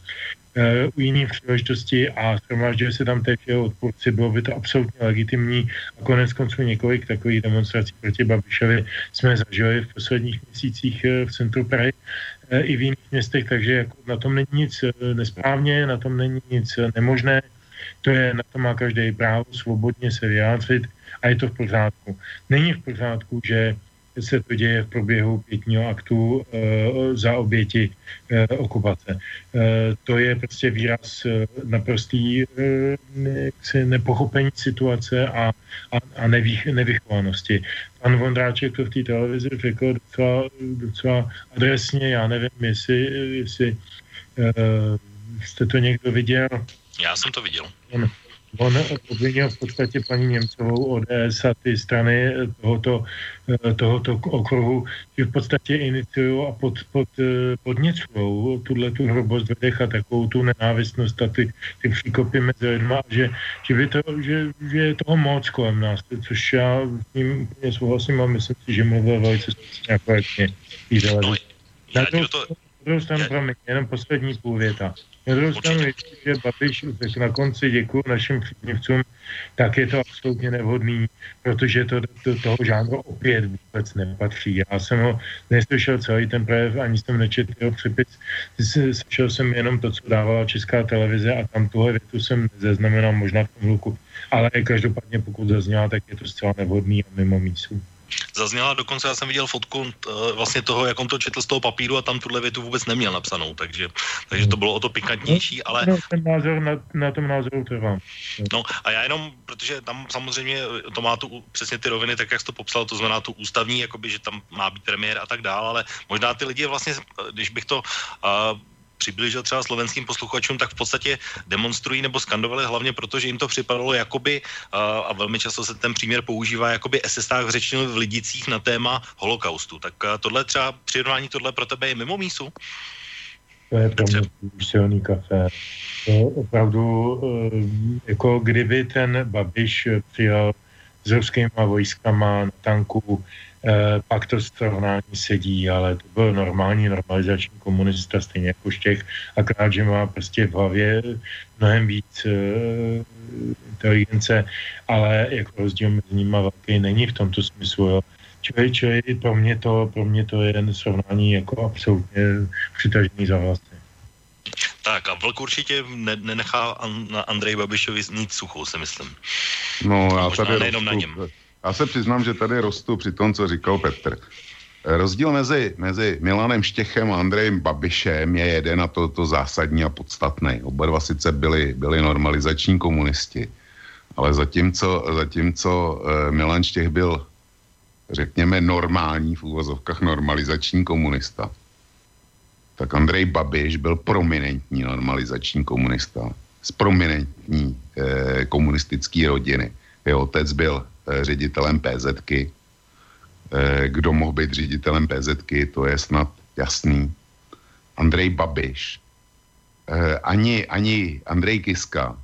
u jiné příležitosti a shromaždili se tam teď odpůrci, bylo by to absolutně legitimní a konec konců několik takových demonstrací proti Babišovi jsme zažili v posledních měsících v centru Prahy i v jiných městech, takže jako na tom není nic nesprávně, na tom není nic nemožné, to je, na to má každý právo svobodně se vyjádřit a je to v pořádku. Není v pořádku, že se to děje v průběhu pětního aktu e, za oběti e, okupace. E, to je prostě výraz e, naprostý e, ne, nepochopení situace a, a, a nevý, nevychovanosti. Pan Vondráček to v té televizi řekl docela, docela adresně, já nevím, jestli, jestli e, jste to někdo viděl. Já jsem to viděl. On, on obvinil v podstatě paní Němcovou, O D S a ty strany tohoto, tohoto okruhu, že v podstatě iniciují a pod, pod, podněcují tuhle tu hrubost ve dech a takovou tu nenávistnost a ty, ty příkopy mezi lidma, že, že, by to, že, že je toho moc kolem nás, což já s ním úplně souhlasím a myslím si, že mluvil velice společně a korektně. No, na druhou to... stranu, promiň, jenom poslední půlvěta. Na druhou stranu, že Babiš na konci děkuji našim příznivcům, tak je to absolutně nevhodný, protože to do toho žánru opět vůbec nepatří. Já jsem ho neslyšel celý ten projev, ani jsem nečetl jeho přepis. Slyšel jsem jenom to, co dávala Česká televize a tam tuhle větu jsem zaznamenal možná v tom hluku. Ale každopádně pokud zazněla, tak je to zcela nevhodný a mimo místu. Zazněla dokonce, já jsem viděl fotku vlastně toho, jak on to četl z toho papíru a tam tuhle větu vůbec neměl napsanou, takže, takže to bylo o to pikantnější, ale... No, ten názor na, na tom názoru trvám. No a já jenom, protože tam samozřejmě to má tu přesně ty roviny, tak jak jsi to popsal, to znamená tu ústavní, jakoby, že tam má být premiér a tak dále, ale možná ty lidi vlastně, když bych to... Uh, přiblížil třeba slovenským posluchačům, tak v podstatě demonstrují nebo skandovali hlavně proto, že jim to připadalo jakoby, a velmi často se ten příměr používá, jakoby esestách řečnil v Lidicích na téma holokaustu. Tak tohle třeba přirovnání tohle pro tebe je mimo mísu? To je pro mě silný kafé. To opravdu, jako kdyby ten Babiš přijel s ruskýma vojskama na tanku, Eh, pak to srovnání sedí, ale to byl normální normalizační komunista, stejně jako Štěch, akorát, že má prostě v hlavě mnohem víc eh, inteligence, ale jako rozdíl mezi nimi velký není v tomto smyslu, jo. Čili, čili pro mě to, pro mě to je srovnání jako absolutně přitažený za vlasy. Tak a Vlk určitě ne- nenechá na Andreji Babišovi nic suchou, si myslím. No já tady nejenom na něm. Já se přiznám, že tady rostu při tom, co říkal Petr. Rozdíl mezi, mezi Milanem Štěchem a Andrejem Babišem je jeden a to, to zásadní a podstatný. Oba dva sice byli, byli normalizační komunisti, ale zatímco, zatímco Milan Štěch byl, řekněme, normální, v úvozovkách normalizační komunista, tak Andrej Babiš byl prominentní normalizační komunista z prominentní eh, komunistické rodiny. Jeho otec byl ředitelem P Z ky. Kdo mohl být ředitelem P Z ky, to je snad jasný. Andrej Babiš. Ani, ani Andrej Kiska,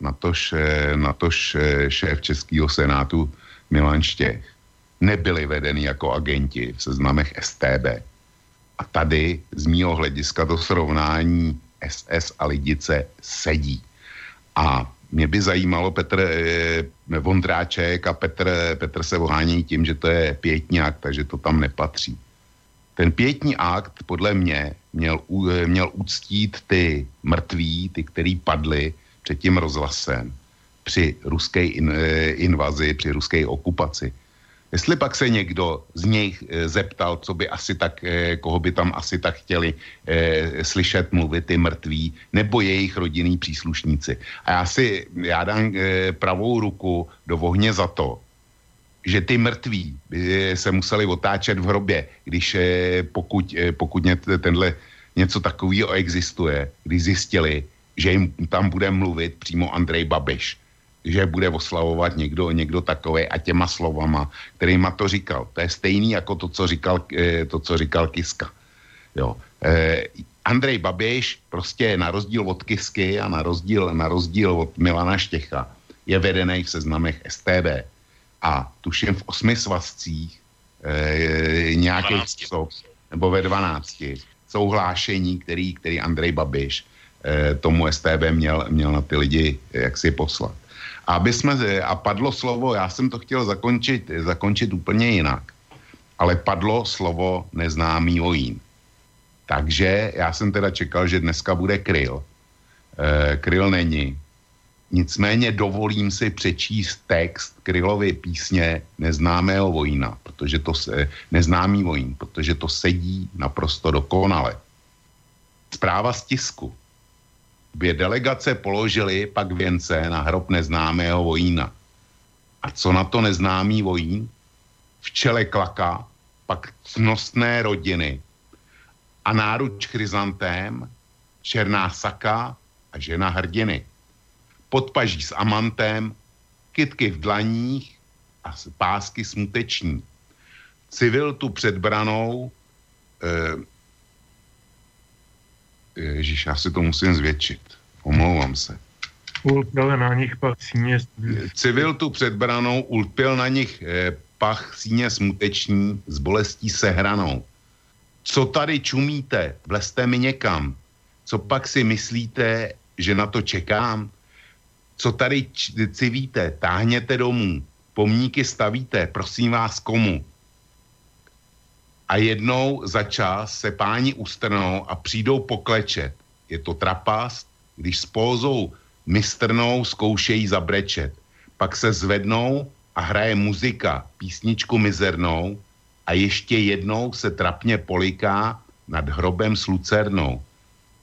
natož, natož šéf Českého senátu Milan Štěch, nebyli vedeni jako agenti v seznamech S T B. A tady z mýho hlediska to srovnání S S a Lidice sedí. A mě by zajímalo, Petr eh, Vondráček a Petr, Petr se ohání tím, že to je pietní akt, takže to tam nepatří. Ten pietní akt podle mě měl, měl uctít ty mrtví, ty, který padli před tím rozhlasem při ruské in, invazi, při ruské okupaci. Jestli pak se někdo z nich zeptal, co by asi tak, koho by tam asi tak chtěli eh, slyšet mluvit ty mrtví, nebo jejich rodinní příslušníci. A já si, já dám eh, pravou ruku do ohně za to, že ty mrtví eh, se museli otáčet v hrobě, když eh, pokud, eh, pokud ně, tenhle něco takového existuje, když zjistili, že jim tam bude mluvit přímo Andrej Babiš, že bude oslavovat někdo, někdo takový a těma slovama, kterýma to říkal. To je stejný jako to, co říkal, to, co říkal Kiska. Jo. Eh, Andrej Babiš prostě na rozdíl od Kisky a na rozdíl, na rozdíl od Milana Štěcha je vedený v seznamech S T B. A tuším v osmi svazcích eh, nějakých osob, nebo ve dvanácti, jsou hlášení, který, který Andrej Babiš tomu S T B měl, měl na ty lidi jaksi poslat. Aby jsme, a padlo slovo, já jsem to chtěl zakončit, zakončit úplně jinak, ale padlo slovo neznámý vojín. Takže já jsem teda čekal, že dneska bude Kryl. E, Kryl není. Nicméně dovolím si přečíst text Krylovy písně Neznámého vojína, protože to se, neznámý vojín, protože to sedí naprosto dokonale. Zpráva z tisku. Dvě delegace položili pak věnce na hrob neznámého vojína. A co na to neznámý vojín? V čele klaka, pak cnostné rodiny a náruč chryzantém, černá saka a žena hrdiny. Podpaží s amantem, kytky v dlaních a pásky smuteční. Civil tu před branou, eh, Ježíš, já si to musím zvětšit. Omlouvám se. Ulpil na nich pach síně... Civil tu před branou, ulpil na nich eh, pach síně smuteční s bolestí sehranou. Co tady čumíte? Vlezte mi někam. Co pak si myslíte, že na to čekám? Co tady č- civíte? Táhněte domů. Pomníky stavíte. Prosím vás, komu? A jednou za čas se páni ustrnou a přijdou poklečet. Je to trapas, když s pózou mistrnou zkoušejí zabrečet. Pak se zvednou a hraje muzika, písničku mizernou a ještě jednou se trapně poliká nad hrobem s lucernou.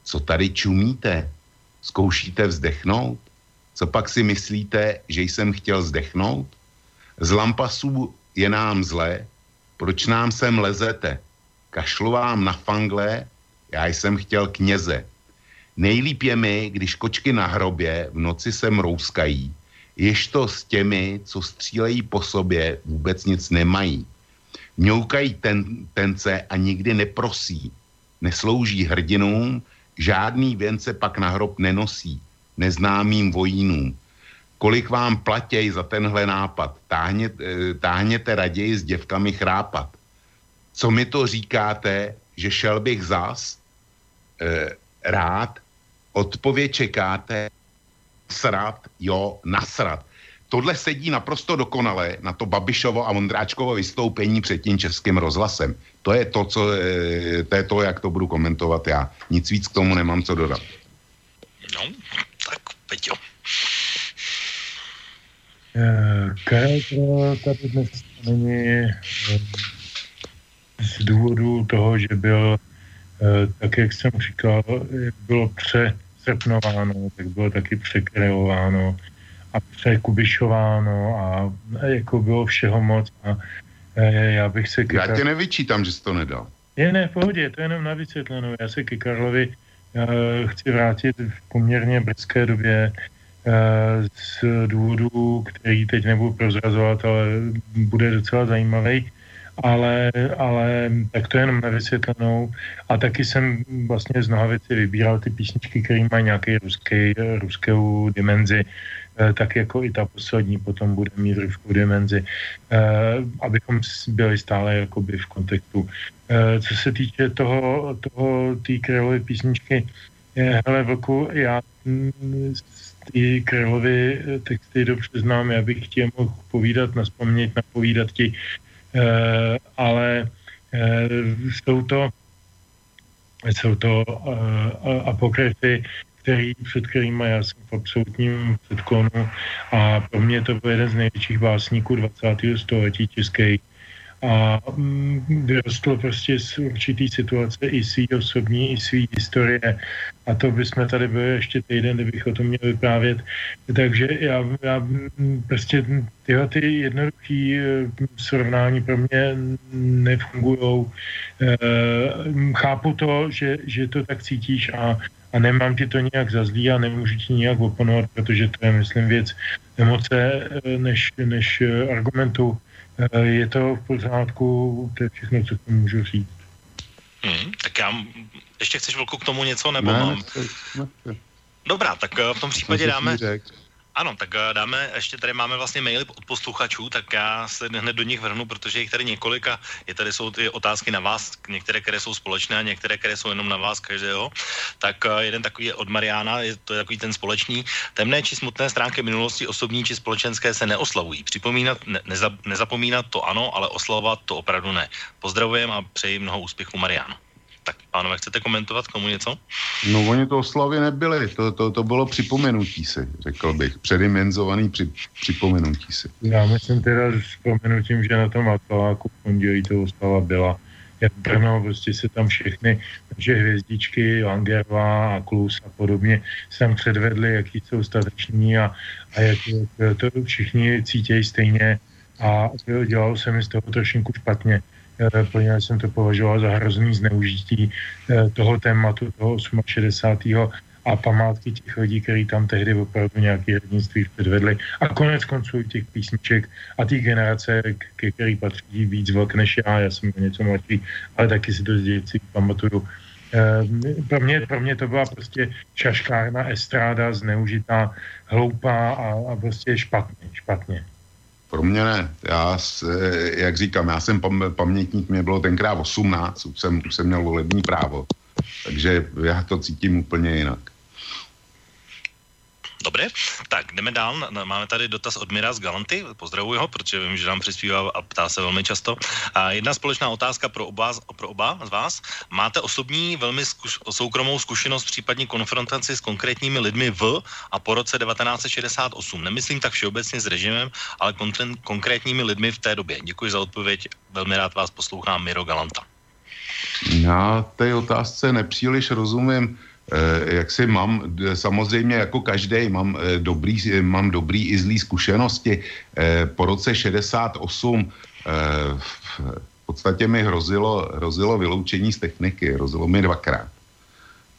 Co tady čumíte? Zkoušíte vzdechnout? Co pak si myslíte, že jsem chtěl zdechnout? Z lampasů je nám zle, proč nám sem lezete? Kašlu vám na fangle, já jsem chtěl kněze. Nejlíp je mi, když kočky na hrobě v noci se mrouskají, ježto s těmi, co střílejí po sobě, vůbec nic nemají. Mňoukají ten, tence a nikdy neprosí. Neslouží hrdinům, žádný věnce pak na hrob nenosí, neznámým vojínům. Kolik vám platěj za tenhle nápad? Táhně, táhněte raději s děvkami chrápat. Co mi to říkáte, že šel bych zas? E, rád? Odpověď čekáte? Srat? Jo, nasrat. Tohle sedí naprosto dokonale na to Babišovo a Vondráčkovo vystoupení před tím Českým rozhlasem. To je to, co, e, to je to, jak to budu komentovat já. Nic víc k tomu nemám co dodat. No, tak Peťo. Karel tady dnes není z důvodu toho, že byl, tak jak jsem říkal, bylo přesrpnováno, tak bylo taky překreováno a překubišováno a jako bylo všeho moc a já bych se... Já tě nevyčítám, že jsi to nedal. Je ne, v pohodě, to je jenom na vysvětlenou. Já se ke Karlovi chci vrátit v poměrně brzké době z důvodu, který teď nebudu prozrazovat, ale bude docela zajímavý, ale, ale tak to je jenom na vysvětlenou. A taky jsem vlastně z Nohavici vybíral ty písničky, které mají nějaký ruský, ruskou dimenzi, tak jako i ta poslední potom bude mít ruskou dimenzi, abychom byli stále jakoby v kontaktu. Co se týče toho, toho té Krylovy písničky, hele Vlku, já ty Krylovy texty dobře znám, já bych ti mohl povídat, nazpamět, napovídat ti, e, ale e, jsou to, jsou to e, apokryfy, který, před kterými já jsem v absolutním předklonu a pro mě to byl jeden z největších básníků dvacátého století českých. A vyrostlo prostě z určitý situace i svý osobní, i svý historie. A to bychom tady byli ještě týden, kdybych o tom měl vyprávět. Takže já, já prostě tyhle ty jednoduchý srovnání pro mě nefungujou. E, chápu to, že, že to tak cítíš a, a nemám ti to nějak za zlý a nemůžu ti nějak oponovat, protože to je, myslím, věc emoce než, než argumentu. Je to v pořádku, to je všechno, co to můžu říct. Hmm, tak já ještě chceš Vlku k tomu něco, nebo ne, mám? Ne, ne, ne. Dobrá, tak v tom případě dáme... Řek. Ano, tak dáme, ještě tady máme vlastně maily od posluchačů, tak já se hned do nich vrhnu, protože jich tady několika. Je tady jsou ty otázky na vás, některé, které jsou společné a některé, které jsou jenom na vás každého. Tak jeden takový je od Mariana, je to je takový ten společný. Temné či smutné stránky minulosti osobní či společenské se neoslavují. Připomínat, ne, neza, nezapomínat to ano, ale oslavovat to opravdu ne. Pozdravujem a přeji mnoho úspěchů Marianu. Tak, pánové, chcete komentovat komu něco? No, oni to oslavy nebyly. To, to, to bylo připomenutí si, řekl bych. Předimenzovaný při, připomenutí si. Já myslím teda s vzpomenutím, že na tom Ataláku v pondělí to oslava byla. Jak Brno, prostě se tam všechny, že hvězdičky, Langerva a Klus a podobně, se tam předvedli, jaký jsou stateční a, a jak to všichni cítějí stejně. A dělalo se mi z toho trošinku špatně. Plně jsem to považoval za hrozný zneužití toho tématu, toho šedesátého osmého a památky těch lidí, kteří tam tehdy opravdu nějaké hrdinství předvedli. A konec konců těch písniček a té generace, ke který patří víc vlk než já, já jsem něco mladší, ale taky si to z dětství pamatuju. Pro mě, pro mě to byla prostě šaškárna estráda, zneužitá, hloupá a, a prostě špatně, špatně. Pro mě ne. Já, jak říkám, já jsem pam- pamětník, mě bylo tenkrát osmnáct, už jsem, už jsem měl volební právo. Takže já to cítím úplně jinak. Dobre, tak jdeme dál. Máme tady dotaz od Mira z Galanty, pozdravuji ho, protože vím, že nám přispívá a ptá se velmi často. A jedna společná otázka pro oba, pro oba z vás. Máte osobní, velmi zkuš, soukromou zkušenost, případně konfrontaci s konkrétními lidmi v a po roce devatenáct set šedesát osm? Nemyslím tak všeobecně s režimem, ale kon- konkrétními lidmi v té době. Děkuji za odpověď, velmi rád vás poslouchám, Miro Galanta. Já té otázce nepříliš rozumím. Jak si mám, samozřejmě jako každý, mám dobrý, mám dobrý i zlý zkušenosti. Po roce šedesát osm v podstatě mi hrozilo, hrozilo vyloučení z techniky, hrozilo mi dvakrát.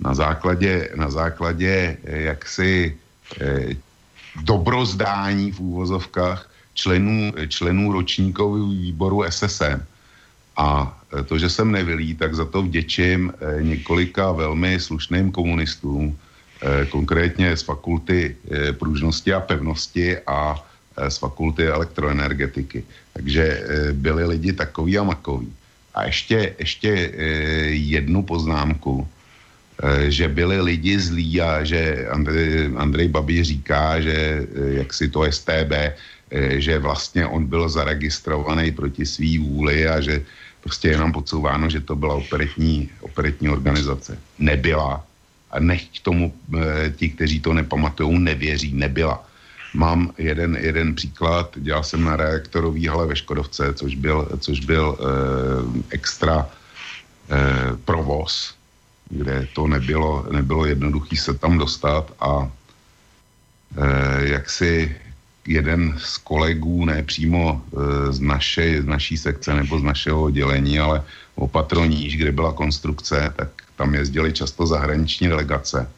Na základě, na základě jaksi dobrozdání v úvozovkách členů, členů ročníkového výboru es es em. A to, že jsem nevylí, tak za to vděčím několika velmi slušným komunistům, konkrétně z fakulty pružnosti a pevnosti a z fakulty elektroenergetiky. Takže byli lidi takový a makový. A ještě, ještě jednu poznámku, že byli lidi zlí a že Andrej, Andrej Babiš říká, že jak si to es té bé, že vlastně on byl zaregistrovaný proti svý vůli a že prostě je nám podsouváno, že to byla operetní, operetní organizace. Nebyla. A nechť tomu e, ti, kteří to nepamatujou, nevěří. Nebyla. Mám jeden, jeden příklad. Dělal jsem na reaktorový hale ve Škodovce, což byl, což byl e, extra e, provoz, kde to nebylo, nebylo jednoduché se tam dostat a e, jak si jeden z kolegů, ne přímo z, naše, z naší sekce nebo z našeho oddělení, ale opatro níž, kde byla konstrukce, tak tam jezdili často zahraniční delegace.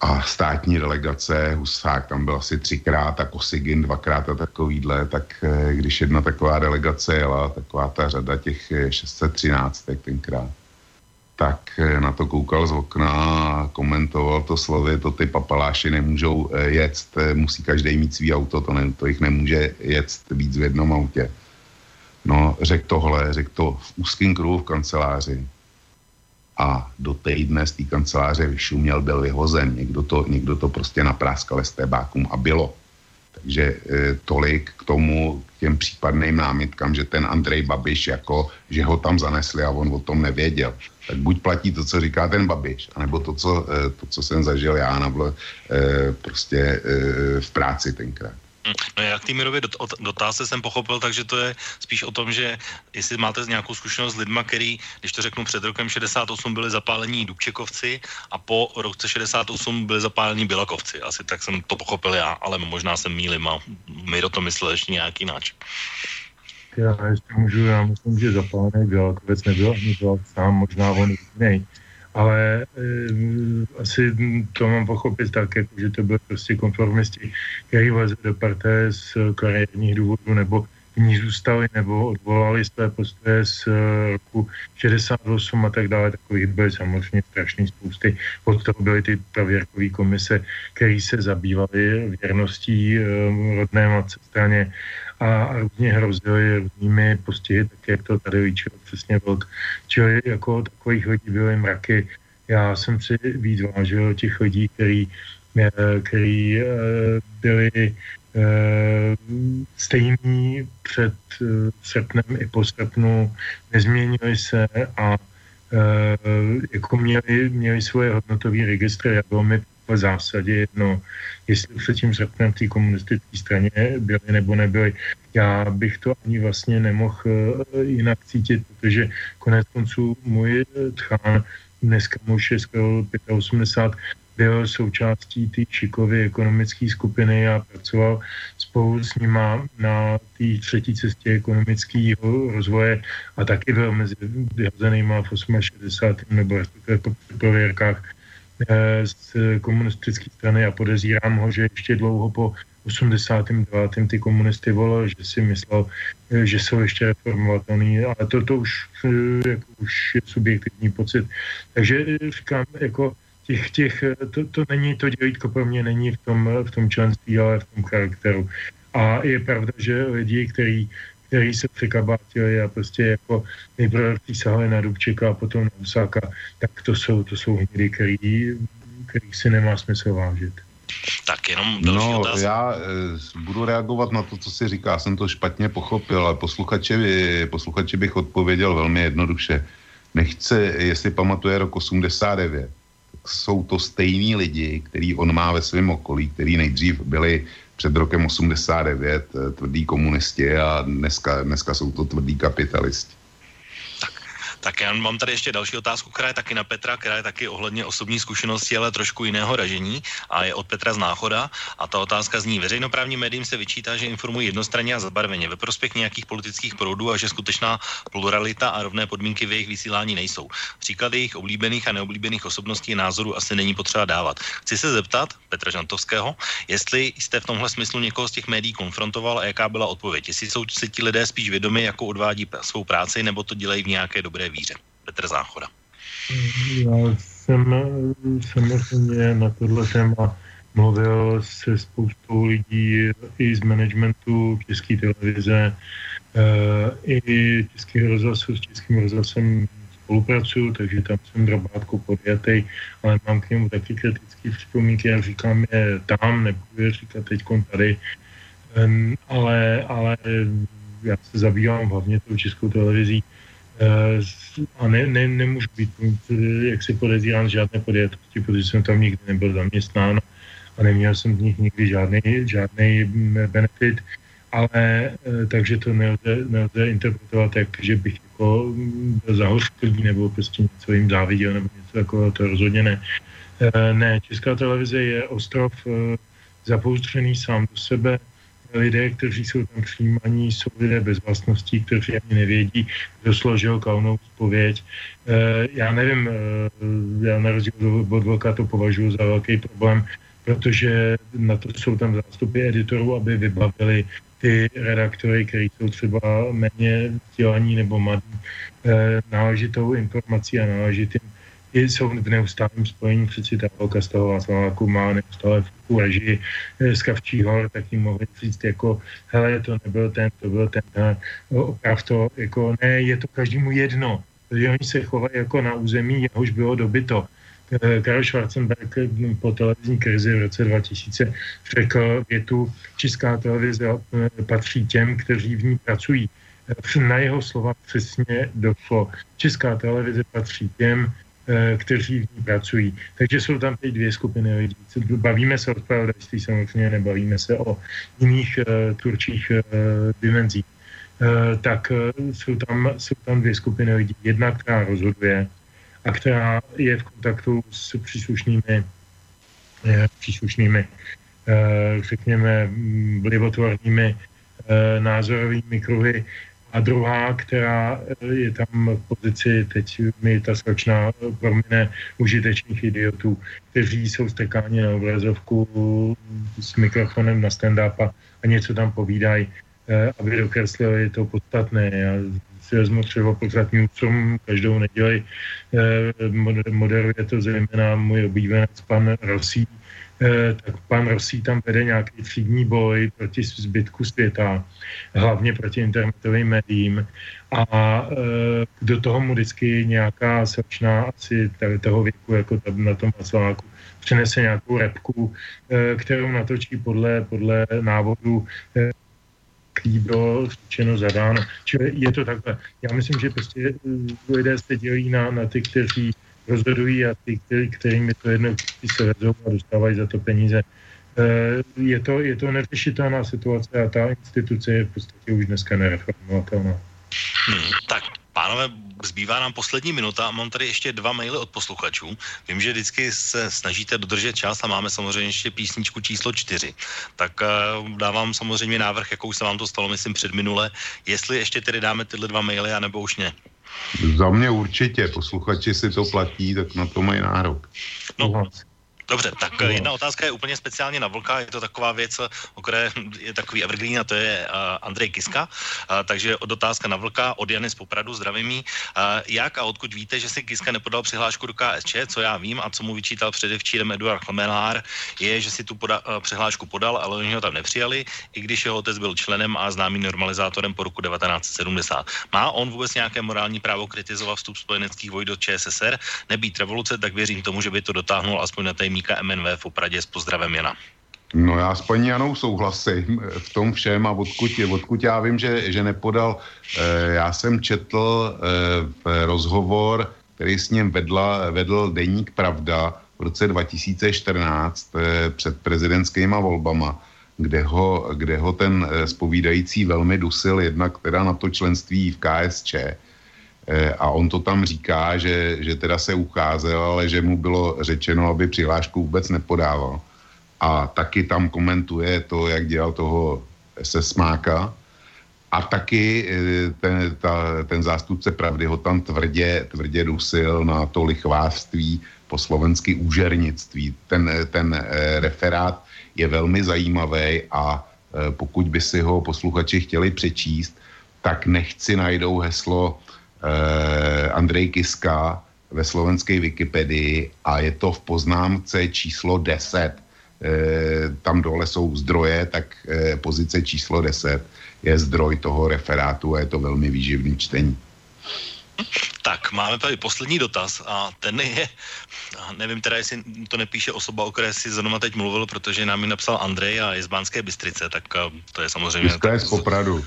A státní delegace, Husák tam byl asi třikrát a Kosygin dvakrát a takovýhle, tak když jedna taková delegace jela, taková ta řada těch šest set třináct tenkrát, tak na to koukal z okna a komentoval to slovy, to ty papaláši nemůžou jet, musí každý mít svý auto, to, ne, to jich nemůže jet víc v jednom autě. No, řekl tohle, řekl to v úzkým kruhu v kanceláři a do té dne z té kanceláře vyšuměl, byl vyhozen, někdo to, někdo to prostě napráskal estébákům a bylo. Takže e, tolik k tomu, k těm případným námitkám, že ten Andrej Babiš, jako, že ho tam zanesli a on o tom nevěděl. Tak buď platí to, co říká ten Babiš, anebo to, co, e, to, co jsem zažil já na vl, e, prostě e, v práci tenkrát. No já k té Mirově dotáze jsem pochopil, takže to je spíš o tom, že jestli máte nějakou zkušenost s lidma, který, když to řeknu, před rokem šedesát osm byli zapálení Dubčekovci a po roce šedesát osm byli zapálení Bilakovci. Asi tak jsem to pochopil já, ale možná jsem mýlim a Miro to myslel ještě nějak jináč. Já ještě můžu, já myslím, že zapálený Bilakovec nebyl ani Bilak sám, možná on jiný. Ale e, asi to mám pochopit tak, jako, že to byly prostě konformisti, kteří vlezli do parté z kariérních důvodů nebo jiní zůstali nebo odvolali své postoje z roku šedesát osm a tak dále. Takových byly samozřejmě strašné spousty. Od toho byly ty prověrkové komise, které se zabývaly věrností rodné matce straně a různě hrozily různými postihy, tak jak to tady líčil přesně Vlk. Čili jako takových lidí byly mraky. Já jsem si víc vážil těch lidí, který, který byli stejný před srpnem i po srpnu, nezměnili se a jako měli, měli svoje hodnotové registry a bylo mi v zásadě jedno, jestli před tím srpnem v té komunistické straně byli nebo nebyli. Já bych to ani vlastně nemohl jinak cítit, protože konec konců můj tchán dneska už je skoro osmdesát pět, byl součástí té šikovy ekonomické skupiny a pracoval spolu s nima na té třetí cestě ekonomického rozvoje a taky byl mezi vyhozenýma v šedesátém osmém nebo v prověrkách z komunistické strany a podezírám ho, že ještě dlouho po osmdesátém devátém ty komunisty volal, že si myslel, že jsou ještě reformovatelný, ale to, to už, jako, už je subjektivní pocit. Takže říkám, jako Těch, těch, to, to není, to dělítko pro mě není v tom, v tom členství, ale v tom charakteru. A je pravda, že lidi, který, který se překabátili a prostě jako nejprve přísahali na Dubčeka a potom na Husáka, tak to jsou, to jsou hnědy, který, který si nemá smysl vážit. Tak jenom další no, otázka. Já budu reagovat na to, co si říká, jsem to špatně pochopil, ale posluchači, posluchači bych odpověděl velmi jednoduše. Nechce, jestli pamatuje rok osmdesát devět, jsou to stejní lidi, který on má ve svém okolí, který nejdřív byli před rokem osmdesát devět tvrdí komunisti a dneska, dneska jsou to tvrdí kapitalisti. Tak, tak já mám tady ještě další otázku, která je taky na Petra, která je taky ohledně osobní zkušenosti, ale trošku jiného ražení a je od Petra z Náchoda a ta otázka zní: veřejnoprávním médiím se vyčítá, že informují jednostranně a zabarveně ve prospěch nějakých politických proudů a že skutečná pluralita a rovné podmínky v jejich vysílání nejsou. Příklady jejich oblíbených a neoblíbených osobností a názorů asi není potřeba dávat. Chci se zeptat Petra Žantovského, jestli jste v tomhle smyslu někoho z těch médií konfrontoval a jaká byla odpověď. Jestli jsou si ti lidé spíš vědomi, jakou odvádí svou práci, nebo to dělají v nějaké dobré víře. Petr Záchoda. Já jsem samozřejmě na tohle téma mluvil se spoustou lidí i z managementu České televize, i Českého rozhlasu, s Českým rozhlasem spolupracuju, takže tam jsem drobátko podjatej, ale mám k němu taky kritické připomínky. Já říkám je tam, nebudu je říkat teďkon tady, ale, ale já se zabývám hlavně tou Českou televizí a ne, ne, nemůžu být, jak si podezírám, žádné podjatosti, protože jsem tam nikdy nebyl zaměstnán a neměl jsem z nich nikdy žádný, žádný benefit, ale takže to nelze, nelze interpretovat tak, že bych jako byl zahořklý nebo prostě něco jim záviděl nebo něco takového, to rozhodně ne. Ne, Česká televize je ostrov zapoustřený sám do sebe. Lidé, kteří jsou tam přijímaní, jsou lidé bez vlastností, kteří ani nevědí, kdo složil Kaunovou zpověď. E, já nevím, e, já na rozdíl od Vlka to považuji za velký problém, protože na to jsou tam zástupy editorů, aby vybavili ty redaktory, kteří jsou třeba méně vzdělaní nebo mladí, e, náležitou informací a náležitým. Jsou v neustálém spojení, přeci ta Holka z toho Václaváku má neustále v režii z Kavčí hor, tak jim mohli říct jako hele, to nebyl ten, to byl ten, oprav to, jako ne, je to každému jedno, protože oni se chovají jako na území, jehož bylo dobyto. Karel Schwarzenberg po televizní krizi v roce dva tisíce řekl větu: Česká televize patří těm, kteří v ní pracují. Na jeho slova přesně došlo. Česká televize patří těm, kteří v ní pracují. Takže jsou tam teď dvě skupiny lidí. Bavíme se o spravodajství samozřejmě, nebavíme se o jiných uh, tvůrčích uh, dimenzích. Uh, tak uh, jsou, tam, jsou tam dvě skupiny lidí. Jedna, která rozhoduje a která je v kontaktu s příslušnými, uh, příslušnými uh, řekněme, vlivotvornými uh, názorovými kruhy. A druhá, která je tam v pozici, teď mi ta sračná promine, užitečných idiotů, kteří jsou strkáni na obrazovku s mikrofonem na stand-up a něco tam povídají. E, aby dokreslili to podstatné. Já si vezmu třeba potratní úcom každou neděli, moderuje to zejména můj obývenec pan Rosí, tak pan Rosí tam vede nějaký třídní boj proti zbytku světa, hlavně proti internetovým médiím, a do toho mu vždycky nějaká srčná asi tady toho věku, jako tam na tom Václaváku, přinese nějakou repku, kterou natočí podle, podle návodu, který bylo řečeno zadáno. Čili je to takhle. Já myslím, že prostě lidé se dělí na, na ty, kteří rozhodují, a ty, který, kterým je to jedno, kteří se vezou a dostávají za to peníze. Je to, je to neřešitelná situace a ta instituce je v podstatě už dneska nereformovatelná. Hmm, tak, pánové, zbývá nám poslední minuta a mám tady ještě dva maily od posluchačů. Vím, že vždycky se snažíte dodržet čas a máme samozřejmě ještě písničku číslo čtyři. Tak uh, dávám samozřejmě návrh, jakou se vám to stalo, myslím, předminule. Jestli ještě tedy dáme tyhle dva maily, anebo už ne. Za mě určitě, posluchači si to platí, tak na to mají nárok. No, dobře, tak jedna otázka je úplně speciálně na Vlka, je to taková věc, o které je takový evergreen, a to je uh, Andrej Kiska, uh, takže od otázka na Vlka, od Jany z Popradu, zdravím jí. Uh, jak a odkud víte, že si Kiska nepodal přihlášku do KSČ, co já vím a co mu vyčítal předevčírem Eduard Chmelár, je, že si tu poda, uh, přihlášku podal, ale oni ho tam nepřijali, i když jeho otec byl členem a známý normalizátorem po roku devatenáct set sedmdesát. Má on vůbec nějaké morální právo kritizovat vstup spojeneckých vojsk do ČSSR? Nebýt revoluce, tak věřím tomu, že by to dotáhnul aspoň na M N V v Opradě. S pozdravem, Jana. No já s paní Janou souhlasím v tom všem, a odkud, odkud já vím, že, že nepodal. E, já jsem četl e, rozhovor, který s ním vedla, vedl deník Pravda v roce dva tisíce čtrnáct e, před prezidentskýma volbama, kde ho, kde ho ten zpovídající velmi dusil, jednak teda na to členství v KSČ. A on to tam říká, že, že teda se ucházel, ale že mu bylo řečeno, aby přihlášku vůbec nepodával. A taky tam komentuje to, jak dělal toho sesmáka. A taky ten, ta, ten zástupce Pravdy ho tam tvrdě, tvrdě dusil na to lichvářství, po slovensky úžernictví. Ten, ten referát je velmi zajímavý, a pokud by si ho posluchači chtěli přečíst, tak nechci najdou heslo Andrej Kiska ve slovenské Wikipedii a je to v poznámce číslo deset. Tam dole jsou zdroje, tak pozice číslo deset je zdroj toho referátu a je to velmi výživný čtení. Tak, máme tady poslední dotaz a ten je, nevím teda, jestli to nepíše osoba, o které si zrovna teď mluvil, protože nám ji napsal Andrej a je z Banské Bystrice, tak to je samozřejmě... Kiska je z Popradu.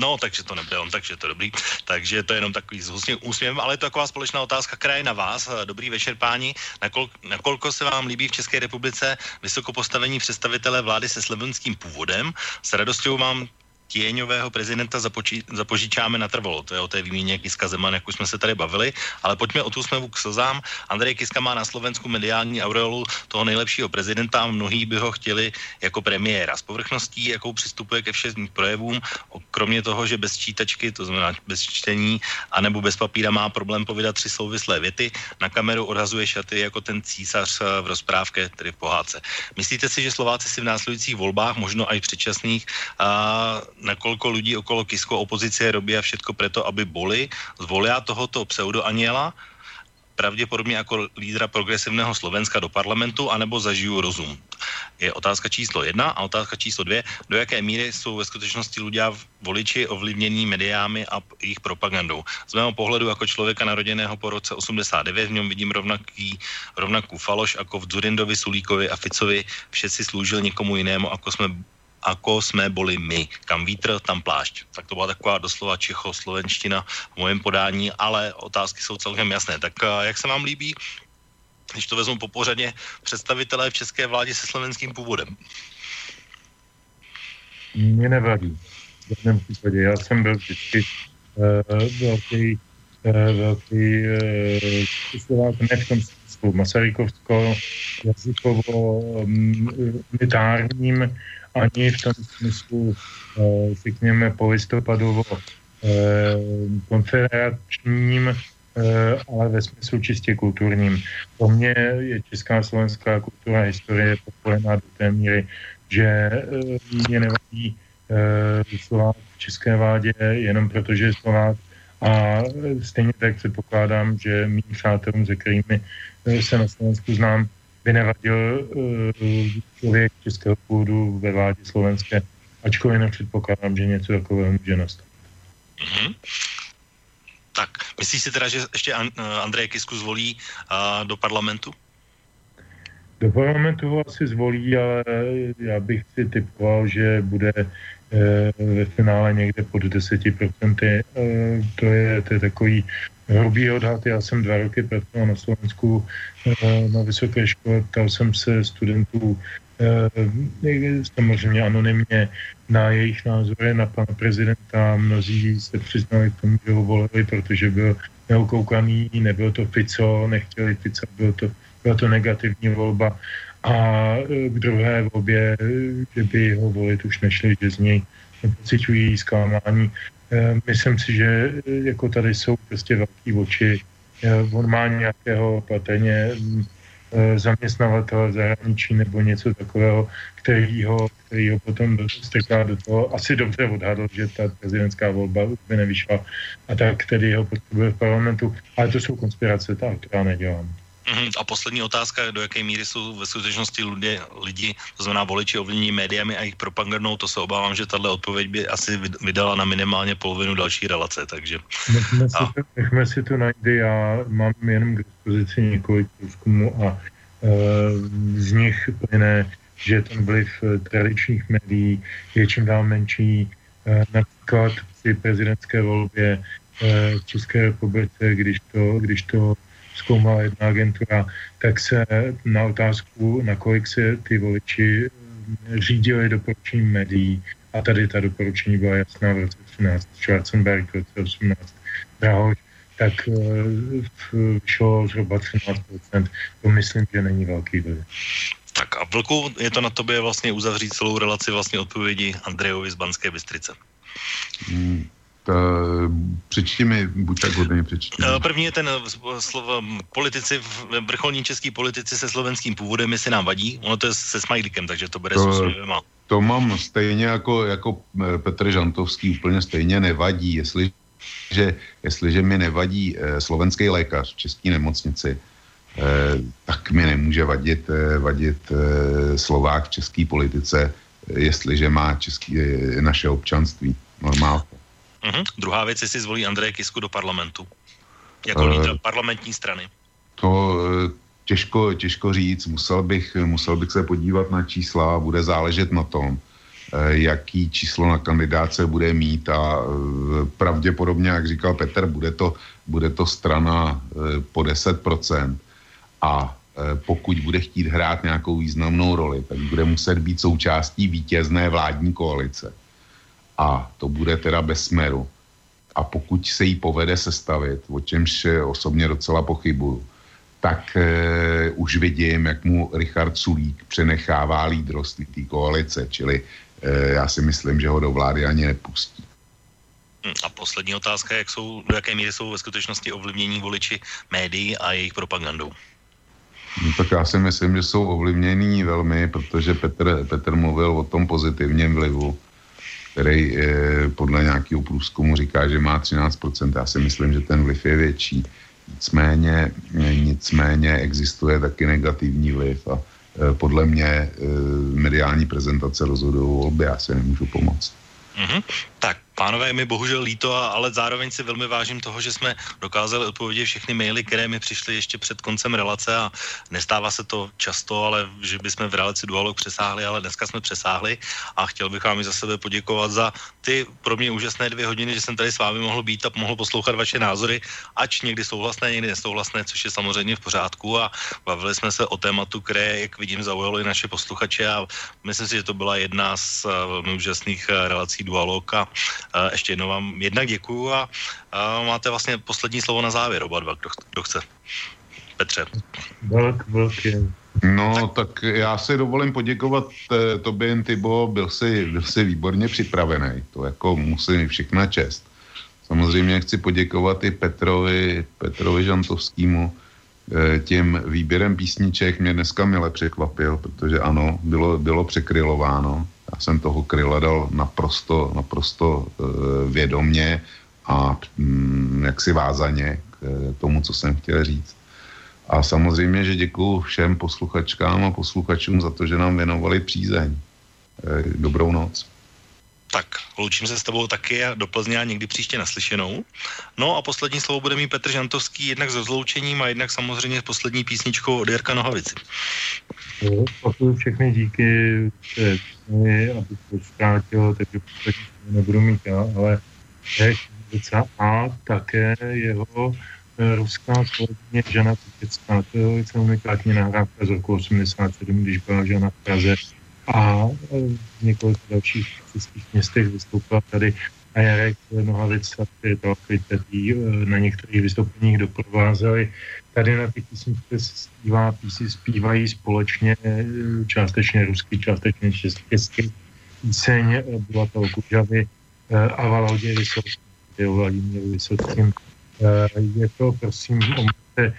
No, takže to nebude on, takže to je dobrý. Takže to je jenom takový s úsměvem, ale je to taková společná otázka, která je na vás. Dobrý večer, páni. Nakol, nakolko se vám líbí v České republice vysokopostavení představitelé vlády se slovenským původem? S radostí vám tieňového prezidenta započí, zapožičáme natrvalo. To je o té výměně Kiska Zeman, jak už jsme se tady bavili, ale pojďme od úsměvu k slzám. Andrej Kiska má na Slovensku mediální aureolu toho nejlepšího prezidenta a mnohí by ho chtěli jako premiéra. S povrchností, jakou přistupuje ke všem projevům, kromě toho, že bez čítačky, to znamená bez čtení, anebo bez papíra má problém povídat tři souvislé věty, na kameru odhazuje šaty jako ten císař v rozprávce, tedy v pohádce. Myslíte si, že Slováci si v následujících volbách, možno aj předčasných, a nakoľko ľudí okolo Kisko opozície robia všetko preto, aby boli, zvolia tohoto pseudoaniela, pravdepodobne ako lídra progresívneho Slovenska do parlamentu, anebo zažijú rozum? Je otázka číslo jedna. A otázka číslo dve, do jaké míry sú ve skutečnosti ľudia voliči ovlivnení mediámi a ich propagandou? Z mého pohledu ako človeka narodeného po roce osemdesiatdeväť v ňom vidím rovnaký, rovnakú faloš ako v Dzurindovi, Sulíkovi a Ficovi. Všetci slúžil nikomu inému, ako sme ako jsme boli my. Kam vítr, tam plášť. Tak to byla taková doslova čechoslovenština v mojím podání, ale otázky jsou celkem jasné. Tak jak se vám líbí, když to vezmu po pořadě, představitelé v české vládě se slovenským původem? Mě nevadí. V žádném případě. Já jsem byl vždycky uh, velký, uh, velký uh, Slovák, ne v tom smyslu masarykovsko-jazykovo-unitárním, um, ani v tom smyslu, řekněme, po listopadu konfederačním, ale ve smyslu čistě kulturním. Pro mě je česká slovenská kultura a historie propojená do té míry, že mě nevadí Slovák v české vládě jenom proto, že je Slovák. A stejně tak předpokládám, že mým přátelům, se kterými se na Slovensku znám, by nevadil člověk českého původu ve vládě slovenské, ačkoliv nepředpokládám, že něco takového může nastat. Mm-hmm. Tak, myslíš si teda, že ještě Andrej Kisku zvolí a do parlamentu? Do parlamentu ho asi zvolí, ale já bych si typoval, že bude ve finále někde pod deset procent. To je, to je takový hrubý odhad. Já jsem dva roky pracoval na Slovensku na vysoké škole, ptal jsem se studentů samozřejmě anonymně na jejich názory na pana prezidenta. Mnozí se přiznali k tomu, že ho volili, protože byl neokoukaný, nebylo to Fico, nechtěli Fica, bylo to, byla to negativní volba. A k druhé volbě, že by ho volit už nešli, že z něj nepociťují zklamání. Myslím si, že jako tady jsou prostě velký oči. On má nějakého patrně zaměstnavatele v zahraničí nebo něco takového, který ho, který ho potom strká do toho. Asi dobře odhadl, že ta prezidentská volba by nevyšla a tak tedy ho potřebuje v parlamentu. Ale to jsou konspirace, ta, která nedělám. A poslední otázka, do jaké míry jsou ve skutečnosti lidi, lidi to znamená voliči, ovlivnění médiami a jejich propagandou, to se obávám, že tato odpověď by asi vydala na minimálně polovinu další relace, takže... Nechme si, nechme si to najít, já mám jenom k dispozici několik průzkumů a e, z nich plyne, že ten vliv tradičních médií je čím dál menší, e, například při prezidentské volbě e, v České republice, když to, když to zkoumala jedna agentura, tak se na otázku, nakolik se ty voliči řídili doporučením médií, a tady ta doporučení byla jasná v roce dvacet třináct, Schwarzenberg v roce osmnáct, Drahoš, tak vyšlo zhruba třináct procent. To myslím, že není velký vliv. Tak a Vlku, je to na tobě vlastně uzavřít celou relaci vlastně odpovědi Andrejovi z Banské Bystrice. Hmm. Přečti mi, buď tak hodně přečti. První je ten slov, politici, vrcholní český politici se slovenským původem, jestli nám vadí. Ono to je se smajlíkem, takže to bude s úsměvem. To mám stejně jako, jako Petr Žantovský, úplně stejně nevadí, jestli, že, jestliže mi nevadí slovenský lékař v české nemocnici, tak mi nemůže vadit, vadit Slovák v české politice, jestliže má český, naše občanství normálně. Uhum. Druhá věc, jestli zvolí Andreje Kisku do parlamentu, jako uh, lídr parlamentní strany. To těžko, těžko říct, musel bych, musel bych se podívat na čísla a bude záležet na tom, jaký číslo na kandidáce bude mít a pravděpodobně, jak říkal Petr, bude to, bude to strana po deset procent a pokud bude chtít hrát nějakou významnou roli, tak bude muset být součástí vítězné vládní koalice. A to bude teda bez Smeru. A pokud se jí povede sestavit, o čemž osobně docela pochybuju, tak eh, už vidím, jak mu Richard Sulík přenechává lídrost té koalice, čili eh, já si myslím, že ho do vlády ani nepustí. A poslední otázka, jak jsou, do jaké míry jsou ve skutečnosti ovlivnění voliči médií a jejich propagandou? No, tak já si myslím, že jsou ovlivnění velmi, protože Petr, Petr mluvil o tom pozitivním vlivu, který eh, podle nějakého průzkumu říká, že má třináct procent. Já si myslím, že ten vliv je větší. Nicméně, nicméně existuje taky negativní vliv a eh, podle mě eh, mediální prezentace rozhodují o volbě. Já si nemůžu pomoct. Mm-hmm. Tak, pánové, mi bohužel líto, ale zároveň si velmi vážím toho, že jsme dokázali odpovědět všechny maily, které mi přišly ještě před koncem relace a nestává se to často, ale že bychom v relaci Dualog přesáhli, ale dneska jsme přesáhli a chtěl bych vám i za sebe poděkovat za ty pro mě úžasné dvě hodiny, že jsem tady s vámi mohl být a mohl poslouchat vaše názory, ač někdy souhlasné, někdy nesouhlasné, což je samozřejmě v pořádku a bavili jsme se o tématu, které, jak vidím, zaujalo i naše posluchače a myslím si, že to byla jedna z velmi úžasných relací Dualog. Uh, ještě jednou vám jednak děkuju a uh, máte vlastně poslední slovo na závěr, oba dva, kdo, kdo chce. Petře. Velk, velký. No, tak. tak já si dovolím poděkovat uh, tobě, Intibo, byl jsi, byl jsi výborně připravený, to jako musím všechna čest. Samozřejmě chci poděkovat i Petrovi, Petrovi Žantovskému, uh, tím výběrem písniček mě dneska mile překvapil, protože ano, bylo, bylo překrylováno. Já jsem toho Kryla dal naprosto, naprosto vědomně a jaksi vázaně k tomu, co jsem chtěl říct. A samozřejmě, že děkuju všem posluchačkám a posluchačům za to, že nám věnovali přízeň. Dobrou noc. Tak, loučím se s tebou taky a do Plzně a někdy příště naslyšenou. No a poslední slovo bude mít Petr Žantovský, jednak s rozloučením a jednak samozřejmě s poslední písničkou od Jarka Nohavici. No, posluju všechny díky, aby to zkrátilo, takže poslední nebudu mít já, ale a také jeho ruská společně Žana Kutecká, to je velice unikátní nahrávka z roku osmdesát sedm, když byla Žana v Praze a v několika dalších českých městech vystoupila tady a Jarek Nohavica, který na některých vystoupeních doprovázeli. Tady na ty písničky se zpívá, písy zpívají společně, částečně ruský, částečně český píseň, byla to Okužavy a Valaudě Vysockým, Vladimír Vysockým. Je to, prosím, omlouvte,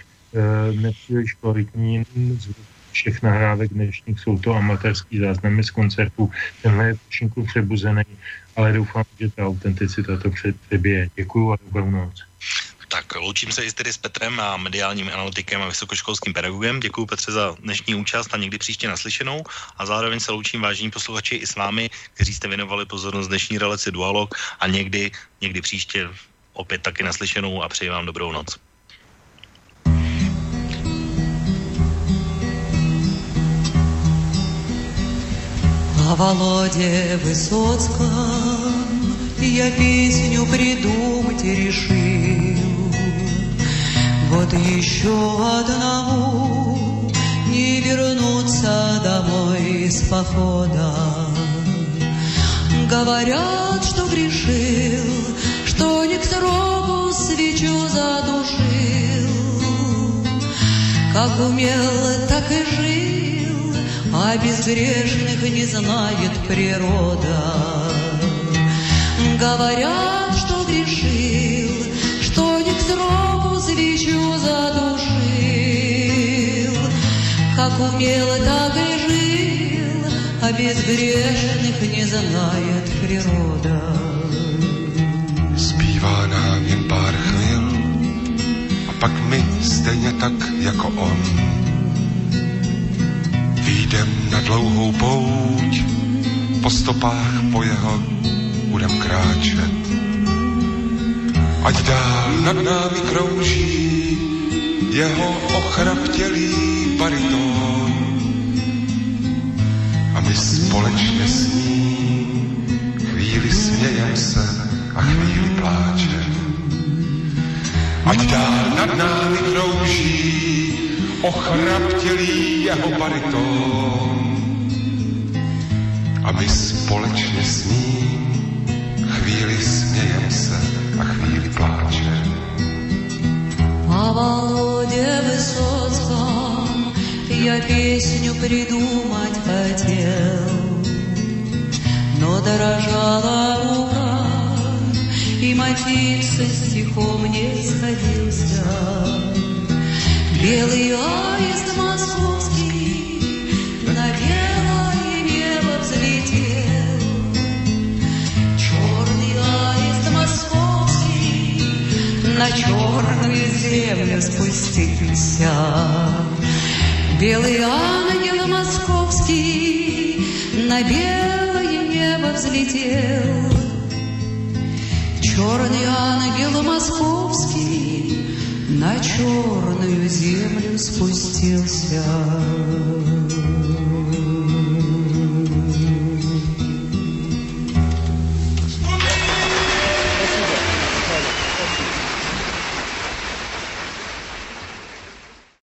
nepříliš kvalitní zvuk všech nahrávek dnešních, jsou to amatérský záznamy z koncertů. Tenhle je trošinku přebuzený, ale doufám, že ta autenticita to přebije. Děkuju a dobrou noc. Tak, loučím se i tedy s Petrem a mediálním analytikem a vysokoškolským pedagogem. Děkuju, Petře, za dnešní účast a někdy příště naslyšenou. A zároveň se loučím, vážení posluchači, i s vámi, kteří jste věnovali pozornost dnešní relaci Dualog a někdy, někdy příště opět taky naslyšenou a přeji vám dobrou noc. О Володе Высоцком я песню придумать решил. Вот еще одному не вернуться домой с похода. Говорят, что грешил, что не к сроку свечу задушил. Как умел, так и жил, а безгрешных не знает природа. Говорят, что грешил, что не к сроку свечу задушил. Как умел, так и жил, а безгрешных не знает природа. Zpívá nám jen pár chvil, a pak my stejně tak jako on jdem na dlouhou pouť, po stopách po jeho budem kráčet. Ať dál nad námi krouží jeho ochraptělý baritón a my společně s ním chvíli smějem se a chvíli pláčem. Ať dál nad námi krouží ochraptělý jeho baritón a my společně s ním chvíli smějem se a chvíli pláčem. О Володе Высоцком я песню придумать хотел, но дрожала рука и мотив со стихом не сходился. Белый аист московский на белое небо взлетел, черный аист московский на черную землю спустился. Белый ангел московский на белое небо взлетел, черный ангел московский на черную землю спустился.